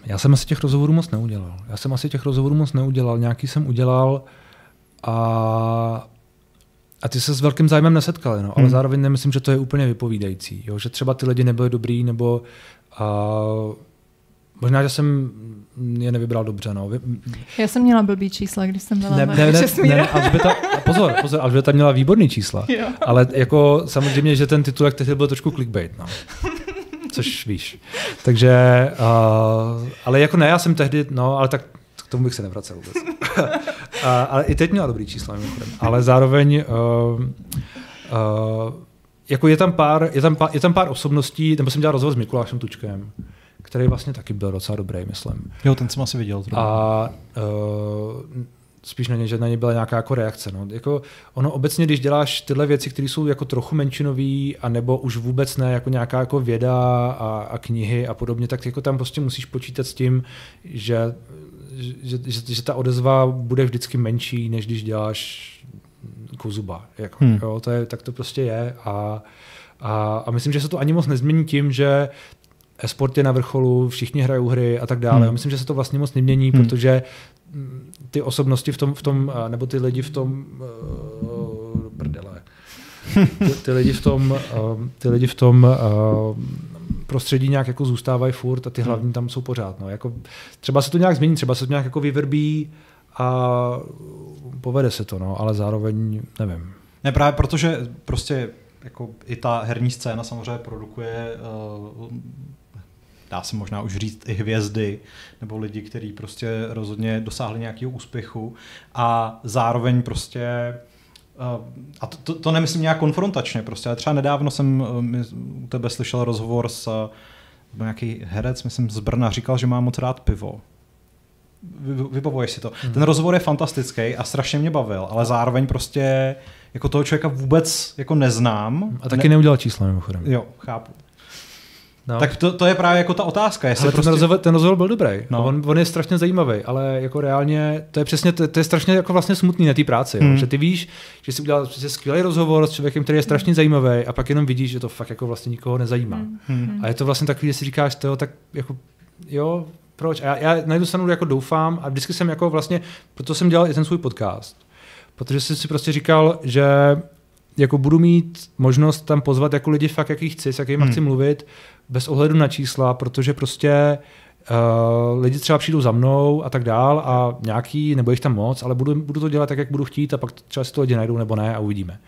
Já jsem asi těch rozhovorů moc neudělal. Já jsem asi těch rozhovorů moc neudělal. Nějaký jsem udělal a A ty se s velkým zájmem nesetkali, no, ale hmm. zároveň nemyslím, že to je úplně vypovídající. Jo? Že třeba ty lidi nebyly dobrý, nebo uh, možná, že jsem je nevybral dobře. No. Vy... Já jsem měla blbý čísla, když jsem byla ne, na Čestmíra. Pozor, pozor, Alžběta měla výborný čísla. Jo. Ale jako samozřejmě, že ten titulek tehdy byl trošku clickbait. No. Což víš. Takže, uh, ale jako ne, já jsem tehdy, no, ale tak k tomu bych se nevracel vůbec. A, ale i teď měla dobrý čísla, ale zároveň uh, uh, jako je tam, pár, je, tam pár, je tam pár osobností, nebo jsem dělal rozhovor s Mikulášem Tučkem, který vlastně taky byl docela dobrý, myslím. Jo, ten jsem asi viděl. A uh, spíš na ně, že na ně byla nějaká jako reakce. No. Jako ono obecně, když děláš tyhle věci, které jsou jako trochu menšinový, anebo už vůbec ne, jako nějaká jako věda a, a knihy a podobně, tak jako tam prostě musíš počítat s tím, že Že, že, že ta odezva bude vždycky menší, než když děláš kuzuba. Jako, hmm. jo, to je, tak to prostě je. A, a, a myslím, že se to ani moc nezmění tím, že e-sport je na vrcholu, všichni hrajou hry a tak dále. Hmm. Myslím, že se to vlastně moc nemění, hmm. protože ty osobnosti v tom, v tom, nebo ty lidi v tom uh, prdele. Ty, ty lidi v tom, uh, ty lidi v tom uh, prostředí nějak jako zůstávají furt a ty hlavní tam jsou pořád. No. Jako, třeba se to nějak změní, třeba se to nějak jako vyvrbí a povede se to, no, ale zároveň nevím. Ne, právě protože prostě jako i ta herní scéna samozřejmě produkuje uh, dá se možná už říct i hvězdy, nebo lidi, kteří prostě rozhodně dosáhli nějakého úspěchu a zároveň prostě a to, to, to nemyslím nějak konfrontačně prostě, ale třeba nedávno jsem u tebe slyšel rozhovor s nějaký herec, myslím z Brna, říkal, že má moc rád pivo. Vy, vybavuješ si to. Mm. Ten rozhovor je fantastický a strašně mě bavil, ale zároveň prostě jako toho člověka vůbec jako neznám. A taky ne... neudělal čísla mimochodem. Jo, chápu. No. Tak to, to je právě jako ta otázka. Ale prostě... ten, rozhovor, ten rozhovor byl dobrý. No. On, on je strašně zajímavý, ale jako reálně to je přesně to, to je strašně jako vlastně smutný na té práci, hmm. jo? Že ty víš, že jsi udělal skvělý rozhovor s člověkem, který je strašně zajímavý, a pak jenom vidíš, že to fakt jako vlastně nikoho nezajímá. Hmm. A je to vlastně takový, že si říkáš, toho, tak jako jo, proč? A já, já na jednu stranu jako doufám a vždycky jsem jako vlastně, proto jsem dělal i ten svůj podcast, protože jsem si prostě říkal, že jako budu mít možnost tam pozvat jako lidi fakt, jaký chci, s jakýma hmm. chci mluvit, bez ohledu na čísla, protože prostě uh, lidi třeba přijdou za mnou a tak dál a nějaký, nebo jich tam moc, ale budu, budu to dělat tak, jak budu chtít a pak třeba si to lidi najdou nebo ne a uvidíme.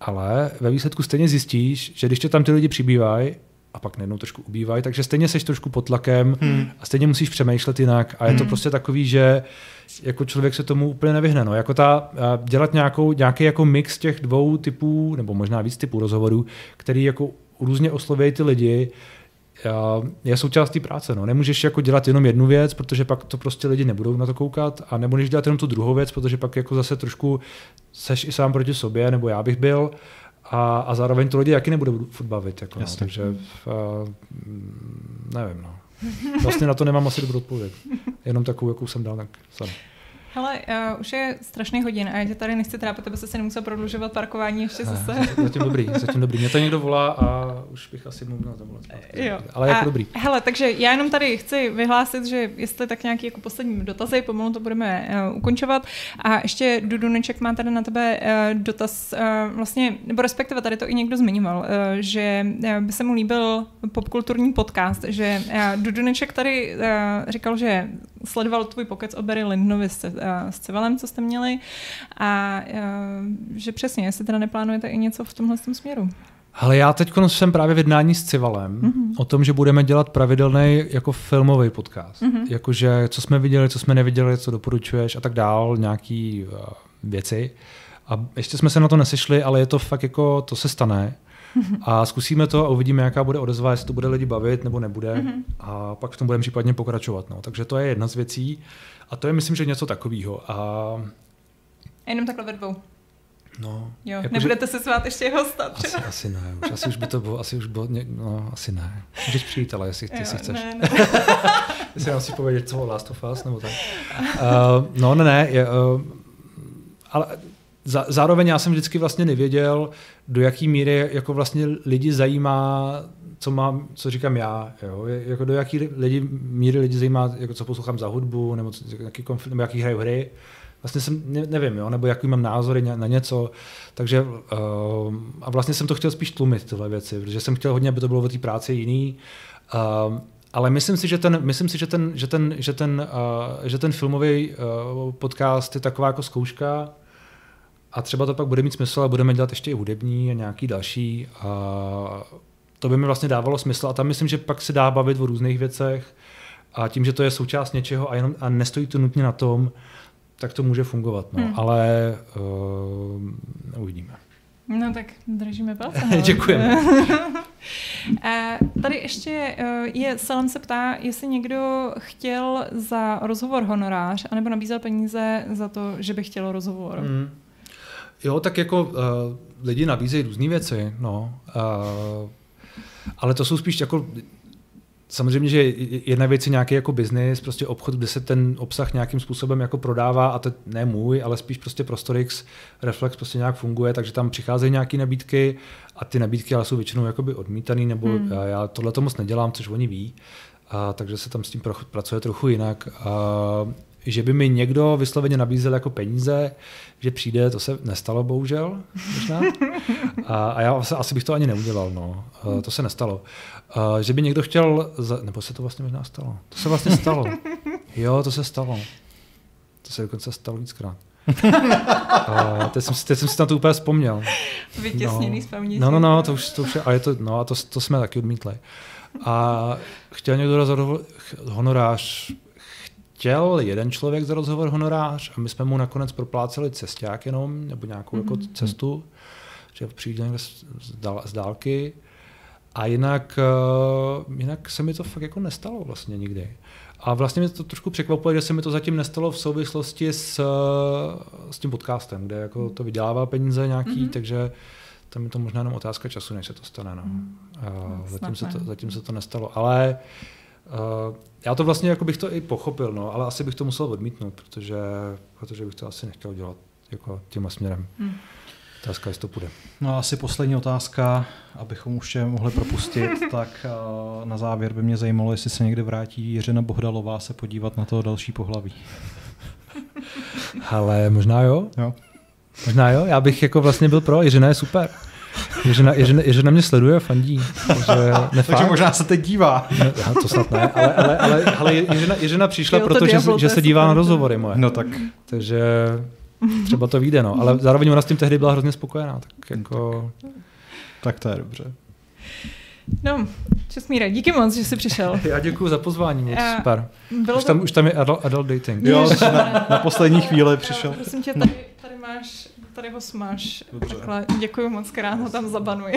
Ale ve výsledku stejně zjistíš, že když tě tam ty lidi přibývají a pak najednou trošku ubývají, takže stejně seš trošku pod tlakem hmm. a stejně musíš přemýšlet jinak a je to hmm. prostě takový, že jako člověk se tomu úplně nevyhne. No. Jako ta, dělat nějakou, nějaký jako mix těch dvou typů, nebo možná víc typů rozhovorů, který jako různě oslovějí ty lidi, je součástí práce. No. Nemůžeš jako dělat jenom jednu věc, protože pak to prostě lidi nebudou na to koukat, a nebo než dělat jenom tu druhou věc, protože pak jako zase trošku seš i sám proti sobě, nebo já bych byl, a, a zároveň to lidi jaký nebude furt bavit. Jako, no. Takže uh, nevím. No. Vlastně na to nemám asi dobrou odpověď. Jenom takovou, jakou jsem dal, tak sám. Hele, uh, už je strašný hodin a já tě tady nechci trápit, aby se se nemusel prodlužovat parkování ještě zase. Zatím dobrý, zatím dobrý. Mě to někdo volá a už bych asi mluvila zavolat. Ale jako dobrý. Hele, takže já jenom tady chci vyhlásit, že jestli tak nějaký jako poslední dotazy, pomalu to budeme uh, ukončovat. A ještě Duduneček má tady na tebe uh, dotaz, uh, vlastně, nebo respektive tady to i někdo zmiňoval, uh, že uh, by se mu líbil popkulturní podcast, že uh, Duduneček tady uh, říkal, že sledoval tvůj pokec o Barry Lindonovi s Civelem, co jste měli, a že přesně, jestli teda neplánujete i něco v tomhle směru. Ale já teď jsem právě v jednání s Civelem mm-hmm. o tom, že budeme dělat pravidelný jako filmový podcast. Mm-hmm. Jakože co jsme viděli, co jsme neviděli, co doporučuješ a tak dál, nějaký uh, věci. A ještě jsme se na to nesešli, ale je to fakt jako, to se stane. A zkusíme to a uvidíme, jaká bude odezva, jestli to bude lidi bavit nebo nebude. Mm-hmm. A pak v tom budeme případně pokračovat. No. Takže to je jedna z věcí. A to je, myslím, že něco takového. A... a jenom takhle ve dvou. No, jo, jako nebudete že... se svát ještě hosta. Asi, asi ne. Už, asi už by to bylo, asi už bylo, ně... no, asi ne. Můžeš přijít, ale jestli, jo, jestli chceš. Ne, ne. Jestli nám si povědět, co o Last of Us, nebo tak. Uh, no, ne, ne. Je, uh, ale... Zároveň já jsem vždycky vlastně nevěděl, do jaký míry jako vlastně lidi zajímá, co mám, co říkám já, jo? Jako do jaký lidi, míry lidi zajímá, jako co poslouchám za hudbu, nebo, co, jaký, konf, nebo jaký hraju hry. Vlastně jsem, nevím, jo? Nebo jaký mám názory na něco. Takže uh, a vlastně jsem to chtěl spíš tlumit, tyhle věci, protože jsem chtěl hodně, aby to bylo o té práci jiný. Uh, ale myslím si, že ten, myslím si, že ten, že ten, že ten, uh, že ten filmový uh, podcast je taková jako zkouška. A třeba to pak bude mít smysl a budeme dělat ještě i hudební a nějaký další. A to by mi vlastně dávalo smysl. A tam myslím, že pak se dá bavit o různých věcech. A tím, že to je součást něčeho a, jenom, a nestojí to nutně na tom, tak to může fungovat. No. Hmm. Ale uh, uvidíme. No tak držíme palce. Děkujeme. Tady ještě je, Salem se ptá, jestli někdo chtěl za rozhovor honorář, anebo nabízel peníze za to, že by chtěl rozhovor. Hmm. Jo, tak jako uh, lidi nabízejí různé věci, no. Uh, ale to jsou spíš jako, samozřejmě, že jedna věc je nějaký jako biznis, prostě obchod, kde se ten obsah nějakým způsobem jako prodává, a to ne můj, ale spíš prostě Prostor X, Reflex prostě nějak funguje, takže tam přicházejí nějaké nabídky a ty nabídky ale jsou většinou jakoby odmítaný, nebo hmm. já tohle to moc nedělám, což oni ví, uh, takže se tam s tím pr- pracuje trochu jinak. Uh, že by mi někdo vysloveně nabízel jako peníze, že přijde, to se nestalo bohužel, možná. A, a já asi bych to ani neudělal, no. A to se nestalo. A že by někdo chtěl, za, nebo se to vlastně možná stalo. To se vlastně stalo. Jo, to se stalo. To se dokonce stalo víckrát. A teď jsem, teď jsem si na to úplně vzpomněl. Vytěsněný no. Spomnění. No, no, no, to už, to už je, a je to, no, a to, to jsme taky odmítli. A chtěl někdo rozhodl, honorář, chtěl jeden člověk za rozhovor honorář a my jsme mu nakonec propláceli cesták jenom, nebo nějakou mm-hmm. jako cestu, že přijde někde z dálky. A jinak, jinak se mi to fakt jako nestalo vlastně nikdy. A vlastně mě to trošku překvapuje, že se mi to zatím nestalo v souvislosti s, s tím podcastem, kde jako to vydělává peníze nějaký, mm-hmm. takže tam je to možná jenom otázka času, než se to stane. No. Mm-hmm. Zatím, se to, zatím se to nestalo, ale Uh, já to vlastně jako bych to i pochopil, no, ale asi bych to musel odmítnout, protože, protože bych to asi nechtěl dělat jako tímhle směrem. Hmm. Otázka, jestli to půjde. No a asi poslední otázka, abychom už je mohli propustit, tak uh, na závěr by mě zajímalo, jestli se někde vrátí Jiřina Bohdalová se podívat na to další pohlaví. Ale možná jo. jo. Možná jo, já bych jako vlastně byl pro, Jiřina je super. Ježena, Ježena, Ježena mě sleduje, fandí. Takže, takže možná se teď dívá. Ne, to snad ne, ale, ale, ale, ale Ježena, Ježena přišla, protože že se dívá na rozhovory moje. No tak. Takže třeba to vyjde, no. Ale zároveň ona s tím tehdy byla hrozně spokojená. Tak, jako... tak. tak to je dobře. No, Čestmíre, díky moc, že jsi přišel. Já děkuju za pozvání, moc super. Už tam, to... už tam je adult, adult dating. Jo, na, na poslední chvíli přišel. Prosím tě, tady, tady máš... Tady ho smáš. Děkuji moc krát, ho tam zabanuji.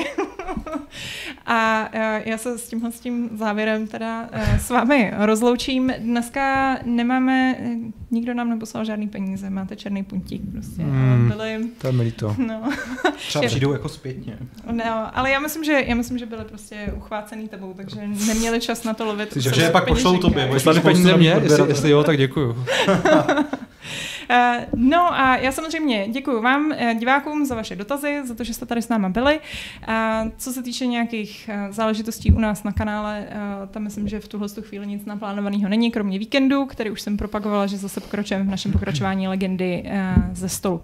A já se s tímhle s tím závěrem teda s vámi rozloučím. Dneska nemáme, nikdo nám neposlal žádný peníze, máte černý puntík prostě. Mm, byli, to je mi líto. No. Třeba přijdou jako zpětně. No, ale já myslím, že, já myslím, že byli prostě uchvácený tebou, takže neměli čas na to lovit. Takže je pak pošlou tobě. Poslali peníze mě, jestli, jestli jo, tak děkuju. No a já samozřejmě děkuju vám, divákům, za vaše dotazy, za to, že jste tady s náma byli. Co se týče nějakých záležitostí u nás na kanále, tam myslím, že v tuhle chvíli nic naplánovaného není, kromě víkendu, který už jsem propagovala, že zase pokračujeme v našem pokračování legendy ze stolu.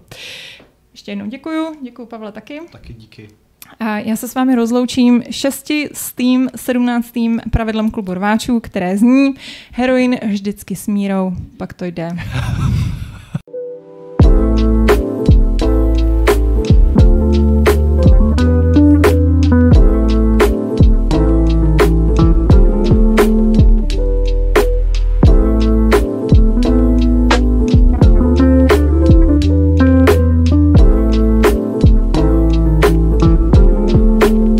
Ještě jednou děkuju, děkuju Pavle taky. Taky díky. A já se s vámi rozloučím šesti s tím sedmnáctým pravidlem klubu rváčů, které zní: heroin vždycky s mírou, pak to jde.